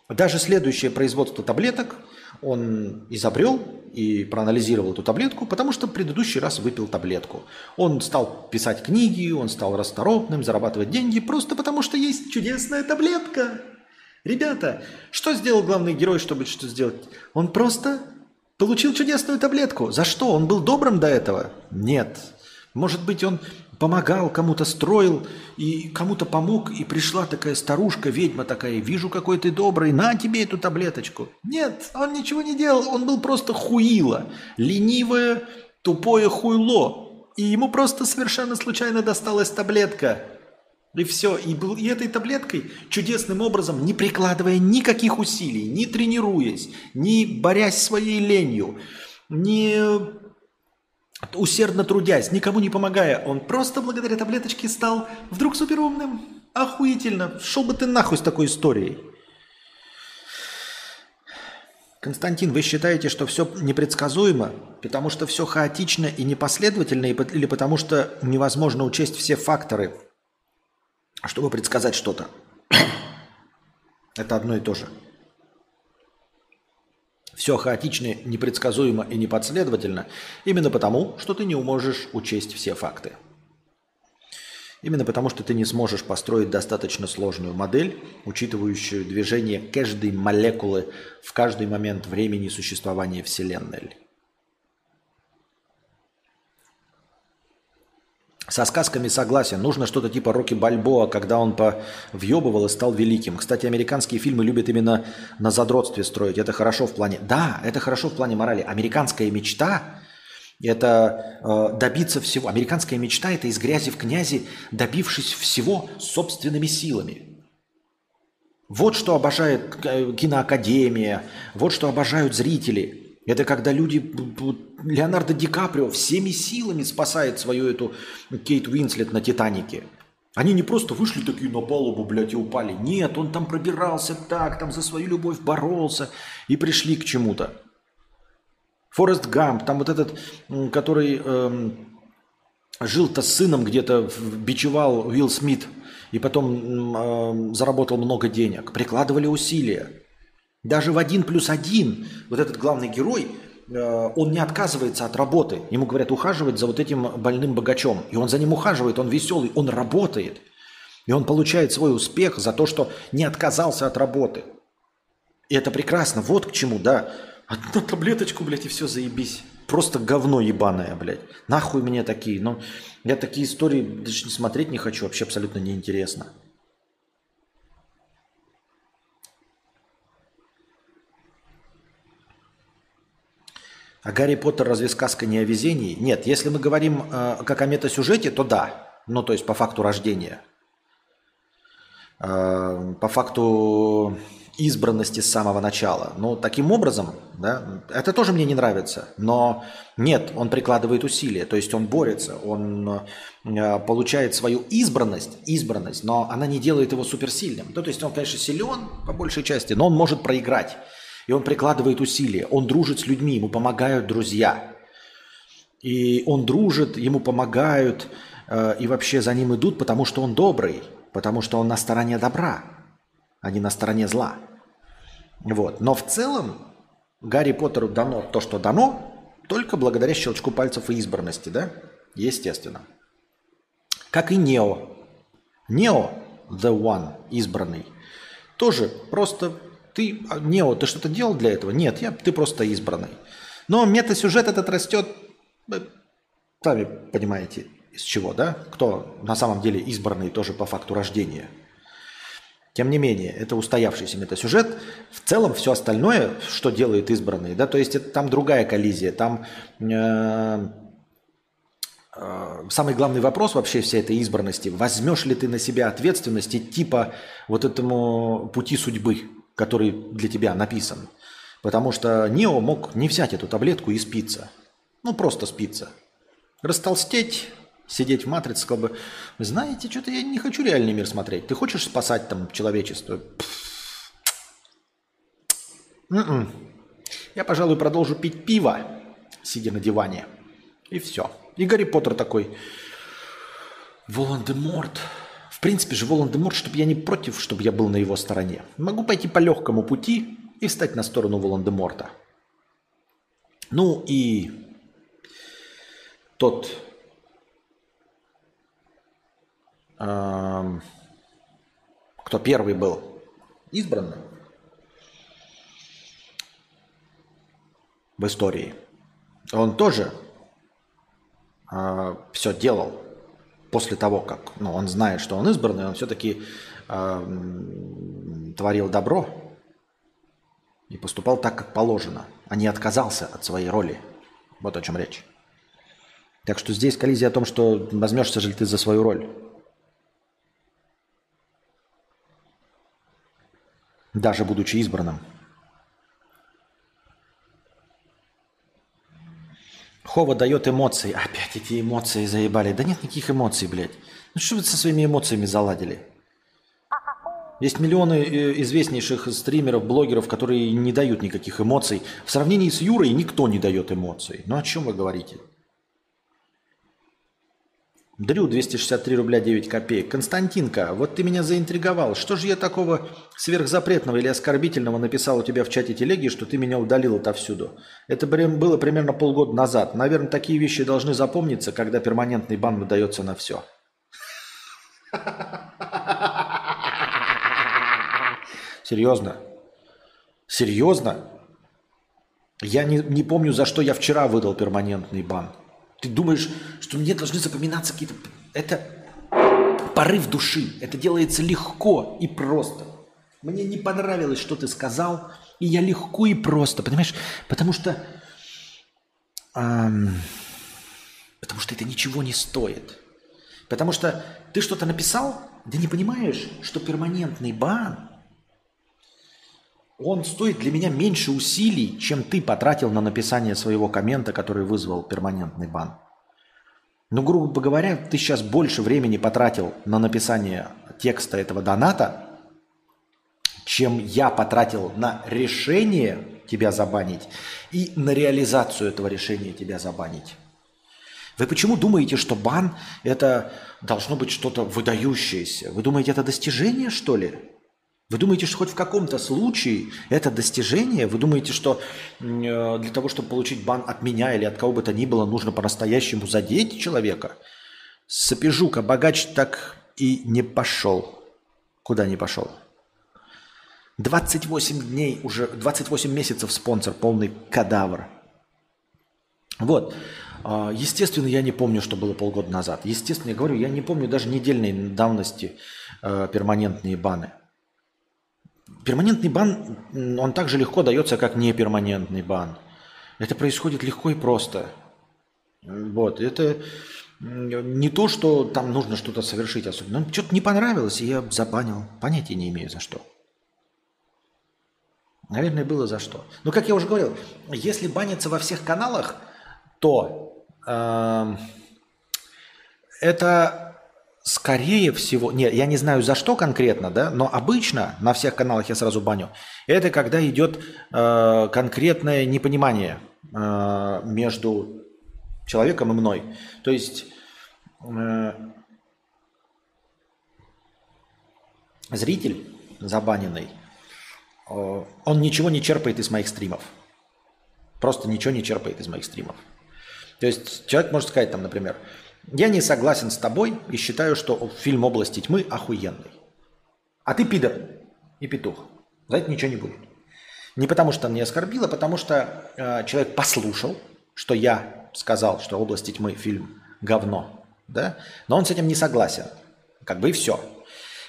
Даже следующее производство таблеток он изобрел и проанализировал эту таблетку, потому что в предыдущий раз выпил таблетку. Он стал писать книги, он стал расторопным, зарабатывать деньги, просто потому что есть чудесная таблетка. Ребята, что сделал главный герой, чтобы что сделать? Он просто... Получил чудесную таблетку. За что? Он был добрым до этого? Нет. Может быть, он помогал, кому-то строил, и кому-то помог, и пришла такая старушка, ведьма такая, вижу, какой ты добрый, на тебе эту таблеточку. Нет, он ничего не делал, он был просто хуило, ленивое, тупое хуйло. И ему просто совершенно случайно досталась таблетка. И все, и был и этой таблеткой чудесным образом, не прикладывая никаких усилий, не тренируясь, не борясь своей ленью, не усердно трудясь, никому не помогая, он просто благодаря таблеточке стал вдруг суперумным. Охуительно, шел бы ты нахуй с такой историей. Константин, вы считаете, что все непредсказуемо, потому что все хаотично и непоследовательно, или потому что невозможно учесть все факторы, чтобы предсказать что-то? Это одно и то же. Все хаотично, непредсказуемо и непоследовательно именно потому, что ты не можешь учесть все факты. Именно потому, что ты не сможешь построить достаточно сложную модель, учитывающую движение каждой молекулы в каждый момент времени существования Вселенной. Со сказками согласен. Нужно что-то типа Рокки Бальбоа, когда он повъебывал и стал великим. Кстати, американские фильмы любят именно на задротстве строить. Это хорошо в плане... Да, это хорошо в плане морали. Американская мечта Это добиться всего. Американская мечта – это из грязи в князи, добившись всего собственными силами. Вот что обожает киноакадемия, вот что обожают зрители. Это когда люди, Леонардо Ди Каприо всеми силами спасает свою эту Кейт Уинслет на «Титанике». Они не просто вышли такие на палубу, блядь, и упали. Нет, он там пробирался так, там за свою любовь боролся и пришли к чему-то. Форест Гамп, там вот этот, который жил-то с сыном где-то, бичевал Уилл Смит и потом заработал много денег. Прикладывали усилия. Даже в 1+1 вот этот главный герой, он не отказывается от работы. Ему говорят ухаживать за вот этим больным богачом. И он за ним ухаживает, он веселый, он работает. И он получает свой успех за то, что не отказался от работы. И это прекрасно. Вот к чему, да. Одну таблеточку, блядь, и все, заебись. Просто говно ебаное, блядь. Нахуй мне такие. Ну, я такие истории даже не смотреть не хочу. Вообще абсолютно неинтересно. А Гарри Поттер разве сказка не о везении? Нет, если мы говорим как о метасюжете, то да. Ну, то есть по факту рождения. По факту... избранности с самого начала. Ну, таким образом, да, это тоже мне не нравится, но нет, он прикладывает усилия, то есть он борется, он получает свою избранность, но она не делает его суперсильным. Ну, то есть он, конечно, силен по большей части, но он может проиграть, и он прикладывает усилия, он дружит с людьми, ему помогают друзья, и он дружит, ему помогают, и вообще за ним идут, потому что он добрый, потому что он на стороне добра, а не на стороне зла. Вот. Но в целом Гарри Поттеру дано то, что дано, только благодаря щелчку пальцев и избранности, да? Естественно. Как и Нео. Нео, The One, избранный, тоже просто ты, Нео, ты что-то делал для этого? Нет, ты просто избранный. Но метасюжет этот растет, сами понимаете, из чего, да? Кто на самом деле избранный тоже по факту рождения. Тем не менее, это устоявшийся метасюжет. В целом, все остальное, что делает избранный, да, то есть это, там другая коллизия, там самый главный вопрос вообще всей этой избранности, возьмешь ли ты на себя ответственность идти по вот этому пути судьбы, который для тебя написан. Потому что Нео мог не взять эту таблетку и спиться. Ну, просто спиться. Растолстеть... Сидеть в матрице, как бы, знаете, что-то я не хочу реальный мир смотреть. Ты хочешь спасать там человечество? Я, пожалуй, продолжу пить пиво, сидя на диване. И все. И Гарри Поттер такой, Волан-де-Морт. В принципе же, Волан-де-Морт, чтобы я не против, чтобы я был на его стороне. Могу пойти по легкому пути и встать на сторону Волан-де-Морта. Ну и тот... кто первый был избранным в истории, он тоже все делал после того, как он знает, что он избранный, он все-таки творил добро и поступал так, как положено, а не отказался от своей роли. Вот о чем речь. Так что здесь коллизия о том, что возьмешься же ты за свою роль. Даже будучи избранным. Хова дает эмоции. Опять эти эмоции заебали. Да нет никаких эмоций, блядь. Ну что вы со своими эмоциями заладили? Есть миллионы известнейших стримеров, блогеров, которые не дают никаких эмоций. В сравнении с Юрой никто не дает эмоций. Ну о чем вы говорите? Дрю, 263 рубля 9 копеек. Константинка, вот ты меня заинтриговал. Что же я такого сверхзапретного или оскорбительного написал у тебя в чате телеги, что ты меня удалил отовсюду? Это было примерно полгода назад. Наверное, такие вещи должны запомниться, когда перманентный бан выдается на все. Серьезно? Серьезно? Я не помню, за что я вчера выдал перманентный бан. Ты думаешь, что мне должны запоминаться какие-то... Это порыв души. Это делается легко и просто. Мне не понравилось, что ты сказал, и я легко и просто, понимаешь? Потому что Потому что это ничего не стоит. Потому что ты что-то написал, да не понимаешь, что перманентный бан, он стоит для меня меньше усилий, чем ты потратил на написание своего коммента, который вызвал перманентный бан. Ну, грубо говоря, ты сейчас больше времени потратил на написание текста этого доната, чем я потратил на решение тебя забанить и на реализацию этого решения тебя забанить. Вы почему думаете, что бан – это должно быть что-то выдающееся? Вы думаете, это достижение, что ли? Вы думаете, что хоть в каком-то случае это достижение? Вы думаете, что для того, чтобы получить бан от меня или от кого бы то ни было, нужно по-настоящему задеть человека? Сапежука, богач так и не пошел. Куда не пошел? 28 дней уже, 28 месяцев спонсор, полный кадавр. Вот. Естественно, я не помню, что было полгода назад. Естественно, я говорю, я не помню даже недельной давности перманентные баны. Перманентный бан, он так же легко дается, как неперманентный бан. Это происходит легко и просто. Вот. Это не то, что там нужно что-то совершить особенно. Ну, что-то не понравилось, и я забанил. Понятия не имею, за что. Наверное, было за что. Но, как я уже говорил, если банится во всех каналах, то это скорее всего... Нет, я не знаю, за что конкретно, да, но обычно на всех каналах я сразу баню. Это когда идет конкретное непонимание между человеком и мной. То есть зритель забаненный, он ничего не черпает из моих стримов. Просто ничего не черпает из моих стримов. То есть человек может сказать, там, например, я не согласен с тобой и считаю, что фильм «Области тьмы» охуенный. А ты пидор и петух. За это ничего не будет. Не потому что меня оскорбило, а потому что человек послушал, что я сказал, что «Области тьмы» фильм говно. Да? Но он с этим не согласен. Как бы и все.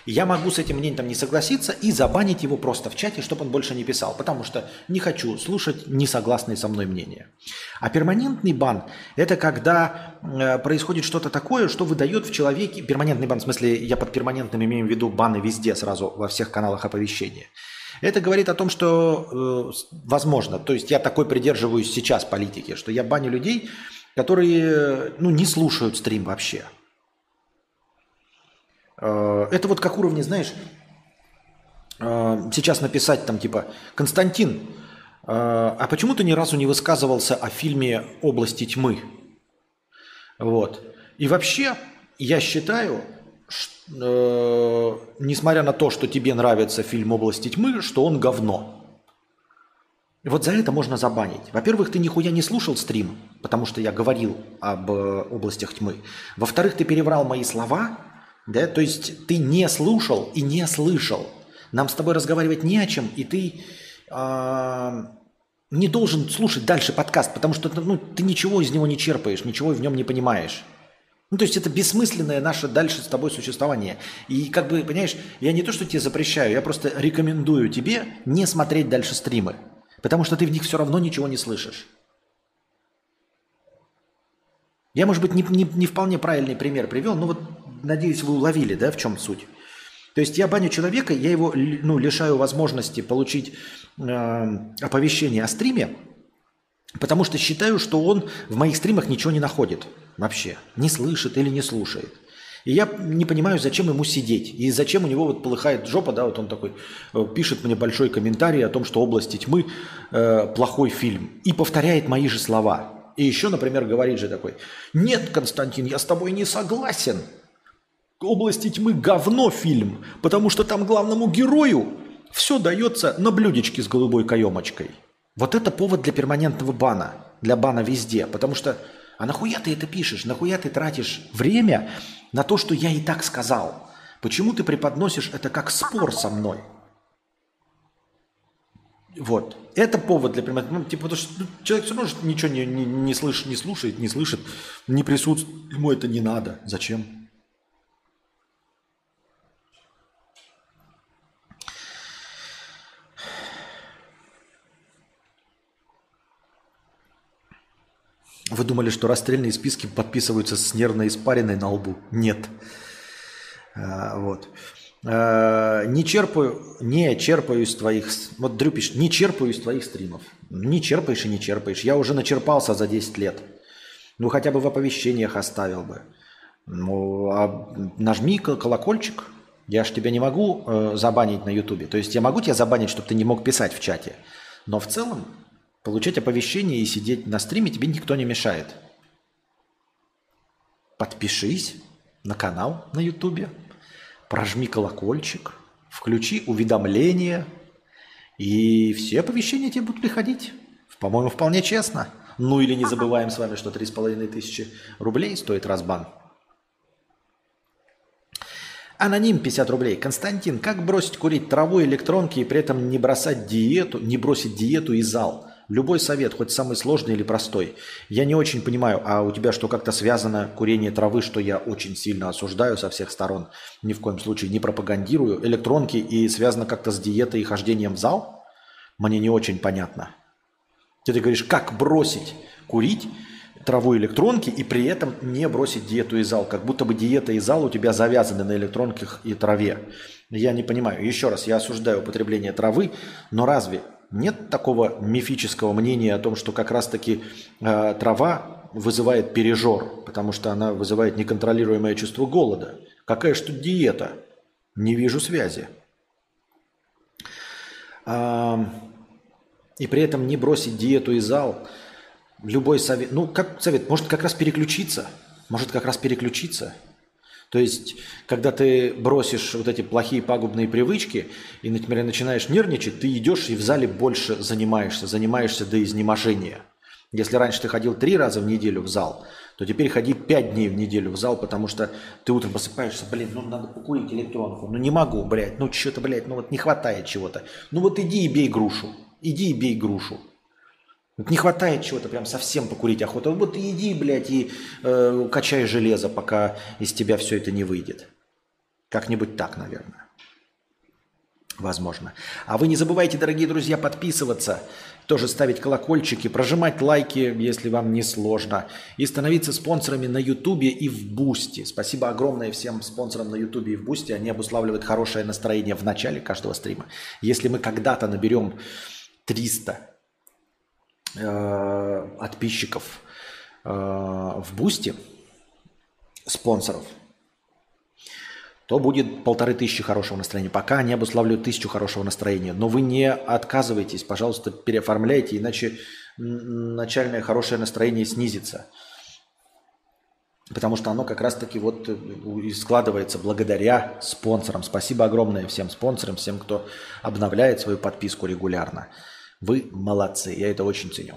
Я могу с этим мнением не согласиться и забанить его просто в чате, чтобы он больше не писал, потому что не хочу слушать несогласные со мной мнения. А перманентный бан – это когда происходит что-то такое, что выдает в человеке… Перманентный бан, в смысле, я под перманентным имею в виду баны везде сразу, во всех каналах оповещения. Это говорит о том, что возможно, то есть я такой придерживаюсь сейчас политики, что я баню людей, которые не слушают стрим вообще. Это вот как уровни, знаешь, сейчас написать там типа «Константин, а почему ты ни разу не высказывался о фильме «Области тьмы»?» Вот. И вообще, я считаю, что, несмотря на то, что тебе нравится фильм «Области тьмы», что он говно. Вот за это можно забанить. Во-первых, ты нихуя не слушал стрим, потому что я говорил об областях тьмы. Во-вторых, ты переврал мои слова. Да, то есть ты не слушал и не слышал. Нам с тобой разговаривать не о чем, и ты не должен слушать дальше подкаст, потому что ты ничего из него не черпаешь, ничего в нем не понимаешь. Ну, то есть это бессмысленное наше дальше с тобой существование. И как бы, понимаешь, я не то, что тебе запрещаю, я просто рекомендую тебе не смотреть дальше стримы, потому что ты в них все равно ничего не слышишь. Я, может быть, не вполне правильный пример привел, но вот надеюсь, вы уловили, да, в чем суть. То есть я баню человека, я его лишаю возможности получить оповещение о стриме, потому что считаю, что он в моих стримах ничего не находит вообще, не слышит или не слушает. И я не понимаю, зачем ему сидеть, и зачем у него вот полыхает жопа, да, вот он такой пишет мне большой комментарий о том, что «Области тьмы» плохой фильм, и повторяет мои же слова. И еще, например, говорит же такой: «Нет, Константин, я с тобой не согласен. «Области тьмы» говно фильм, потому что там главному герою все дается на блюдечке с голубой каемочкой». Вот это повод для перманентного бана, для бана везде, потому что а нахуя ты это пишешь, нахуя ты тратишь время на то, что я и так сказал? Почему ты преподносишь это как спор со мной? Вот, это повод для перманентного, потому что человек все равно ничего не слушает, не слышит, не присутствует, ему это не надо, зачем? Вы думали, что расстрельные списки подписываются с нервной испариной на лбу? Нет. Вот. Не черпаю из твоих... Вот Дрю пишет, не черпаю из твоих стримов. Не черпаешь и не черпаешь. Я уже начерпался за 10 лет. Ну, хотя бы в оповещениях оставил бы. Ну, а нажми колокольчик. Я ж тебя не могу забанить на Ютубе. То есть я могу тебя забанить, чтобы ты не мог писать в чате. Но в целом получать оповещение и сидеть на стриме тебе никто не мешает. Подпишись на канал на Ютубе. Прожми колокольчик. Включи уведомления. И все оповещения тебе будут приходить. По-моему, вполне честно. Ну или не забываем с вами, что 3,5 тысячи рублей стоит разбан. Аноним 50 рублей. Константин, как бросить курить траву, электронки и при этом не бросить диету и зал? Любой совет, хоть самый сложный или простой. Я не очень понимаю, а у тебя что, как-то связано курение травы, что я очень сильно осуждаю со всех сторон, ни в коем случае не пропагандирую, электронки и связано как-то с диетой и хождением в зал? Мне не очень понятно. Ты говоришь, как бросить курить траву, электронки и при этом не бросить диету и зал. Как будто бы диета и зал у тебя завязаны на электронках и траве. Я не понимаю. Еще раз, я осуждаю употребление травы, но разве нет такого мифического мнения о том, что как раз-таки трава вызывает пережор, потому что она вызывает неконтролируемое чувство голода? Какая же тут диета? Не вижу связи. И при этом не бросить диету и зал. Любой совет, ну как совет, может как раз переключиться. То есть, когда ты бросишь вот эти плохие пагубные привычки и, например, начинаешь нервничать, ты идешь и в зале больше занимаешься до изнеможения. Если раньше ты ходил 3 раза в неделю в зал, то теперь ходи 5 дней в неделю в зал, потому что ты утром просыпаешься, надо покурить электронку, не могу, не хватает чего-то. Иди и бей грушу. Не хватает чего-то, прям совсем покурить охота. Иди, и качай железо, пока из тебя все это не выйдет. Как-нибудь так, наверное. Возможно. А вы не забывайте, дорогие друзья, подписываться, тоже ставить колокольчики, прожимать лайки, если вам не сложно, и становиться спонсорами на Ютубе и в Boosty. Спасибо огромное всем спонсорам на Ютубе и в Boosty. Они обуславливают хорошее настроение в начале каждого стрима. Если мы когда-то наберем 300 подписчиков в Boosty, спонсоров, то будет 1500 хорошего настроения. Пока они обуславливают 1000 хорошего настроения. Но вы не отказывайтесь, пожалуйста, переоформляйте, иначе начальное хорошее настроение снизится. Потому что оно как раз-таки и складывается благодаря спонсорам. Спасибо огромное всем спонсорам, всем, кто обновляет свою подписку регулярно. Вы молодцы, я это очень ценю.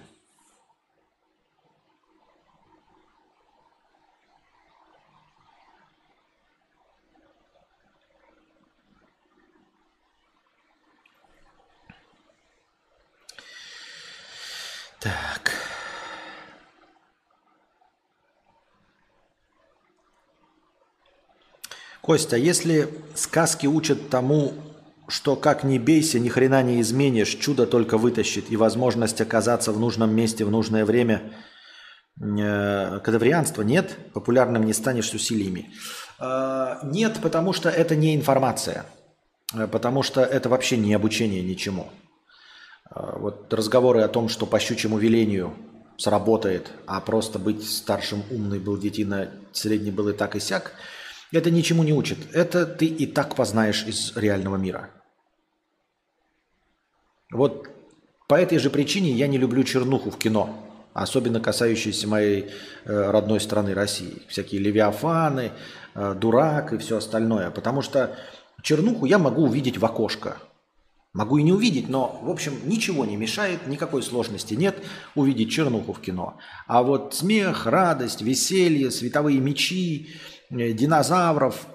Так. Костя, если сказки учат тому, что как ни бейся, ни хрена не изменишь, чудо только вытащит, и возможность оказаться в нужном месте в нужное время, кадаврианства нет, популярным не станешь с усилиями. Нет, потому что это не информация, потому что это вообще не обучение ничему. Разговоры о том, что по щучьему велению сработает, а просто быть старшим умный был детина, средний был и так и сяк, это ничему не учит. Это ты и так познаешь из реального мира. По этой же причине я не люблю чернуху в кино, особенно касающуюся моей родной страны России. Всякие Левиафаны, Дурак и все остальное. Потому что чернуху я могу увидеть в окошко. Могу и не увидеть, но, в общем, ничего не мешает, никакой сложности нет увидеть чернуху в кино. А смех, радость, веселье, световые мечи, динозавров,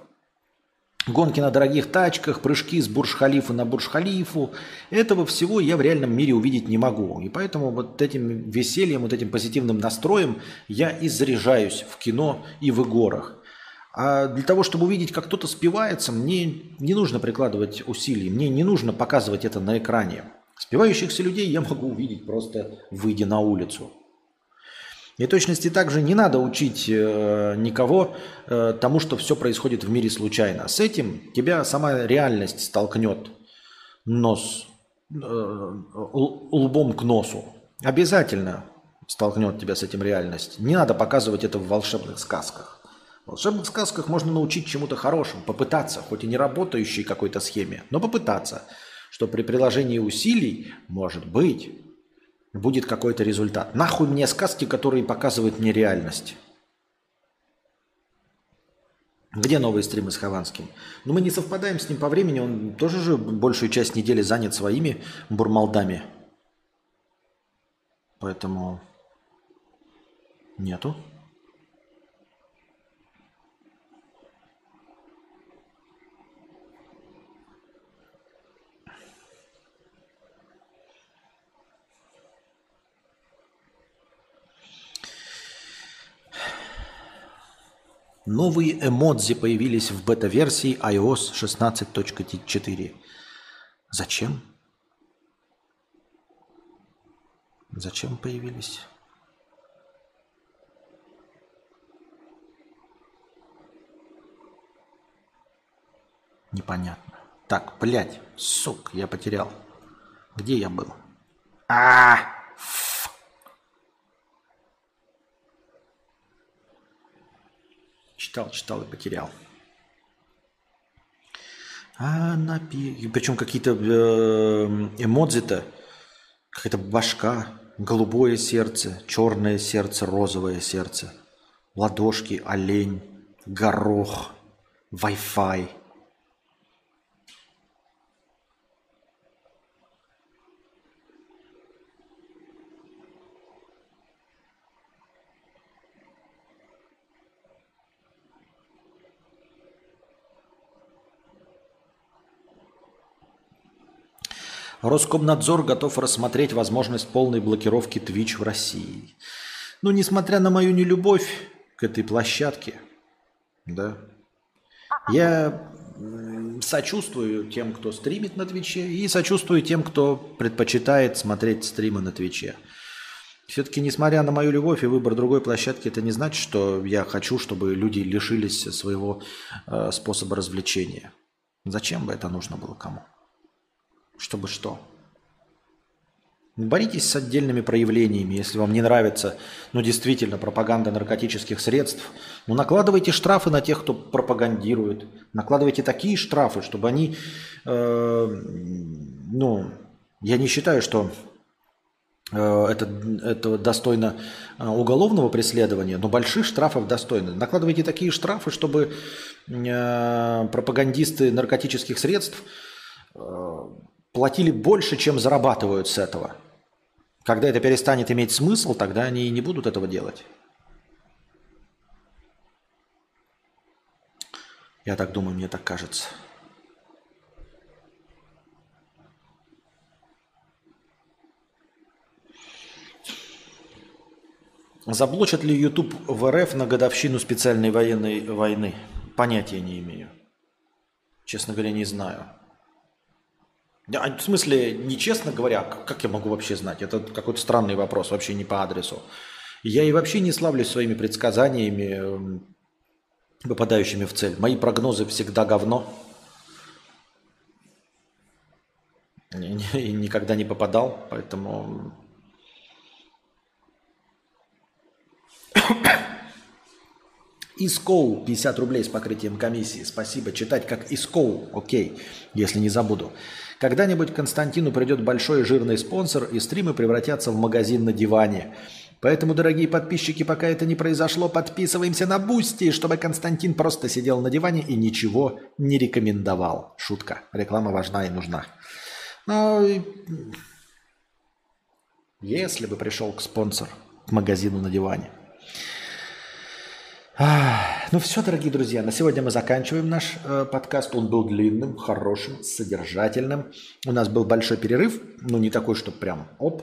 гонки на дорогих тачках, прыжки с Бурдж-Халифа на Бурдж-Халифу, этого всего я в реальном мире увидеть не могу. И поэтому этим весельем, этим позитивным настроем я и заряжаюсь в кино и в играх. А для того, чтобы увидеть, как кто-то спивается, мне не нужно прикладывать усилий, мне не нужно показывать это на экране. Спивающихся людей я могу увидеть, просто выйдя на улицу. И точности также не надо учить никого тому, что все происходит в мире случайно. С этим тебя сама реальность столкнет лбом к носу. Обязательно столкнет тебя с этим реальность. Не надо показывать это в волшебных сказках. В волшебных сказках можно научить чему-то хорошему, попытаться, хоть и не работающей какой-то схеме, но попытаться, что при приложении усилий, может быть, будет какой-то результат. Нахуй мне сказки, которые показывают мне реальность. Где новые стримы с Хованским? Ну, мы не совпадаем с ним по времени. Он тоже же большую часть недели занят своими бурмалдами. Поэтому нету. Новые эмодзи появились в бета-версии iOS 16.4. Зачем? Зачем появились? Непонятно. Так, блядь, сук, я потерял. Где я был? Читал и потерял. Причем какие-то эмодзи-то. Какая-то башка, голубое сердце, черное сердце, розовое сердце, ладошки, олень, горох, Wi-Fi. Роскомнадзор готов рассмотреть возможность полной блокировки Twitch в России. Ну, несмотря на мою нелюбовь к этой площадке, да, я сочувствую тем, кто стримит на Твиче, и сочувствую тем, кто предпочитает смотреть стримы на Твиче. Все-таки, несмотря на мою любовь и выбор другой площадки, это не значит, что я хочу, чтобы люди лишились своего способа развлечения. Зачем бы это нужно было кому? Чтобы что? Боритесь с отдельными проявлениями, если вам не нравится, ну, действительно, пропаганда наркотических средств. Ну, накладывайте штрафы на тех, кто пропагандирует. Накладывайте такие штрафы, чтобы они... я не считаю, что это достойно уголовного преследования, но больших штрафов достойно. Накладывайте такие штрафы, чтобы пропагандисты наркотических средств платили больше, чем зарабатывают с этого. Когда это перестанет иметь смысл, тогда они и не будут этого делать. Я так думаю, мне так кажется. Заблочат ли YouTube в РФ на годовщину специальной военной войны? Понятия не имею. Честно говоря, не знаю. В смысле, нечестно говоря, как я могу вообще знать? Это какой-то странный вопрос, вообще не по адресу. Я и вообще не славлюсь своими предсказаниями, попадающими в цель. Мои прогнозы всегда говно. И никогда не попадал, поэтому... Искоу, 50 рублей с покрытием комиссии. Спасибо. Читать как Искоу. Окей, если не забуду. Когда-нибудь Константину придет большой жирный спонсор, и стримы превратятся в магазин на диване. Поэтому, дорогие подписчики, пока это не произошло, подписываемся на Boosty, чтобы Константин просто сидел на диване и ничего не рекомендовал. Шутка. Реклама важна и нужна. Но если бы пришел к спонсору, к магазину на диване. Ну все, дорогие друзья, на сегодня мы заканчиваем наш подкаст. Он был длинным, хорошим, содержательным. У нас был большой перерыв, но не такой, что прям оп.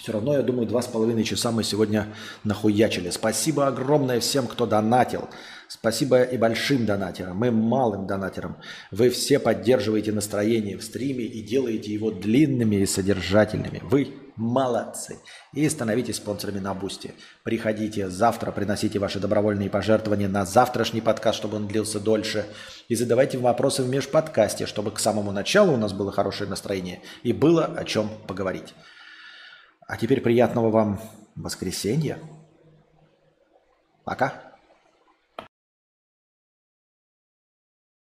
Все равно, я думаю, 2,5 часа мы сегодня нахуячили. Спасибо огромное всем, кто донатил. Спасибо и большим донатерам, и малым донатерам. Вы все поддерживаете настроение в стриме и делаете его длинными и содержательными. Вы молодцы. И становитесь спонсорами на Boosty. Приходите завтра, приносите ваши добровольные пожертвования на завтрашний подкаст, чтобы он длился дольше. И задавайте вопросы в межподкасте, чтобы к самому началу у нас было хорошее настроение и было о чем поговорить. А теперь приятного вам воскресенья. Пока.